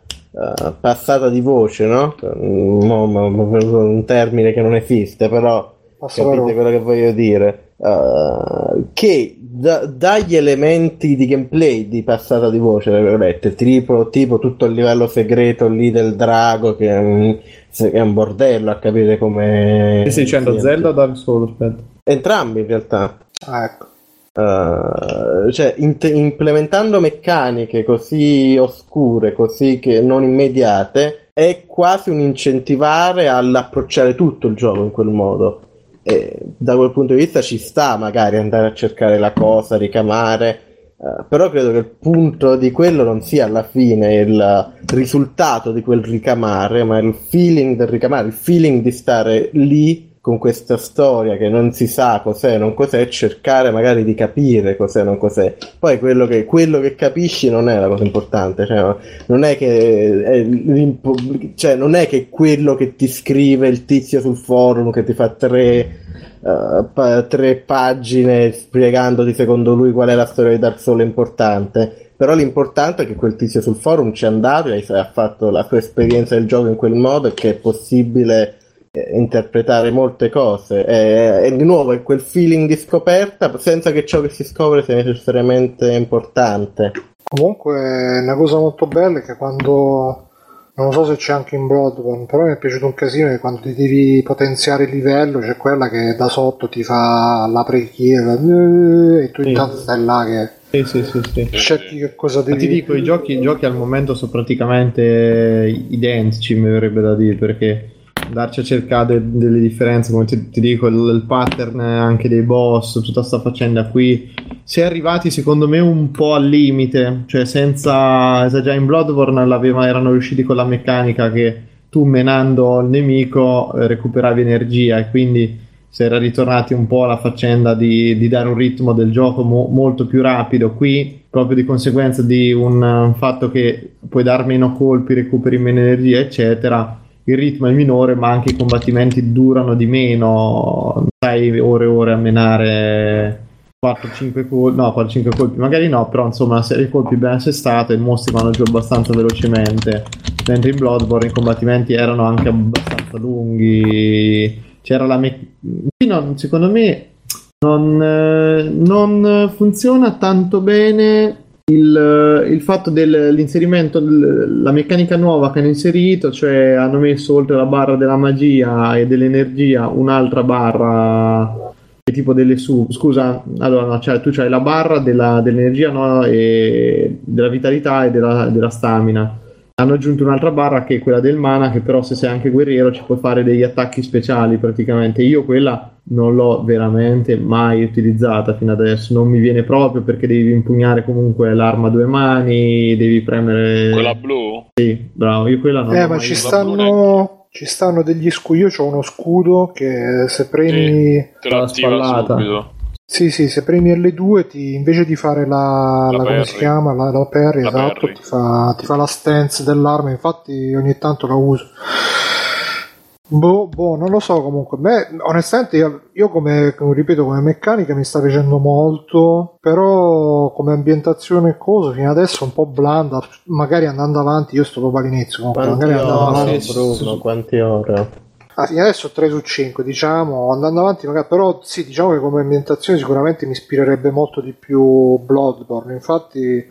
passata di voce, no? Un termine che non esiste, però capite quello che voglio dire, che dagli elementi di gameplay di passata di voce, tipo tutto il livello segreto lì del drago, che è un bordello a capire come. Sì, c'è Zelda Dark Souls, entrambi in realtà. Ecco. Cioè implementando meccaniche così oscure, così che non immediate, è quasi un incentivare all'approcciare tutto il gioco in quel modo. E da quel punto di vista ci sta magari andare a cercare la cosa, ricamare, però credo che il punto di quello non sia alla fine il risultato di quel ricamare, ma il feeling del ricamare, il feeling di stare lì con questa storia che non si sa cos'è, non cos'è, cercare magari di capire cos'è, non cos'è. Poi quello che capisci non è la cosa importante, cioè non è che non è che quello che ti scrive il tizio sul forum che ti fa tre pagine spiegandoti secondo lui qual è la storia di Dark Souls è importante. Però l'importante è che quel tizio sul forum ci è andato e ha fatto la sua esperienza del gioco in quel modo e che è possibile interpretare molte cose, e di nuovo è quel feeling di scoperta senza che ciò che si scopre sia necessariamente importante. Comunque una cosa molto bella è che quando, non so se c'è anche in Bloodborne, però mi è piaciuto un casino che quando ti devi potenziare il livello c'è quella che da sotto ti fa la preghiera e tu intanto stai là che sì. Scetti che cosa devi. Ti dico, i giochi al momento sono praticamente identici, mi verrebbe da dire, perché andarci a cercare delle differenze, come ti dico, il pattern anche dei boss, tutta sta faccenda qui, si è arrivati secondo me un po' al limite, cioè senza già in Bloodborne erano riusciti con la meccanica che tu menando il nemico recuperavi energia, e quindi si era ritornati un po' alla faccenda di dare un ritmo del gioco molto più rapido. Qui proprio di conseguenza di un fatto che puoi dar meno colpi, recuperi meno energia eccetera, il ritmo è minore, ma anche i combattimenti durano di meno, sai, ore e ore a menare 4-5 colpi magari no, però insomma una serie di colpi ben assestata e i mostri vanno giù abbastanza velocemente, mentre in Bloodborne i combattimenti erano anche abbastanza lunghi, c'era la secondo me non funziona tanto bene il fatto dell'inserimento, la meccanica nuova che hanno inserito, cioè hanno messo oltre la barra della magia e dell'energia un'altra barra che tipo delle cioè tu c'hai la barra dell'energia, no? E della vitalità e della stamina, hanno aggiunto un'altra barra che è quella del mana, che però se sei anche guerriero ci puoi fare degli attacchi speciali praticamente. Io quella non l'ho veramente mai utilizzata fino adesso, non mi viene proprio, perché devi impugnare comunque l'arma a due mani, devi premere quella blu? Sì, bravo, io quella non l'ho ma mai ci stanno degli scudi, io c'ho uno scudo che se premi te la spallata subito. Sì, se premi L2 invece di fare la come si chiama? La parry, esatto, ti fa la stance dell'arma, infatti ogni tanto la uso. Boh, non lo so, comunque. Beh, onestamente io come meccanica mi sta piacendo molto, però come ambientazione e cosa fino adesso è un po' blanda, magari andando avanti, io sto proprio all'inizio, magari andando avanti. Bruno, quante ore? Adesso 3 su 5, diciamo, andando avanti magari, però sì, diciamo che come ambientazione sicuramente mi ispirerebbe molto di più Bloodborne, infatti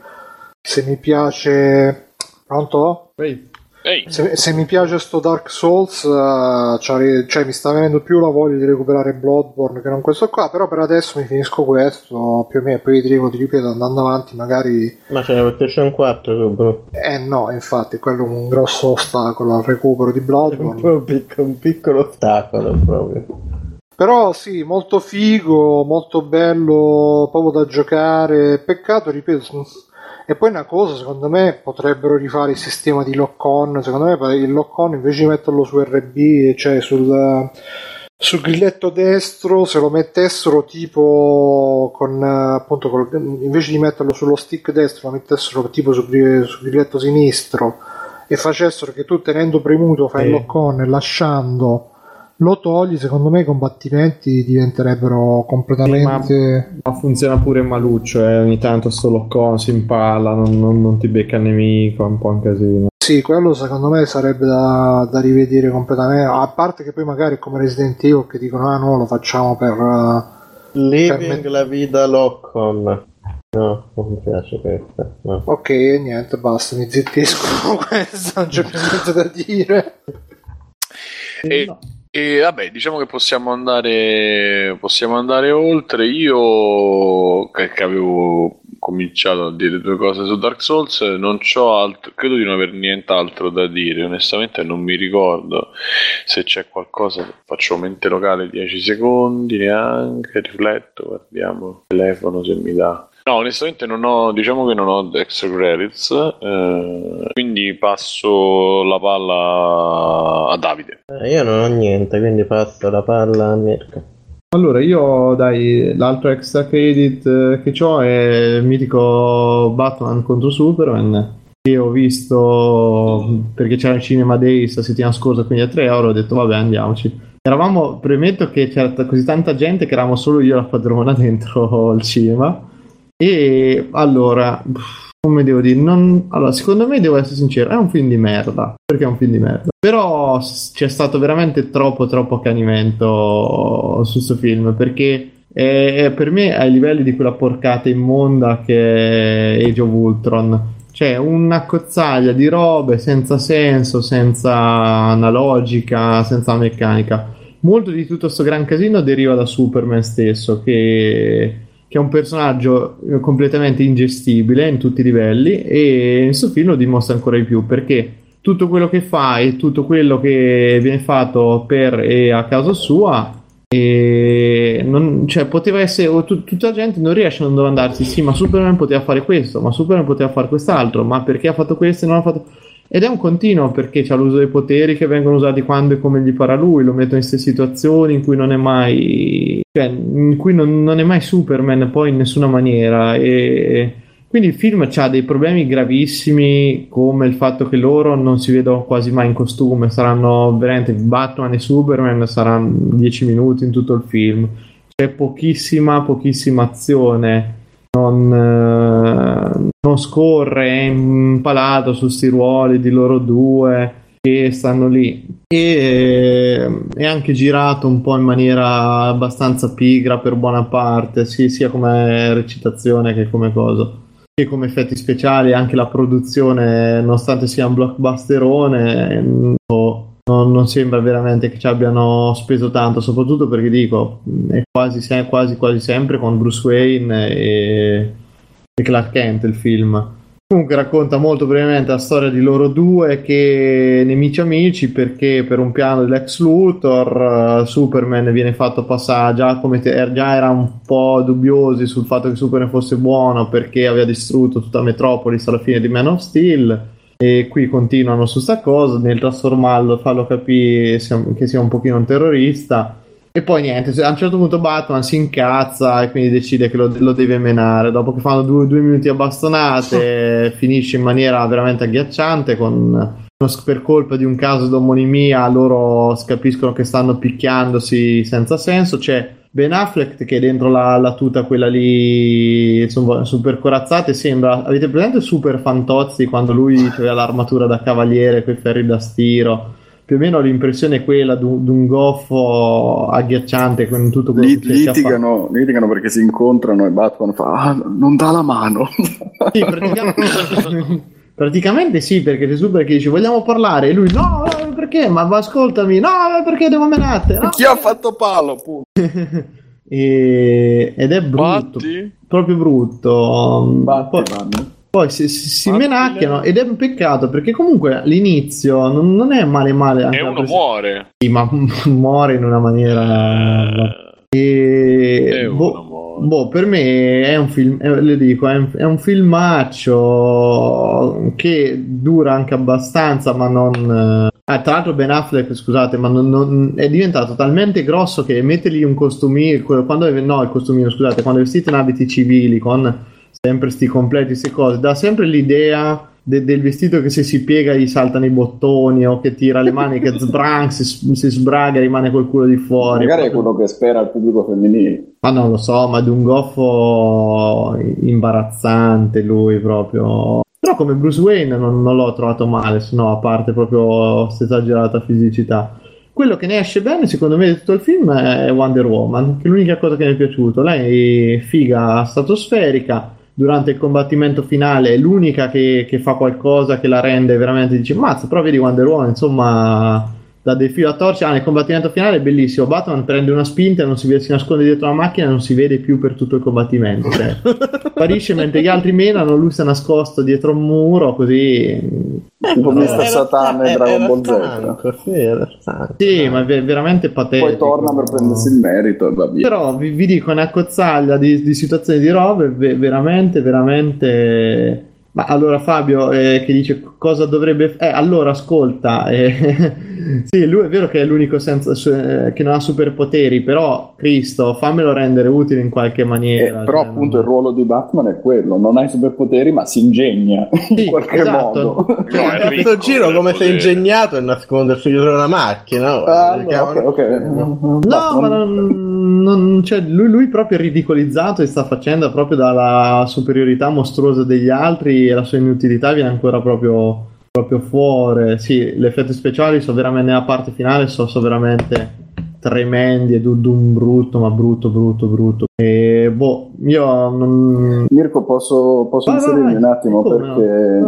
se mi piace... Pronto? Hey. Se mi piace sto Dark Souls, cioè mi sta venendo più la voglia di recuperare Bloodborne che non questo qua, però per adesso mi finisco questo, più o meno, poi vedremo, ti ripeto, andando avanti magari... Ma c'è la PlayStation 4, Rubro? No, infatti, quello è un grosso ostacolo al recupero di Bloodborne. Un piccolo ostacolo, proprio. Però sì, molto figo, molto bello, proprio da giocare, peccato, ripeto... E poi una cosa, secondo me potrebbero rifare il sistema di lock-on, secondo me il lock-on invece di metterlo su RB, cioè sul grilletto destro, se lo mettessero tipo con appunto invece di metterlo sullo stick destro lo mettessero tipo sul grilletto sinistro e facessero che tu tenendo premuto fai il lock-on e lasciando lo togli, secondo me i combattimenti diventerebbero completamente... ma funziona pure maluccio, ogni tanto solo con si impalla, non ti becca il nemico, è un po' un casino. Sì, quello secondo me sarebbe da rivedere completamente, a parte che poi magari come Resident Evil che dicono no, lo facciamo per... la vita lock-on. No, non mi piace questa. No. Ok, niente, basta, mi zittisco con questa, non c'è più niente da dire. No. E vabbè, diciamo che possiamo andare oltre. Io che avevo cominciato a dire due cose su Dark Souls, non c'ho altro, credo di non aver nient'altro da dire, onestamente non mi ricordo se c'è qualcosa, faccio mente locale 10 secondi neanche, rifletto, guardiamo il telefono se mi dà No, onestamente non ho, diciamo che non ho extra credits, quindi passo la palla a Davide. Io non ho niente, quindi passo la palla a Mirko. Allora, io dai, l'altro extra credit che ho è il mitico Batman contro Superman, che ho visto perché c'era il Cinema Days la settimana scorsa, quindi a €3 ho detto vabbè, andiamoci. Eravamo, premetto che c'era così tanta gente che eravamo solo io e la padrona dentro il cinema. E allora, come devo dire, non... allora, secondo me, devo essere sincero, è un film di merda, perché è un film di merda. Però c'è stato veramente troppo accanimento su questo film, perché è, per me, ai livelli di quella porcata immonda che è Age of Ultron. Cioè, una cozzaglia di robe senza senso, senza una logica, senza una meccanica. Molto di tutto sto gran casino deriva da Superman stesso, che è un personaggio completamente ingestibile in tutti i livelli, e in suo film lo dimostra ancora di più, perché tutto quello che fa e tutto quello che viene fatto per e a causa sua... E non, cioè, poteva essere tutta la gente non riesce a non domandarsi: sì, ma Superman poteva fare questo, ma Superman poteva fare quest'altro, ma perché ha fatto questo e non ha fatto? Ed è un continuo, perché c'ha l'uso dei poteri che vengono usati quando e come gli pare a lui, lo mettono in queste situazioni in cui non è mai, cioè, in cui non è mai Superman poi in nessuna maniera. E quindi il film ha dei problemi gravissimi, come il fatto che loro non si vedono quasi mai in costume, saranno veramente Batman e Superman, saranno 10 minuti in tutto il film. C'è pochissima azione, non scorre, è impalato su sti ruoli di loro due che stanno lì. E è anche girato un po' in maniera abbastanza pigra per buona parte, sia come recitazione che come cosa. Che come effetti speciali, anche la produzione, nonostante sia un blockbusterone, non sembra veramente che ci abbiano speso tanto, soprattutto perché dico è quasi sempre con Bruce Wayne e Clark Kent il film. Comunque racconta molto brevemente la storia di loro due che nemici, perché per un piano dell'ex Luthor Superman viene fatto passare, già era un po' dubbiosi sul fatto che Superman fosse buono, perché aveva distrutto tutta Metropolis alla fine di Man of Steel, e qui continuano su sta cosa nel trasformarlo, farlo capire che sia un pochino un terrorista. E poi niente, a un certo punto Batman si incazza e quindi decide che lo deve menare. Dopo che fanno due minuti a bastonate, finisce in maniera veramente agghiacciante, per colpa di un caso d'omonimia loro capiscono che stanno picchiandosi senza senso. C'è Ben Affleck che è dentro la tuta quella lì, insomma, super corazzata, e sembra, avete presente Super Fantozzi quando lui aveva l'armatura da cavaliere, quei ferri da stiro? Più o meno l'impressione è quella di un goffo agghiacciante con tutto quello che litigano perché si incontrano e Batman fa non dà la mano. Sì, praticamente sì, perché c'è Super che dice vogliamo parlare e lui no, perché? Ma ascoltami, no, perché devo menarti? No, chi ha fatto palo? Ed è brutto, Batti? Proprio brutto. Poi si menacchiano, ed è un peccato perché comunque l'inizio non è male. Anche e uno muore. Sì, ma muore in una maniera... per me è un film, le dico, è un filmaccio che dura anche abbastanza, ma non... tra l'altro Ben Affleck, scusate, ma non è diventato talmente grosso che mettergli un costumino, quando è vestito in abiti civili con... sempre sti completi, queste cose, dà sempre l'idea del vestito che se si piega gli saltano i bottoni, o che tira le mani che si sbraga e rimane col culo di fuori. Magari è quello che spera il pubblico femminile. Ma non lo so, ma di un goffo imbarazzante lui proprio. Però come Bruce Wayne non l'ho trovato male, se no, a parte proprio questa esagerata fisicità. Quello che ne esce bene, secondo me, di tutto il film è Wonder Woman, che è l'unica cosa che mi è piaciuto. Lei è figa stratosferica. Durante il combattimento finale è l'unica che fa qualcosa che la rende veramente, dice mazza, però vedi Wonder Woman, insomma, da dei filo a torcia. Nel combattimento finale è bellissimo, Batman prende una spinta e non si vede, si nasconde dietro la macchina e non si vede più per tutto il combattimento, cioè, sparisce mentre gli altri menano, lui si è nascosto dietro un muro, così come sta Satana e Dragon Ball Z. Sì, ma è veramente patetico. Poi torna per prendersi il merito e va via. Però vi dico, una cozzaglia di situazioni, di robe veramente. Ma allora Fabio che dice cosa dovrebbe allora ascolta sì, lui è vero che è l'unico senza che non ha superpoteri, però Cristo, fammelo rendere utile in qualche maniera, però appunto il ruolo di Batman è quello, non ha i superpoteri ma si ingegna, sì, in qualche modo. Questo giro come sei ingegnato è nascondersi dietro una macchina, ma non cioè, lui proprio è ridicolizzato e sta facendo proprio dalla superiorità mostruosa degli altri, e la sua inutilità viene ancora proprio fuori. Sì, gli effetti speciali sono veramente, nella parte finale sono veramente tremendi, ed un brutto, ma brutto. E io non... Mirko, posso inserirmi un attimo, perché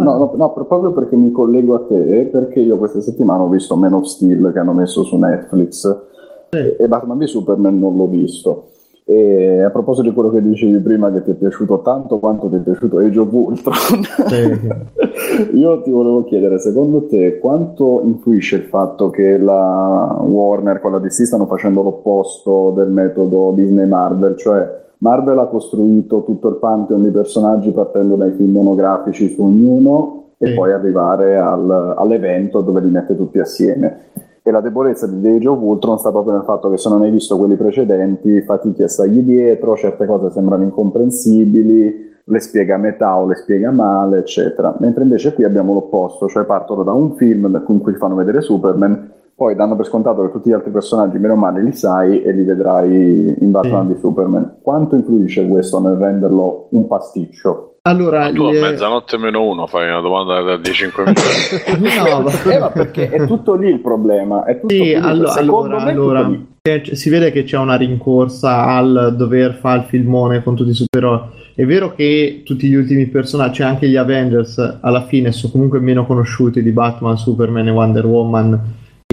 proprio perché mi collego a te, perché io questa settimana ho visto Man of Steel che hanno messo su Netflix, sì, e Batman V Superman non l'ho visto. E a proposito di quello che dicevi prima, che ti è piaciuto tanto quanto ti è piaciuto Age of Ultron, sì. Io ti volevo chiedere, secondo te quanto influisce il fatto che la Warner con la DC stanno facendo l'opposto del metodo Disney Marvel? Cioè Marvel ha costruito tutto il pantheon di personaggi partendo dai film monografici su ognuno, sì, e poi arrivare all'evento dove li mette tutti assieme. E la debolezza di Age of Ultron sta proprio nel fatto che, se non hai visto quelli precedenti, fatichi a stargli dietro, certe cose sembrano incomprensibili, le spiega a metà o le spiega male, eccetera. Mentre invece qui abbiamo l'opposto, cioè partono da un film in cui fanno vedere Superman, poi danno per scontato che tutti gli altri personaggi meno male li sai e li vedrai in Batman di Superman. Quanto influisce questo nel renderlo un pasticcio? Allora, tu a mezzanotte meno uno fai una domanda di 5 minuti. Ma perché è tutto lì il problema. È tutto sì, allora si vede che c'è una rincorsa al dover fare il filmone con tutti i supereroi. È vero che tutti gli ultimi personaggi, cioè anche gli Avengers, alla fine sono comunque meno conosciuti di Batman, Superman e Wonder Woman,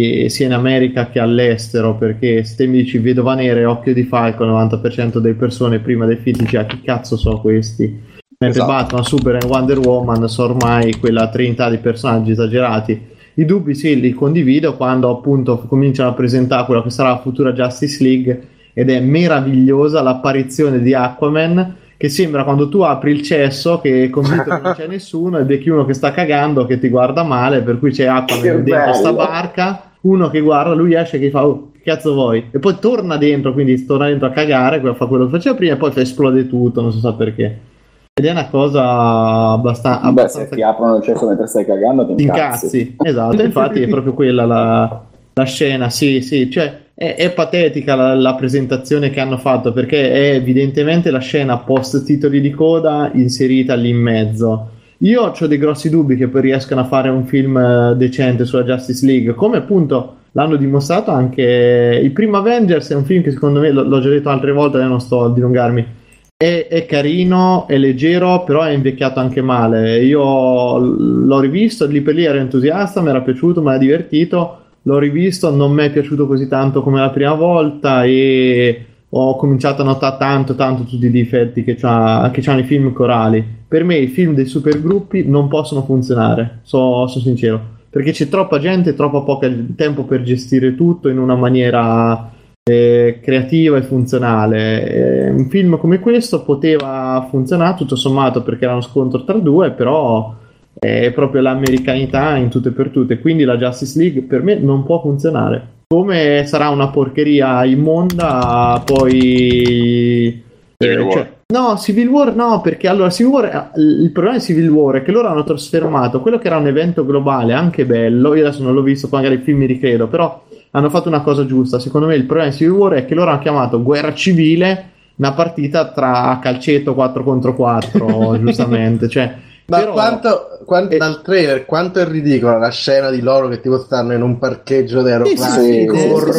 sia in America che all'estero, perché se te mi dici Vedova Nera, Occhio di Falco, il 90% delle persone prima dei film dice chi cazzo so questi. Mentre esatto, Batman, Superman e Wonder Woman sono ormai quella trinità di personaggi esagerati. I dubbi sì, li condivido quando appunto cominciano a presentare quella che sarà la futura Justice League, ed è meravigliosa l'apparizione di Aquaman, che sembra quando tu apri il cesso che è convinto che non c'è nessuno ed è che uno che sta cagando che ti guarda male, per cui c'è Aquaman che dentro sta barca, uno che guarda, lui esce che fa oh, che cazzo vuoi? E poi torna dentro, quindi torna dentro a cagare, fa quello che faceva prima e poi esplode tutto, non si sa perché. Ed è una cosa abbastanza... se ti aprono il cesso mentre stai cagando ti incazzi. Esatto, infatti è proprio quella la scena, sì, cioè è patetica la presentazione che hanno fatto, perché è evidentemente la scena post titoli di coda inserita lì in mezzo. Io ho dei grossi dubbi che poi riescano a fare un film decente sulla Justice League, come appunto l'hanno dimostrato anche il primo Avengers. È un film che secondo me, l'ho già detto altre volte, non sto a dilungarmi, è carino, è leggero, però è invecchiato anche male. Io l'ho rivisto, lì per lì ero entusiasta, mi era piaciuto, mi era divertito, l'ho rivisto, non mi è piaciuto così tanto come la prima volta e ho cominciato a notare tanto tutti i difetti che c'hanno i film corali. Per me i film dei supergruppi non possono funzionare, sono sincero, perché c'è troppa gente, troppo poco tempo per gestire tutto in una maniera... creativa e funzionale. Un film come questo poteva funzionare tutto sommato, perché era uno scontro tra due, però è proprio l'americanità in tutto e per tutte, quindi la Justice League per me non può funzionare. Come sarà una porcheria immonda poi Civil War no, perché allora Civil War, il problema di Civil War è che loro hanno trasformato quello che era un evento globale anche bello, io adesso non l'ho visto, magari il film mi ricredo, però hanno fatto una cosa giusta. Secondo me il problema di Civil War è che loro hanno chiamato guerra civile una partita tra calcetto 4 contro 4, giustamente, cioè. Ma però, quanto dal trailer, quanto è ridicola la scena di loro che tipo stanno in un parcheggio di aeroplani,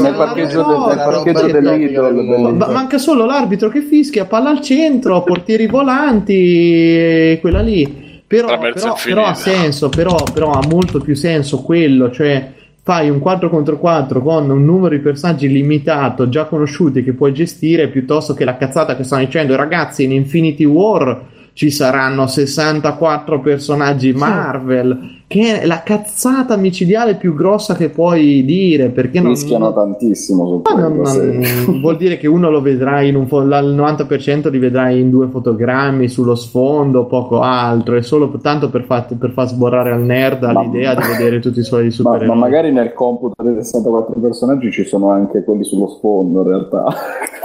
nel parcheggio dell'Idol. Manca solo l'arbitro che fischia, palla al centro, portieri volanti, quella lì. Però ha senso, però ha molto più senso quello, cioè fai un 4x4 con un numero di personaggi limitato, già conosciuti, che puoi gestire, piuttosto che la cazzata che stanno dicendo ragazzi in Infinity War ci saranno 64 personaggi Marvel, che è la cazzata micidiale più grossa che puoi dire, perché non rischiano tantissimo. Vuol dire che uno lo vedrai in un al 90% li vedrai in due fotogrammi sullo sfondo, poco altro, è solo tanto per far sborrare al nerd l'idea di vedere tutti i suoi supereroi. Ma magari nel computo dei 64 personaggi ci sono anche quelli sullo sfondo, in realtà,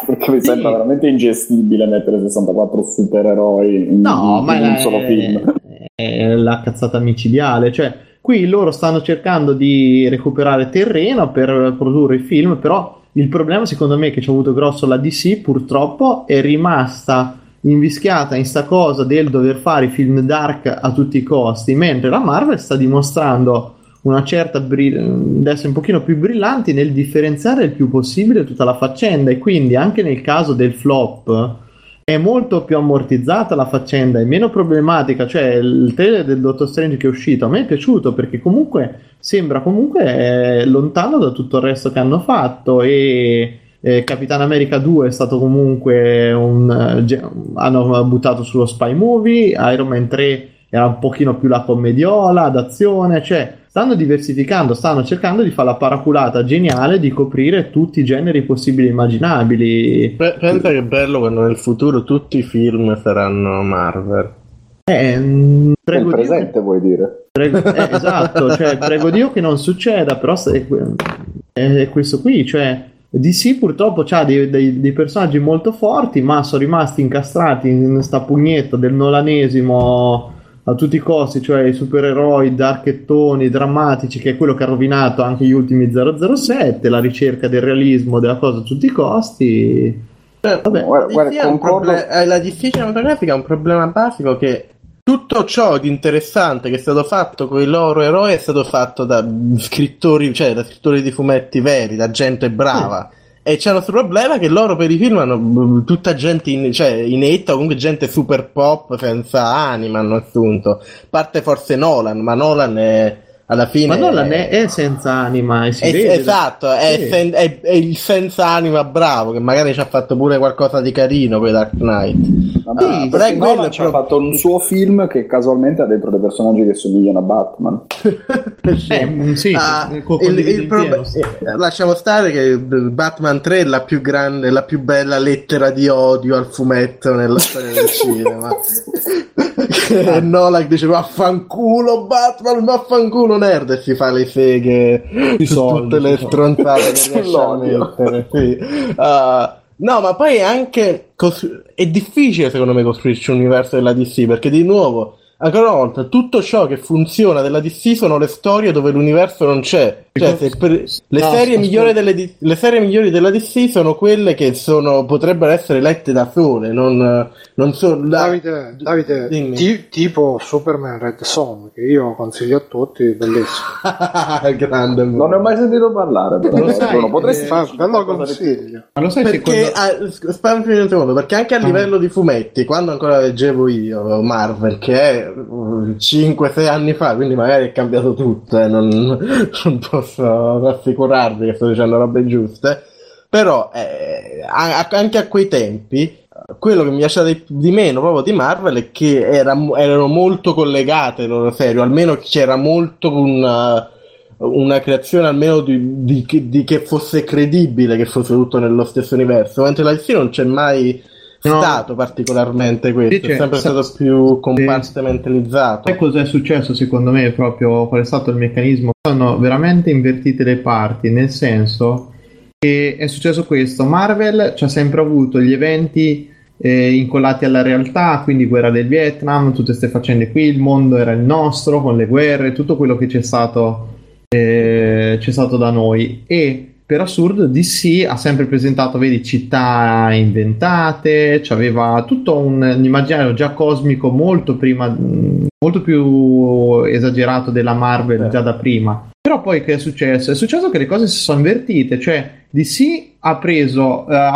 perché mi sembra veramente ingestibile mettere 64 supereroi in un solo film. È la cazzata micidiale, cioè qui loro stanno cercando di recuperare terreno per produrre il film, però il problema secondo me che ci ha avuto grosso la DC purtroppo è rimasta invischiata in sta cosa del dover fare i film dark a tutti i costi, mentre la Marvel sta dimostrando una certa adesso un pochino più brillanti nel differenziare il più possibile tutta la faccenda, e quindi anche nel caso del flop è molto più ammortizzata la faccenda, è meno problematica. Cioè il trailer del Dottor Strange che è uscito a me è piaciuto, perché comunque sembra comunque lontano da tutto il resto che hanno fatto, e Capitano America 2 è stato comunque hanno buttato sullo spy movie, Iron Man 3 era un pochino più la commediola d'azione, cioè stanno diversificando, stanno cercando di fare la paraculata geniale di coprire tutti i generi possibili e immaginabili. Pensa che è bello quando nel futuro tutti i film saranno Marvel. Prego Dio presente che... vuoi dire? Esatto, cioè prego Dio che non succeda, però è questo qui, cioè DC purtroppo c'ha dei personaggi molto forti, ma sono rimasti incastrati in sta pugnetta del nolanesimo a tutti i costi, cioè i supereroi darkettoni, drammatici, che è quello che ha rovinato anche gli ultimi 007, la ricerca del realismo, della cosa a tutti i costi. Vabbè. Guarda, concordo... la difficile autografica è un problema basico, che tutto ciò di interessante che è stato fatto con i loro eroi è stato fatto da scrittori, cioè da scrittori di fumetti veri, da gente brava. E c'è il problema che loro per i film hanno tutta gente inetta, comunque gente super pop senza anima, hanno assunto. Parte forse Nolan, ma Nolan è alla fine... Ma Nolan è senza anima, e si vede. Esatto, è il senza anima bravo, che magari ci ha fatto pure qualcosa di carino per Dark Knight. Nolan ci ha fatto un suo film che casualmente ha dentro dei personaggi che somigliano a Batman. Lasciamo stare che Batman 3 è la più grande, la più bella lettera di odio al fumetto nella storia del cinema. Nolan dice vaffanculo Batman, vaffanculo nerd, e si fa le seghe di tutte le stronzate che riesce a mettere. No, ma poi anche è difficile secondo me costruirci un universo della DC, perché di nuovo, ancora una volta, tutto ciò che funziona della DC sono le storie dove l'universo non c'è. Cioè, le serie migliori della DC sono quelle che potrebbero essere lette da sole, non so. Davide tipo Superman Red Son, che io consiglio a tutti, bellissimo. Grande, non ne ho mai sentito parlare, però potresti fare, ve lo consiglio. Ma lo sai, perché spaventami un secondo, perché anche a livello di fumetti, quando ancora leggevo io Marvel, che è 5-6 anni fa, quindi magari è cambiato tutto, non posso rassicurarvi che sto dicendo robe giuste, però anche a quei tempi quello che mi piaceva di meno proprio di Marvel è che erano molto collegate le loro serie, almeno c'era molto una creazione almeno di che fosse credibile, che fosse tutto nello stesso universo, mentre la DC non c'è mai stato particolarmente questo, è sempre stato più compartimentalizzato. E cos'è successo secondo me proprio, qual è stato il meccanismo? Sono veramente invertite le parti, nel senso che è successo questo: Marvel ci ha sempre avuto gli eventi incollati alla realtà, quindi guerra del Vietnam, tutte queste faccende qui, il mondo era il nostro con le guerre, tutto quello che c'è stato da noi, e per assurdo DC ha sempre presentato, vedi, città inventate, c'aveva tutto un immaginario già cosmico molto prima, molto più esagerato della Marvel già da prima. Però poi che è successo? È successo che le cose si sono invertite, cioè DC ha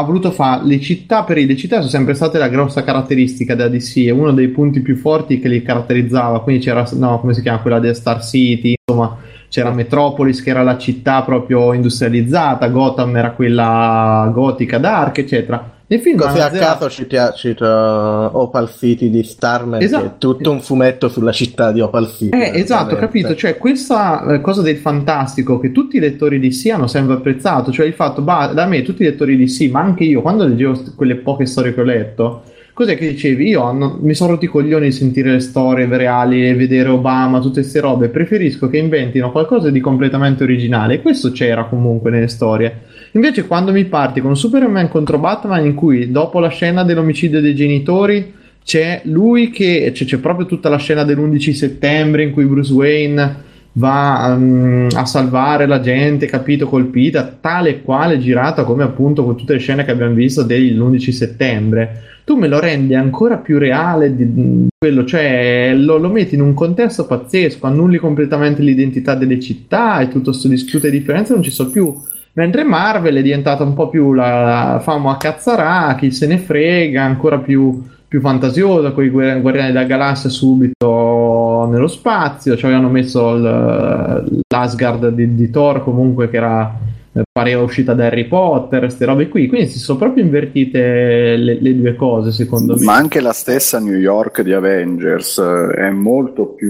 voluto fare le città, per le città sono sempre state la grossa caratteristica della DC, è uno dei punti più forti che li caratterizzava, quindi c'era, come si chiama, quella della Star City, insomma c'era Metropolis che era la città proprio industrializzata, Gotham era quella gotica dark eccetera. Il film così a caso ci cita Opal City di Starman, esatto. Che è tutto un fumetto sulla città di Opal City. Esatto, capito, cioè questa cosa del fantastico che tutti i lettori di DC hanno sempre apprezzato, cioè il fatto, da me tutti i lettori di DC, ma anche io, quando leggevo quelle poche storie che ho letto, cos'è che dicevi? Mi sono rotti i coglioni di sentire le storie reali, vedere Obama, tutte queste robe, preferisco che inventino qualcosa di completamente originale, e questo c'era comunque nelle storie. Invece quando mi parti con Superman contro Batman, in cui dopo la scena dell'omicidio dei genitori c'è lui che c'è proprio tutta la scena dell'11 settembre in cui Bruce Wayne va a salvare la gente, capito, colpita, tale e quale girata come appunto con tutte le scene che abbiamo visto dell'11 settembre, tu me lo rendi ancora più reale di quello, cioè lo metti in un contesto pazzesco, annulli completamente l'identità delle città e tutte le differenze non ci sono più. Mentre Marvel è diventata un po' più la famo a cazzarà, chi se ne frega, ancora più fantasiosa, con i Guardiani della Galassia subito nello spazio, cioè hanno messo l'Asgard di Thor comunque, che era pareva uscita da Harry Potter, queste robe qui, quindi si sono proprio invertite le due cose secondo me. Ma anche la stessa New York di Avengers è molto più,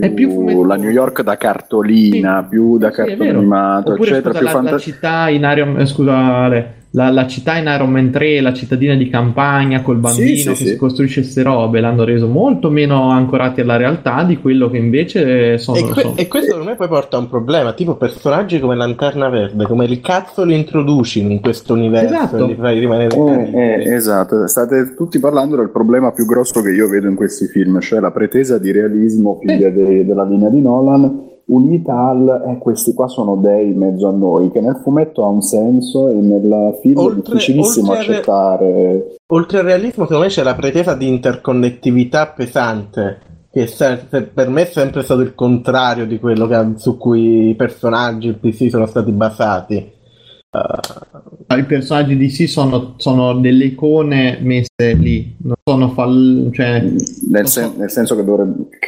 la New York da cartolina, sì, più da cartone animato, oppure, eccetera, scusa, più fantasia. La città in Iron Man 3, la cittadina di campagna col bambino si costruisce queste robe, l'hanno reso molto meno ancorati alla realtà di quello che invece sono. E questo per me poi porta a un problema, tipo personaggi come Lanterna Verde, come il cazzo li introduci in questo universo? Esatto. Li fai rimanere esatto, state tutti parlando del problema più grosso che io vedo in questi film, cioè la pretesa di realismo figlia della linea di Nolan, unità al questi qua sono dei in mezzo a noi, che nel fumetto ha un senso e nel film è difficilissimo accettare. Oltre al realismo, secondo me c'è la pretesa di interconnettività pesante, che per me è sempre stato il contrario di quello su cui i personaggi DC sono stati basati. I personaggi DC sono delle icone messe lì, non sono nel senso che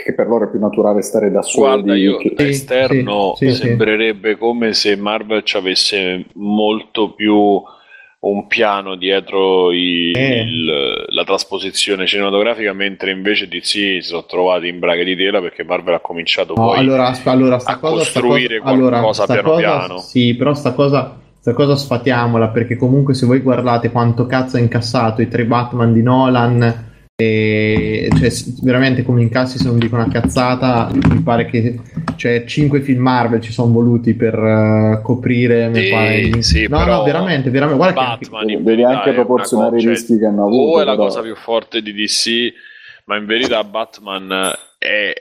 che per loro è più naturale stare da soli. Guarda, io esterno sembrerebbe come se Marvel ci avesse molto più un piano dietro la trasposizione cinematografica, mentre invece DC si sono trovati in braghe di tela, perché Marvel ha cominciato costruire qualcosa piano piano. Sì, però sta cosa sfatiamola, perché comunque se voi guardate quanto cazzo ha incassato i 3 Batman di Nolan, cioè veramente come incassi, se non dico una cazzata, mi pare che 5 film Marvel ci sono voluti per coprire veramente guarda Batman, che devi anche proporzionare i rischi che hanno avuto. È la cosa più forte di DC, ma in verità Batman è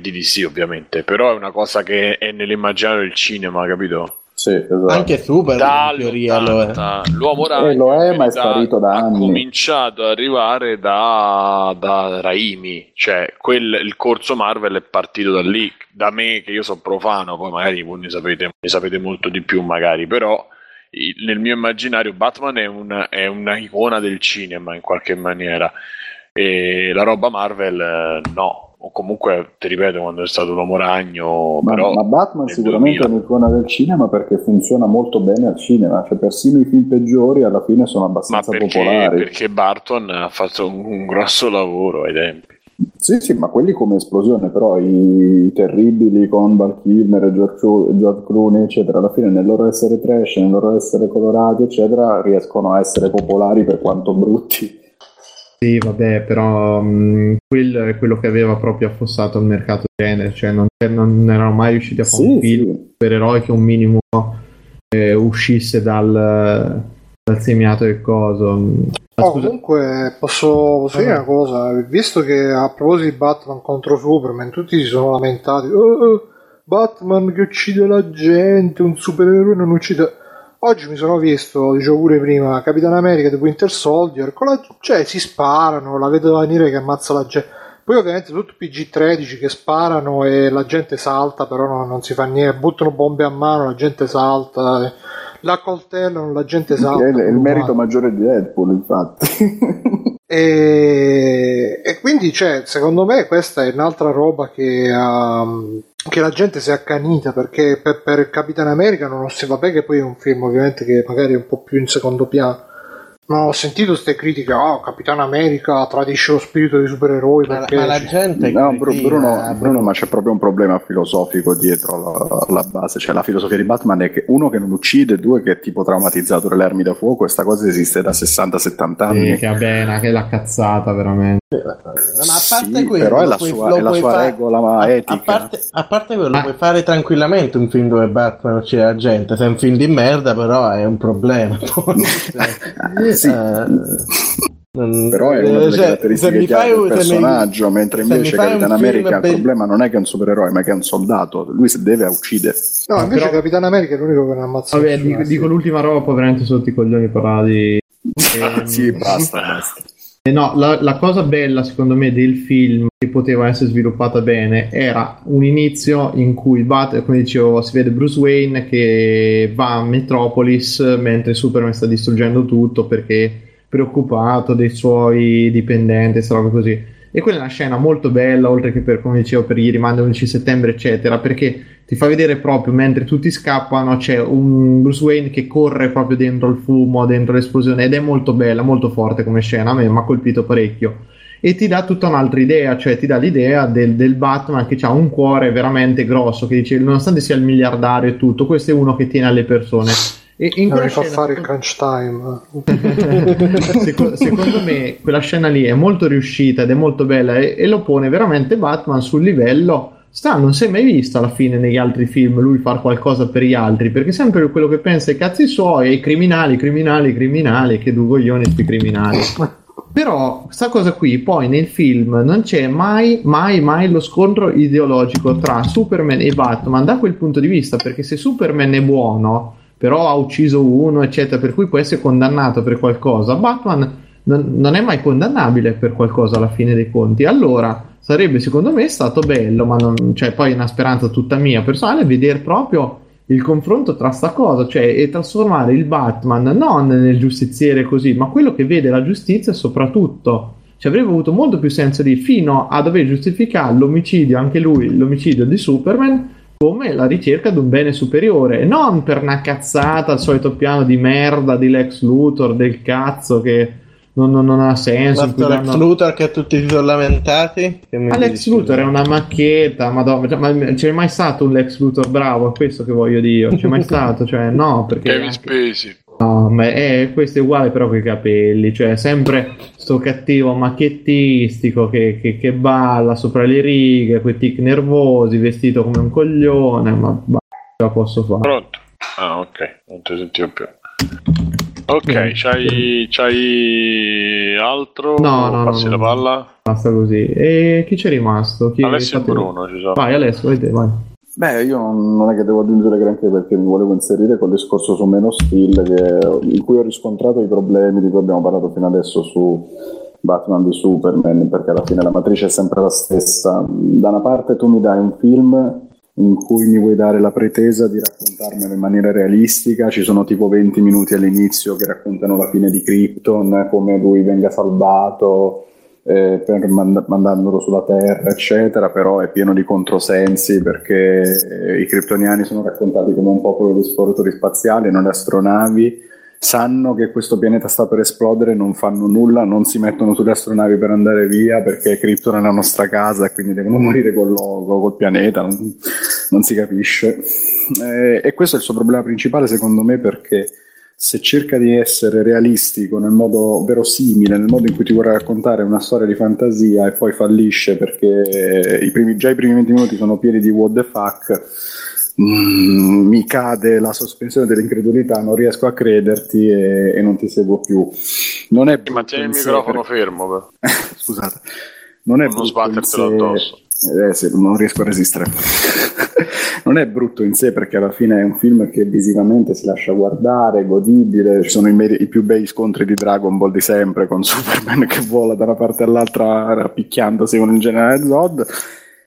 di DC ovviamente, però è una cosa che è nell'immaginario del cinema, capito? Sì, esatto. Anche Super in teoria l'uomo ragno ma è sparito da anni. Ha cominciato ad arrivare da Raimi, cioè il corso Marvel è partito da lì, da me che io sono profano, poi magari voi ne sapete molto di più magari, però nel mio immaginario Batman è una icona del cinema in qualche maniera, e la roba Marvel no. O comunque, ti ripeto, quando è stato l'Uomo Ragno, ma Batman sicuramente 2000. È un'icona del cinema, perché funziona molto bene al cinema, cioè persino i film peggiori alla fine sono abbastanza popolari, perché Burton ha fatto un grosso lavoro ai tempi. Sì, ma quelli come esplosione, però i terribili con Val Kilmer, George Clooney eccetera, alla fine nel loro essere trash, nel loro essere colorati eccetera, riescono a essere popolari per quanto brutti. Sì, vabbè, però quello è quello che aveva proprio affossato il mercato genere, cioè non erano mai riusciti a fare un film per eroi che un minimo uscisse dal seminato del coso. Comunque posso dire una cosa, visto che a proposito di Batman contro Superman tutti si sono lamentati, Batman che uccide la gente, un supereroe non uccide. Oggi mi sono visto, dicevo pure prima, Capitano America The Winter Soldier, cioè si sparano, la Vedova Nera che ammazza la gente, poi ovviamente tutto PG-13 che sparano e la gente salta, però non si fa niente, buttano bombe a mano, la gente salta, la coltellano, la gente salta. È il merito maggiore di Deadpool, infatti. E quindi cioè, secondo me questa è un'altra roba che la gente si è accanita, perché per Capitano America, non so, vabbè che poi è un film ovviamente che magari è un po' più in secondo piano, ma ho sentito queste critiche: oh, Capitano America tradisce lo spirito dei supereroi. Ma la gente no, Bruno, ma c'è proprio un problema filosofico dietro alla base. Cioè, la filosofia di Batman è che uno che non uccide, due che è tipo traumatizzato dalle armi da fuoco. Questa cosa esiste da 60-70 anni. Sì, che bene, che la cazzata veramente. Ma a parte sì, quello, però è la sua regola etica. A parte quello, puoi fare tranquillamente un film dove Batman uccide la gente. Se è un film di merda, però è un problema. Sì. Però è una delle caratteristiche chiave del personaggio, mentre invece Capitano America il problema non è che è un supereroe, ma che è un soldato. Lui si deve uccidere. No, invece però... Capitano America è l'unico che non ammazza. Vabbè, dico l'ultima roba, poi veramente sotto i coglioni parati. Sì, basta. No, la cosa bella secondo me del film, che poteva essere sviluppata bene, era un inizio in cui come dicevo, si vede Bruce Wayne che va a Metropolis mentre Superman sta distruggendo tutto perché è preoccupato dei suoi dipendenti, roba così. E quella è una scena molto bella, oltre che per, come dicevo, per i rimandi 11 settembre eccetera, perché ti fa vedere proprio mentre tutti scappano c'è un Bruce Wayne che corre proprio dentro il fumo, dentro l'esplosione, ed è molto bella, molto forte come scena, a me mi ha colpito parecchio. E ti dà tutta un'altra idea, cioè ti dà l'idea del Batman che ha un cuore veramente grosso, che dice, nonostante sia il miliardario e tutto, questo è uno che tiene alle persone. E in quella scena, fare il crunch time. Secondo me quella scena lì è molto riuscita ed è molto bella, e lo pone veramente Batman sul livello. Non si è mai visto alla fine negli altri film lui far qualcosa per gli altri, perché sempre quello che pensa ai cazzi suoi, ai criminali, che due coglioni sti criminali. Però questa cosa qui poi nel film non c'è mai lo scontro ideologico tra Superman e Batman da quel punto di vista, perché se Superman è buono però ha ucciso uno eccetera, per cui può essere condannato per qualcosa, Batman non è mai condannabile per qualcosa alla fine dei conti. Allora sarebbe secondo me stato bello, ma non, cioè, poi è una speranza tutta mia personale, vedere proprio il confronto tra sta cosa, cioè, e trasformare il Batman non nel giustiziere così, ma quello che vede la giustizia soprattutto. Cioè, avrebbe avuto molto più senso lì, fino a dover giustificare l'omicidio, anche lui, l'omicidio di Superman, come la ricerca di un bene superiore, non per una cazzata al solito piano di merda di Lex Luthor, del cazzo che non ha senso. Lex Luthor che tutti si sono lamentati. Lex Luthor è una macchietta, madonna, ma c'è mai stato un Lex Luthor bravo? Questo che voglio dire, c'è mai stato? Cioè, no, perché Kevin Spacey. No, ma questo è uguale però con i capelli, cioè sempre sto cattivo macchiettistico che balla sopra le righe, quei tic nervosi, vestito come un coglione, ma la posso fare. Pronto? Ah, ok, non ti sentivo più. Ok, c'hai altro? No, passi la palla? Basta così. E chi c'è rimasto? Alessio e Bruno ci sono. Vai Alessio, vai. Beh, io non è che devo aggiungere granché, perché mi volevo inserire col discorso su Man of Steel, in cui ho riscontrato i problemi di cui abbiamo parlato fino adesso su Batman v Superman, perché alla fine la matrice è sempre la stessa. Da una parte tu mi dai un film in cui mi vuoi dare la pretesa di raccontarmelo in maniera realistica, ci sono tipo 20 minuti all'inizio che raccontano la fine di Krypton, come lui venga salvato, per mandandolo sulla Terra eccetera, però è pieno di controsensi, perché i kryptoniani sono raccontati come un popolo di esploratori spaziali, non astronavi, sanno che questo pianeta sta per esplodere, non fanno nulla, non si mettono sulle astronavi per andare via, perché Krypton è la nostra casa e quindi devono morire col logo, col pianeta, non si capisce, e questo è il suo problema principale secondo me, perché se cerca di essere realistico nel modo verosimile, nel modo in cui ti vorrà raccontare una storia di fantasia, e poi fallisce perché i primi 20 minuti sono pieni di what the fuck, mi cade la sospensione dell'incredulità, non riesco a crederti e non ti seguo più. Non è mantieni il microfono fermo. Scusate, non sbattertelo addosso. Sì, non riesco a resistere. Non è brutto in sé, perché alla fine è un film che visivamente si lascia guardare, godibile, ci sono i più bei scontri di Dragon Ball di sempre, con Superman che vola da una parte all'altra rappicchiandosi con il generale Zod,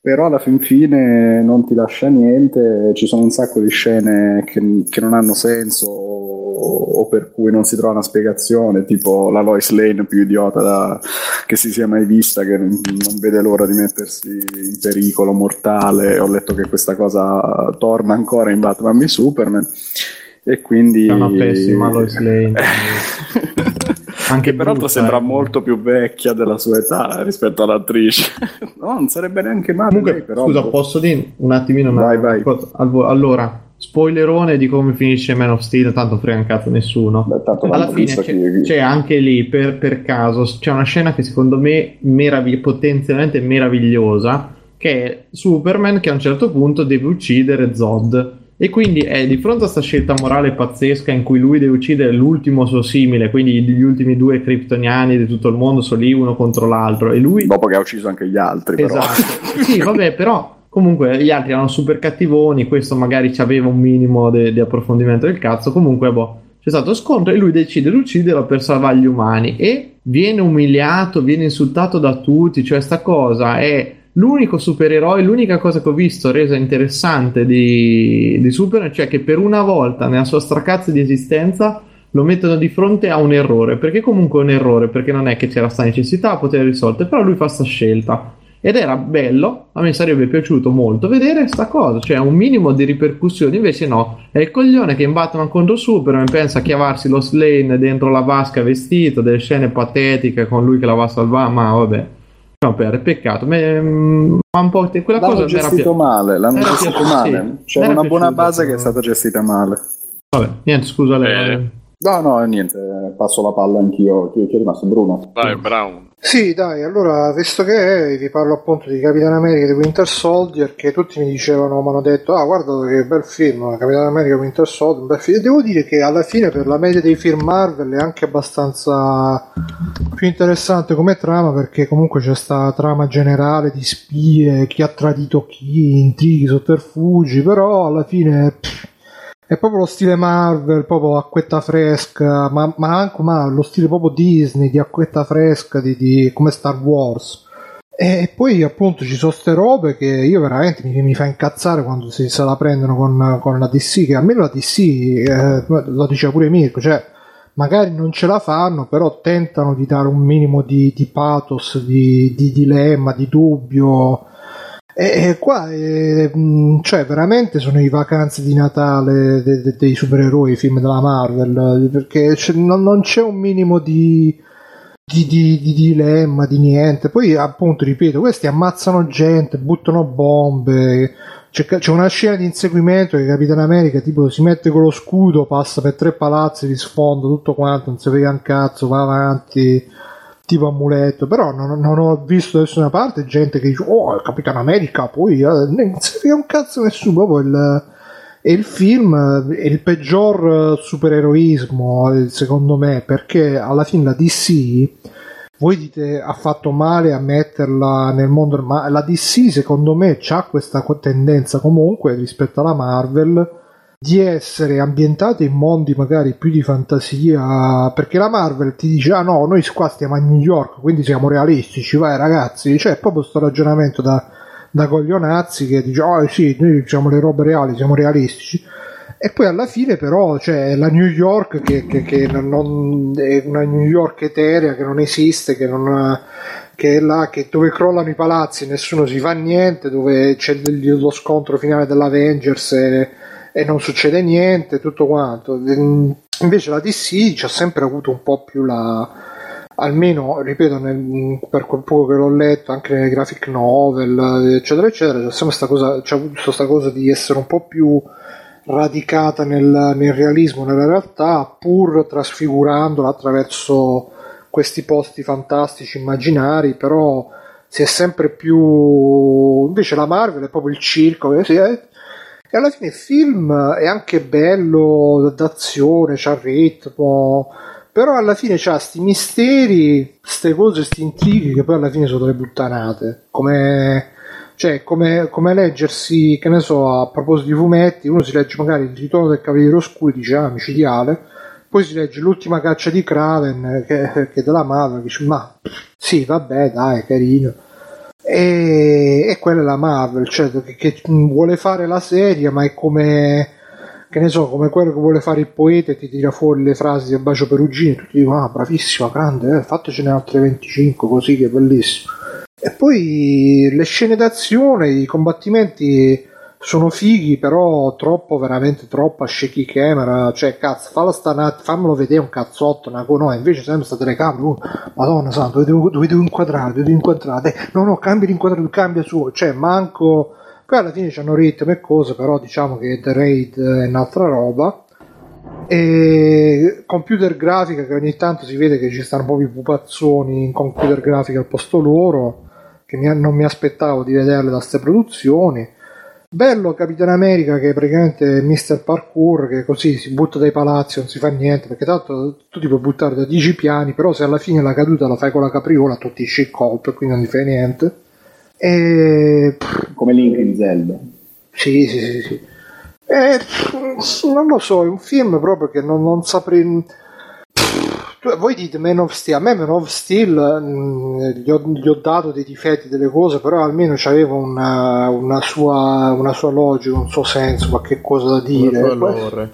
però alla fin fine non ti lascia niente, ci sono un sacco di scene che non hanno senso, o per cui non si trova una spiegazione, tipo la Lois Lane più idiota che si sia mai vista, che non vede l'ora di mettersi in pericolo mortale. Ho letto che questa cosa torna ancora in Batman V Superman, e quindi è una pessima Lois Lane. Anche che peraltro sembra molto più vecchia della sua età rispetto all'attrice. No, non sarebbe neanche male. Comunque, però... scusa, posso dire un attimino? Vai. Allora, spoilerone di come finisce Man of Steel, tanto frega un cazzo nessuno. Beh, alla fine c'è anche lì, per caso, c'è una scena che secondo me potenzialmente meravigliosa, che è Superman che a un certo punto deve uccidere Zod. E quindi è di fronte a questa scelta morale pazzesca in cui lui deve uccidere l'ultimo suo simile, quindi gli ultimi due kryptoniani di tutto il mondo sono lì uno contro l'altro, e lui dopo che ha ucciso anche gli altri, però. Esatto. Sì, vabbè, però comunque gli altri erano super cattivoni, questo magari ci aveva un minimo di approfondimento del cazzo. Comunque c'è stato scontro e lui decide di ucciderlo per salvare gli umani, e viene umiliato, viene insultato da tutti. Cioè sta cosa è l'unico supereroe, l'unica cosa che ho visto resa interessante di Superman, cioè che per una volta nella sua stracazza di esistenza lo mettono di fronte a un errore, perché comunque è un errore, perché non è che c'era sta necessità, poteva risolvere, però lui fa sta scelta, ed era bello, a me sarebbe piaciuto molto vedere sta cosa, cioè un minimo di ripercussioni. Invece no, è il coglione che in Batman contro Superman pensa a chiavarsi lo Slane dentro la vasca vestito, delle scene patetiche con lui che la va a salvare, ma vabbè. No, peccato, ma un po' quella l'hanno cosa gestito male, l'hanno gestito male. Sì, c'è una buona base che è stata gestita male. Vabbè, niente, scusa lei. No, niente, passo la palla anch'io. Chi è rimasto? Bruno. Dai, Brown. Sì, dai, allora, visto che vi parlo appunto di Capitano America e di Winter Soldier, che tutti mi dicevano, mi hanno detto, guarda che bel film, Capitano America e Winter Soldier, un bel film. Devo dire che alla fine per la media dei film Marvel è anche abbastanza più interessante come trama, perché comunque c'è sta trama generale di spie, chi ha tradito chi, intrighi, sotterfugi, però alla fine... è proprio lo stile Marvel, proprio acquetta fresca, ma anche lo stile proprio Disney, di acquetta fresca, di come Star Wars. E poi appunto ci sono ste robe che io veramente mi fa incazzare quando se la prendono con la DC, che almeno la DC, lo diceva pure Mirko, cioè magari non ce la fanno, però tentano di dare un minimo di pathos, di dilemma, di dubbio. E qua cioè veramente sono i vacanze di Natale dei supereroi, i film della Marvel, perché non c'è un minimo di dilemma, di niente. Poi appunto ripeto, questi ammazzano gente, buttano bombe, c'è una scena di inseguimento che Capitano America tipo si mette con lo scudo, passa per tre palazzi di sfondo, tutto quanto, non si vede un cazzo, va avanti tipo amuleto, però non ho visto da nessuna parte gente che dice il Capitano America, poi non si un cazzo nessuno. Poi il film è il peggior supereroismo secondo me, perché alla fine la DC, voi dite ha fatto male a metterla nel mondo, ma la DC secondo me c'ha questa tendenza comunque rispetto alla Marvel di essere ambientate in mondi magari più di fantasia, perché la Marvel ti dice no, noi qua stiamo a New York, quindi siamo realistici, vai ragazzi, cioè proprio sto ragionamento da coglionazzi che dice sì, noi diciamo le robe reali, siamo realistici, e poi alla fine però c'è la New York che non è una New York eterea, che non esiste, che è là, che dove crollano i palazzi, nessuno si fa niente, dove c'è lo scontro finale dell'Avengers e non succede niente, tutto quanto. Invece la DC ci ha sempre avuto un po' più almeno, ripeto, per quel poco che l'ho letto, anche nelle graphic novel, eccetera, eccetera, c'è sempre questa cosa di essere un po' più radicata nel realismo, nella realtà, pur trasfigurandola attraverso questi posti fantastici, immaginari, però si è sempre più... Invece la Marvel è proprio il circo, e alla fine il film è anche bello, d'azione, c'ha ritmo, però alla fine c'ha sti misteri, ste cose, sti intrighi che poi alla fine sono delle buttanate. Come leggersi, che ne so, a proposito di fumetti, uno si legge magari Il ritorno del Cavaliere Oscuro e dice micidiale, poi si legge L'ultima caccia di Kraven, che è della Marvel, che dice ma sì vabbè dai è carino. E quella è la Marvel, cioè che vuole fare la serie, ma è come che ne so, come quello che vuole fare il poeta e ti tira fuori le frasi del Bacio Perugino e tutti dicono ah bravissima, grande, fatecene altre 25 così, che è bellissimo. E poi le scene d'azione, i combattimenti sono fighi, però troppo, veramente troppa shaky camera, cioè cazzo, fammelo vedere un cazzotto, no, invece sempre sta telecamera, madonna santa, dove devo inquadrare, no, cambi l'inquadratura, cambia suo, cioè manco, poi alla fine c'hanno ritmo e cose, però diciamo che The Raid è un'altra roba, e computer grafica che ogni tanto si vede che ci stanno proprio i pupazzoni in computer grafica al posto loro, che non mi aspettavo di vederle da ste produzioni. Bello Capitano America, che è praticamente Mr. Parkour, che così si butta dai palazzi, non si fa niente, perché tanto tu ti puoi buttare da 10 piani, però se alla fine la caduta la fai con la capriola tutti sci colpo e quindi non ti fai niente. E... come Link in Zelda. Sì. E... non lo so, è un film proprio che non saprei... Voi dite Man of Steel, a me Man of Steel gli ho dato dei difetti, delle cose, però almeno c'aveva una sua logica, un suo senso, qualche cosa da dire.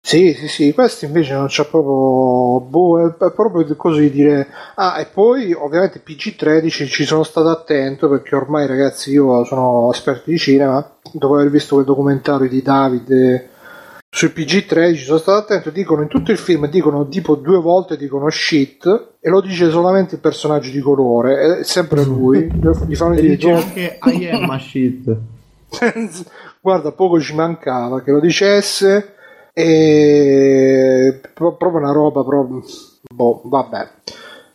Sì, questo invece non c'ha proprio, è proprio così dire. Ah, e poi ovviamente PG-13 ci sono stato attento, perché ormai ragazzi io sono esperto di cinema, dopo aver visto quel documentario di Davide... Sui PG-13 sono stato attento, dicono in tutto il film, dicono tipo 2 volte dicono shit, e lo dice solamente il personaggio di colore, è sempre lui, gli fanno e dice anche I am a shit. Guarda, poco ci mancava che lo dicesse, e proprio una roba proprio... boh, vabbè.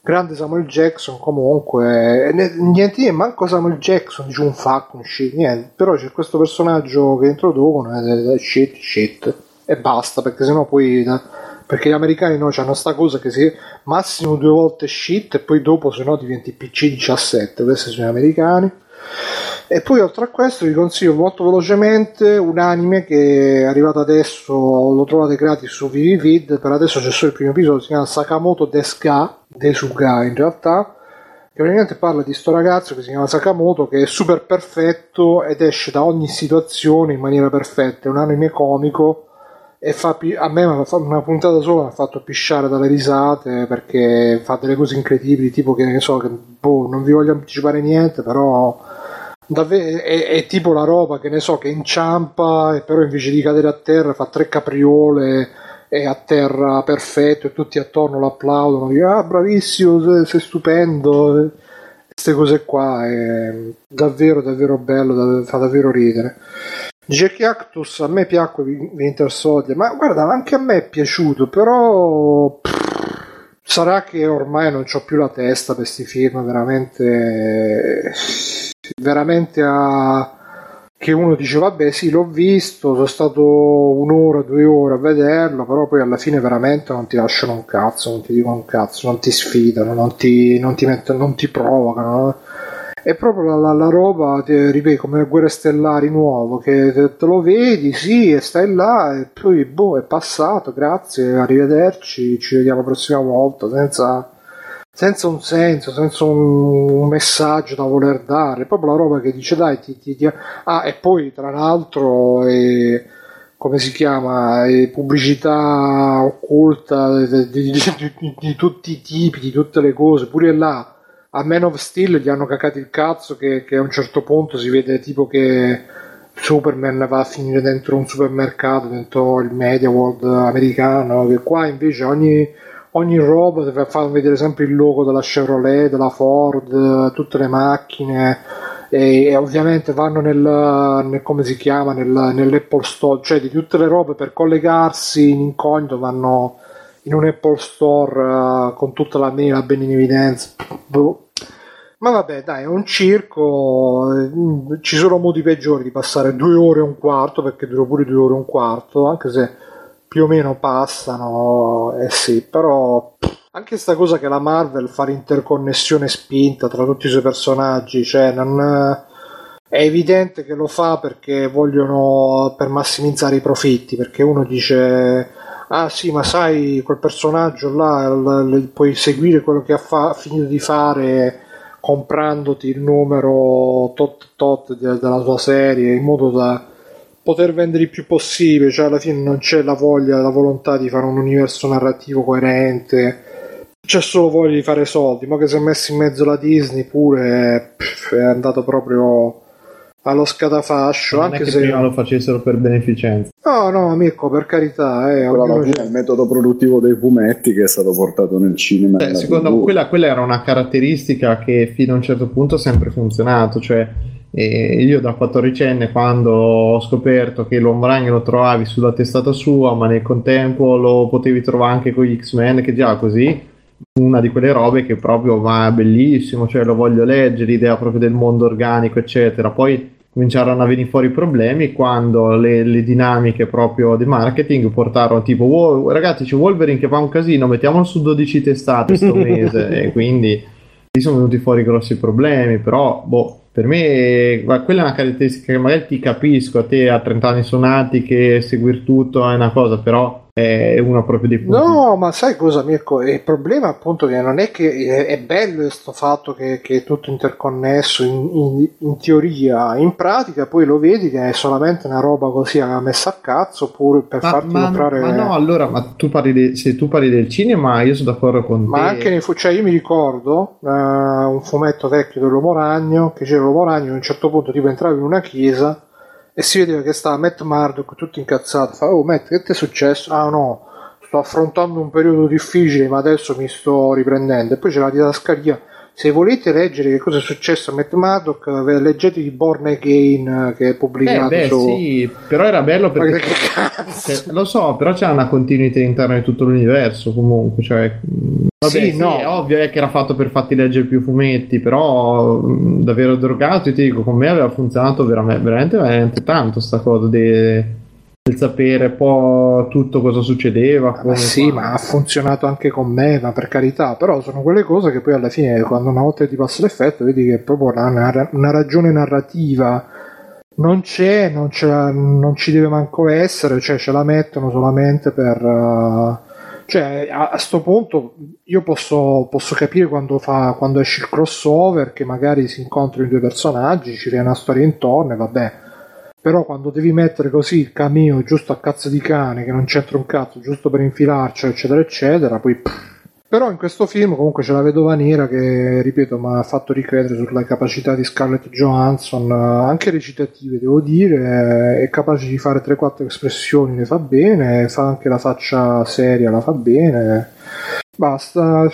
Grande Samuel Jackson, comunque niente, manco Samuel Jackson dice un fuck, un shit, niente, però c'è questo personaggio che introducono, shit e basta, perché sennò poi perché gli americani no, c'hanno sta cosa che si massimo 2 volte shit e poi dopo sennò diventi PG-17, questi sono gli americani. E poi oltre a questo vi consiglio molto velocemente un anime che è arrivato adesso, lo trovate gratis su ViviVid, per adesso c'è solo il primo episodio, si chiama Sakamoto Desuga in realtà, che praticamente parla di sto ragazzo che si chiama Sakamoto, che è super perfetto ed esce da ogni situazione in maniera perfetta, è un anime comico e a me una puntata sola mi ha fatto pisciare dalle risate, perché fa delle cose incredibili, tipo che ne so, che boh, non vi voglio anticipare niente, però davvero è tipo la roba che ne so, che inciampa e però invece di cadere a terra fa 3 capriole e a terra perfetto e tutti attorno lo applaudono, dico, ah bravissimo, sei stupendo, queste cose qua, è davvero bello, fa davvero ridere. Jack Actus a me piacque, Winter Soldier, ma guarda anche a me è piaciuto, però sarà che ormai non c'ho più la testa per sti film veramente che uno dice vabbè sì l'ho visto, sono stato 1 ora, 2 ore a vederlo, però poi alla fine veramente non ti lasciano un cazzo, non ti dicono un cazzo, non ti sfidano, non ti provocano. È proprio la roba, ripeto, come Guerre Stellari nuovo, che te lo vedi, sì, e stai là, e poi boh, è passato, grazie, arrivederci, ci vediamo la prossima volta, senza un senso, senza un messaggio da voler dare, è proprio la roba che dice dai, Ah, e poi tra l'altro, come si chiama, pubblicità occulta di tutti i tipi, di tutte le cose, pure là. A Man of Steel gli hanno cacato il cazzo che a un certo punto si vede tipo che Superman va a finire dentro un supermercato, dentro il Media World americano, che qua invece ogni roba fa vedere sempre il logo della Chevrolet, della Ford, tutte le macchine, e ovviamente vanno nel come si chiama, nell'Apple Store, cioè di tutte le robe per collegarsi in incognito vanno in un Apple Store con tutta la mela ben in evidenza. Boh. Ma vabbè dai, è un circo, ci sono modi peggiori di passare 2 ore e un quarto, perché dura pure 2 ore e un quarto, anche se più o meno passano, sì, però anche sta cosa che la Marvel fa l'interconnessione spinta tra tutti i suoi personaggi, cioè non... È evidente che lo fa perché vogliono, per massimizzare i profitti, perché uno dice... ah sì, ma sai, quel personaggio là puoi seguire quello che ha finito di fare comprandoti il numero tot della sua serie, in modo da poter vendere il più possibile, cioè alla fine non c'è la voglia, la volontà di fare un universo narrativo coerente, c'è solo voglia di fare soldi. Ma che si è messo in mezzo la Disney pure, è andato proprio allo scatafascio. Non anche è che se prima lo facessero per beneficenza. No amico, per carità, alla fine è il metodo produttivo dei fumetti che è stato portato nel cinema. Secondo me quella era una caratteristica che fino a un certo punto ha sempre funzionato, cioè io da 14enne, quando ho scoperto che l'Uomo Ragno lo trovavi sulla testata sua, ma nel contempo lo potevi trovare anche con gli X-Men, che già così una di quelle robe che proprio va bellissimo, cioè lo voglio leggere, l'idea proprio del mondo organico eccetera. Poi cominciarono a venire fuori i problemi quando le dinamiche proprio di marketing portarono tipo wow, ragazzi c'è Wolverine che fa un casino, mettiamolo su 12 testate sto mese e quindi lì sono venuti fuori grossi problemi. Però per me quella è una caratteristica che magari ti capisco a te a 30 anni suonati che seguir tutto è una cosa, però è una proprio dei punti. No, ma sai cosa Mirko, il problema appunto che non è che è bello questo fatto che è tutto interconnesso in teoria, in pratica poi lo vedi che è solamente una roba così messa a cazzo oppure per farti comprare. Ma no, allora, ma tu parli se tu parli del cinema io sono d'accordo con te, ma anche cioè io mi ricordo un fumetto vecchio dell'Uomo Ragno, che c'era l'Uomo Ragno, a un certo punto tipo entrava in una chiesa e si vedeva che stava Matt Murdock tutto incazzato, fa oh Matt che ti è successo? Ah no, sto affrontando un periodo difficile ma adesso mi sto riprendendo. E poi c'era la didascalia, se volete leggere che cosa è successo a Matt Murdock leggete di Born Again che è pubblicato sì, però era bello perché che cazzo? Lo so, però c'è una continuità interna di tutto l'universo comunque, cioè vabbè, sì, no. È ovvio che era fatto per farti leggere più fumetti, però davvero drogato, io ti dico, con me aveva funzionato veramente tanto sta cosa del sapere un po' tutto cosa succedeva. Ma sì, ma ha funzionato anche con me, ma per carità, però sono quelle cose che poi alla fine quando una volta ti passa l'effetto vedi che è proprio una ragione narrativa. Non ci deve manco essere, cioè ce la mettono solamente per... Cioè a sto punto io posso capire quando esce il crossover che magari si incontrano i due personaggi, ci viene una storia intorno e vabbè, però quando devi mettere così il cameo giusto a cazzo di cane che non c'entra un cazzo giusto per infilarci eccetera eccetera, poi però in questo film comunque c'è la Vedova Nera che ripeto mi ha fatto ricredere sulla capacità di Scarlett Johansson, anche recitative devo dire, è capace di fare 3-4 espressioni, le fa bene, fa anche la faccia seria, la fa bene, basta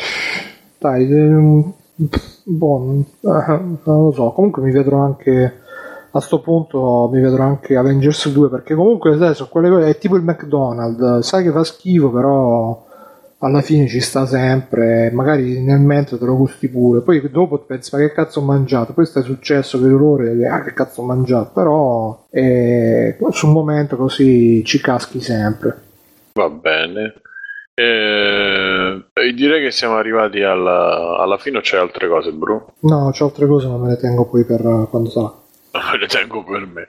dai, buon non lo so, comunque mi vedrò anche a sto punto Avengers 2 perché comunque adesso quelle è tipo il McDonald's, sai che fa schifo però alla fine ci sta sempre, magari nel mentre te lo gusti pure, poi dopo pensi ma che cazzo ho mangiato, poi sta successo per l'orrore che cazzo ho mangiato, però su un momento così ci caschi sempre. Va bene, direi che siamo arrivati alla fine. C'è altre cose Bru? No, c'è altre cose ma me le tengo poi per quando sarà. Le tengo per me.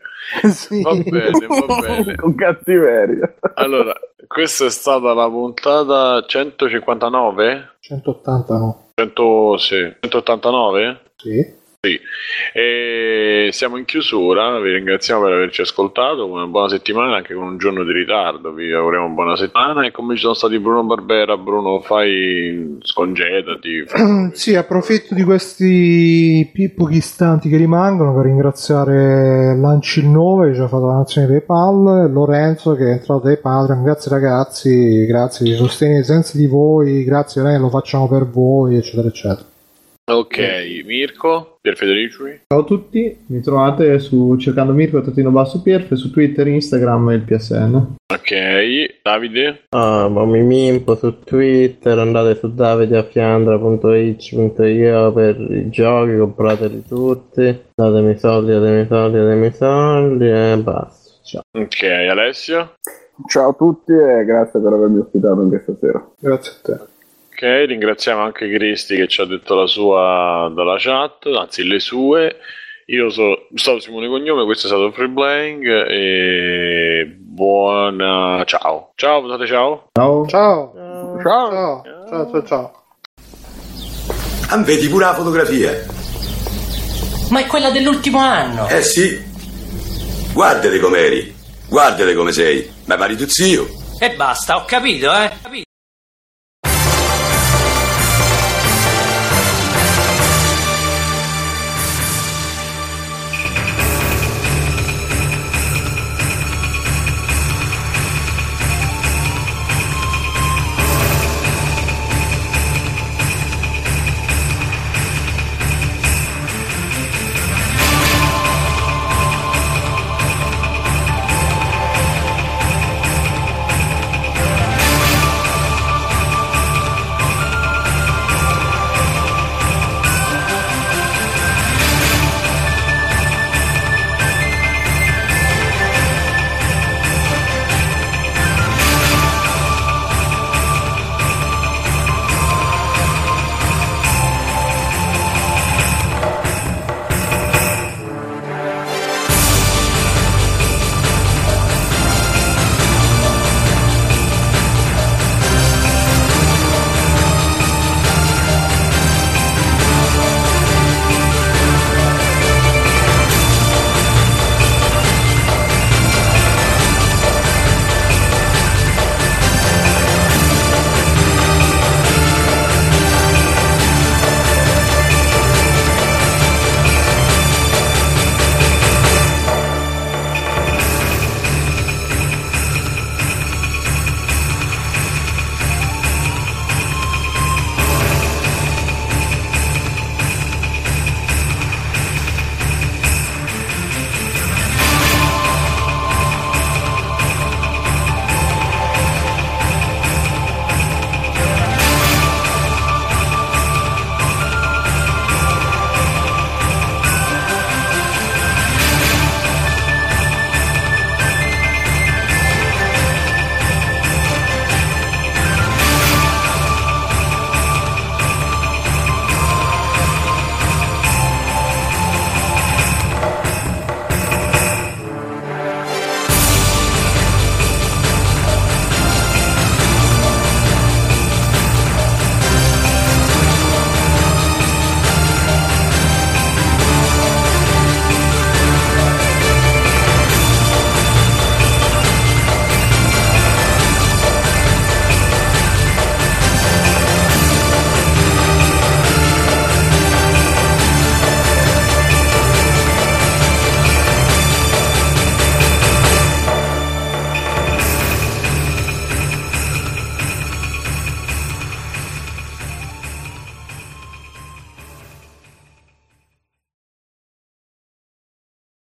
Sì. Va bene. Con cattiveria. Allora, questa è stata la puntata 159? 189. 189? Sì. E siamo in chiusura, vi ringraziamo per averci ascoltato, una buona settimana anche con un giorno di ritardo, vi auguriamo una buona settimana e come ci sono stati Bruno Barbera, Bruno fai scongetati. Sì, approfitto di questi pochi istanti che rimangono per ringraziare Lanci il 9 che ci ha fatto la donazione PayPal, Lorenzo che è entrato dai Patreon, grazie ragazzi, grazie di sostenere, senza di voi, grazie a lei lo facciamo per voi eccetera eccetera. Ok, Mirko, Pierfederici. Ciao a tutti, mi trovate su cercando Mirko _Pierfe su Twitter, Instagram e il PSN. Ok, Davide. Mimimpo su Twitter, andate su davideafiandra.itch.io per i giochi, comprateli tutti, datemi soldi e basta, ciao. Ok, Alessio. Ciao a tutti e grazie per avermi ospitato anche stasera. Grazie a te. Ok, ringraziamo anche Cristi che ci ha detto la sua dalla chat, anzi le sue. Io sono stato Simone Cognome, questo è stato Free Playing e buona ciao, votate ciao. Vedi pure la fotografia. Ma è quella dell'ultimo anno. Eh sì. Guardate com'eri. Guardale come sei, ma pari tu zio. E basta, ho capito, eh?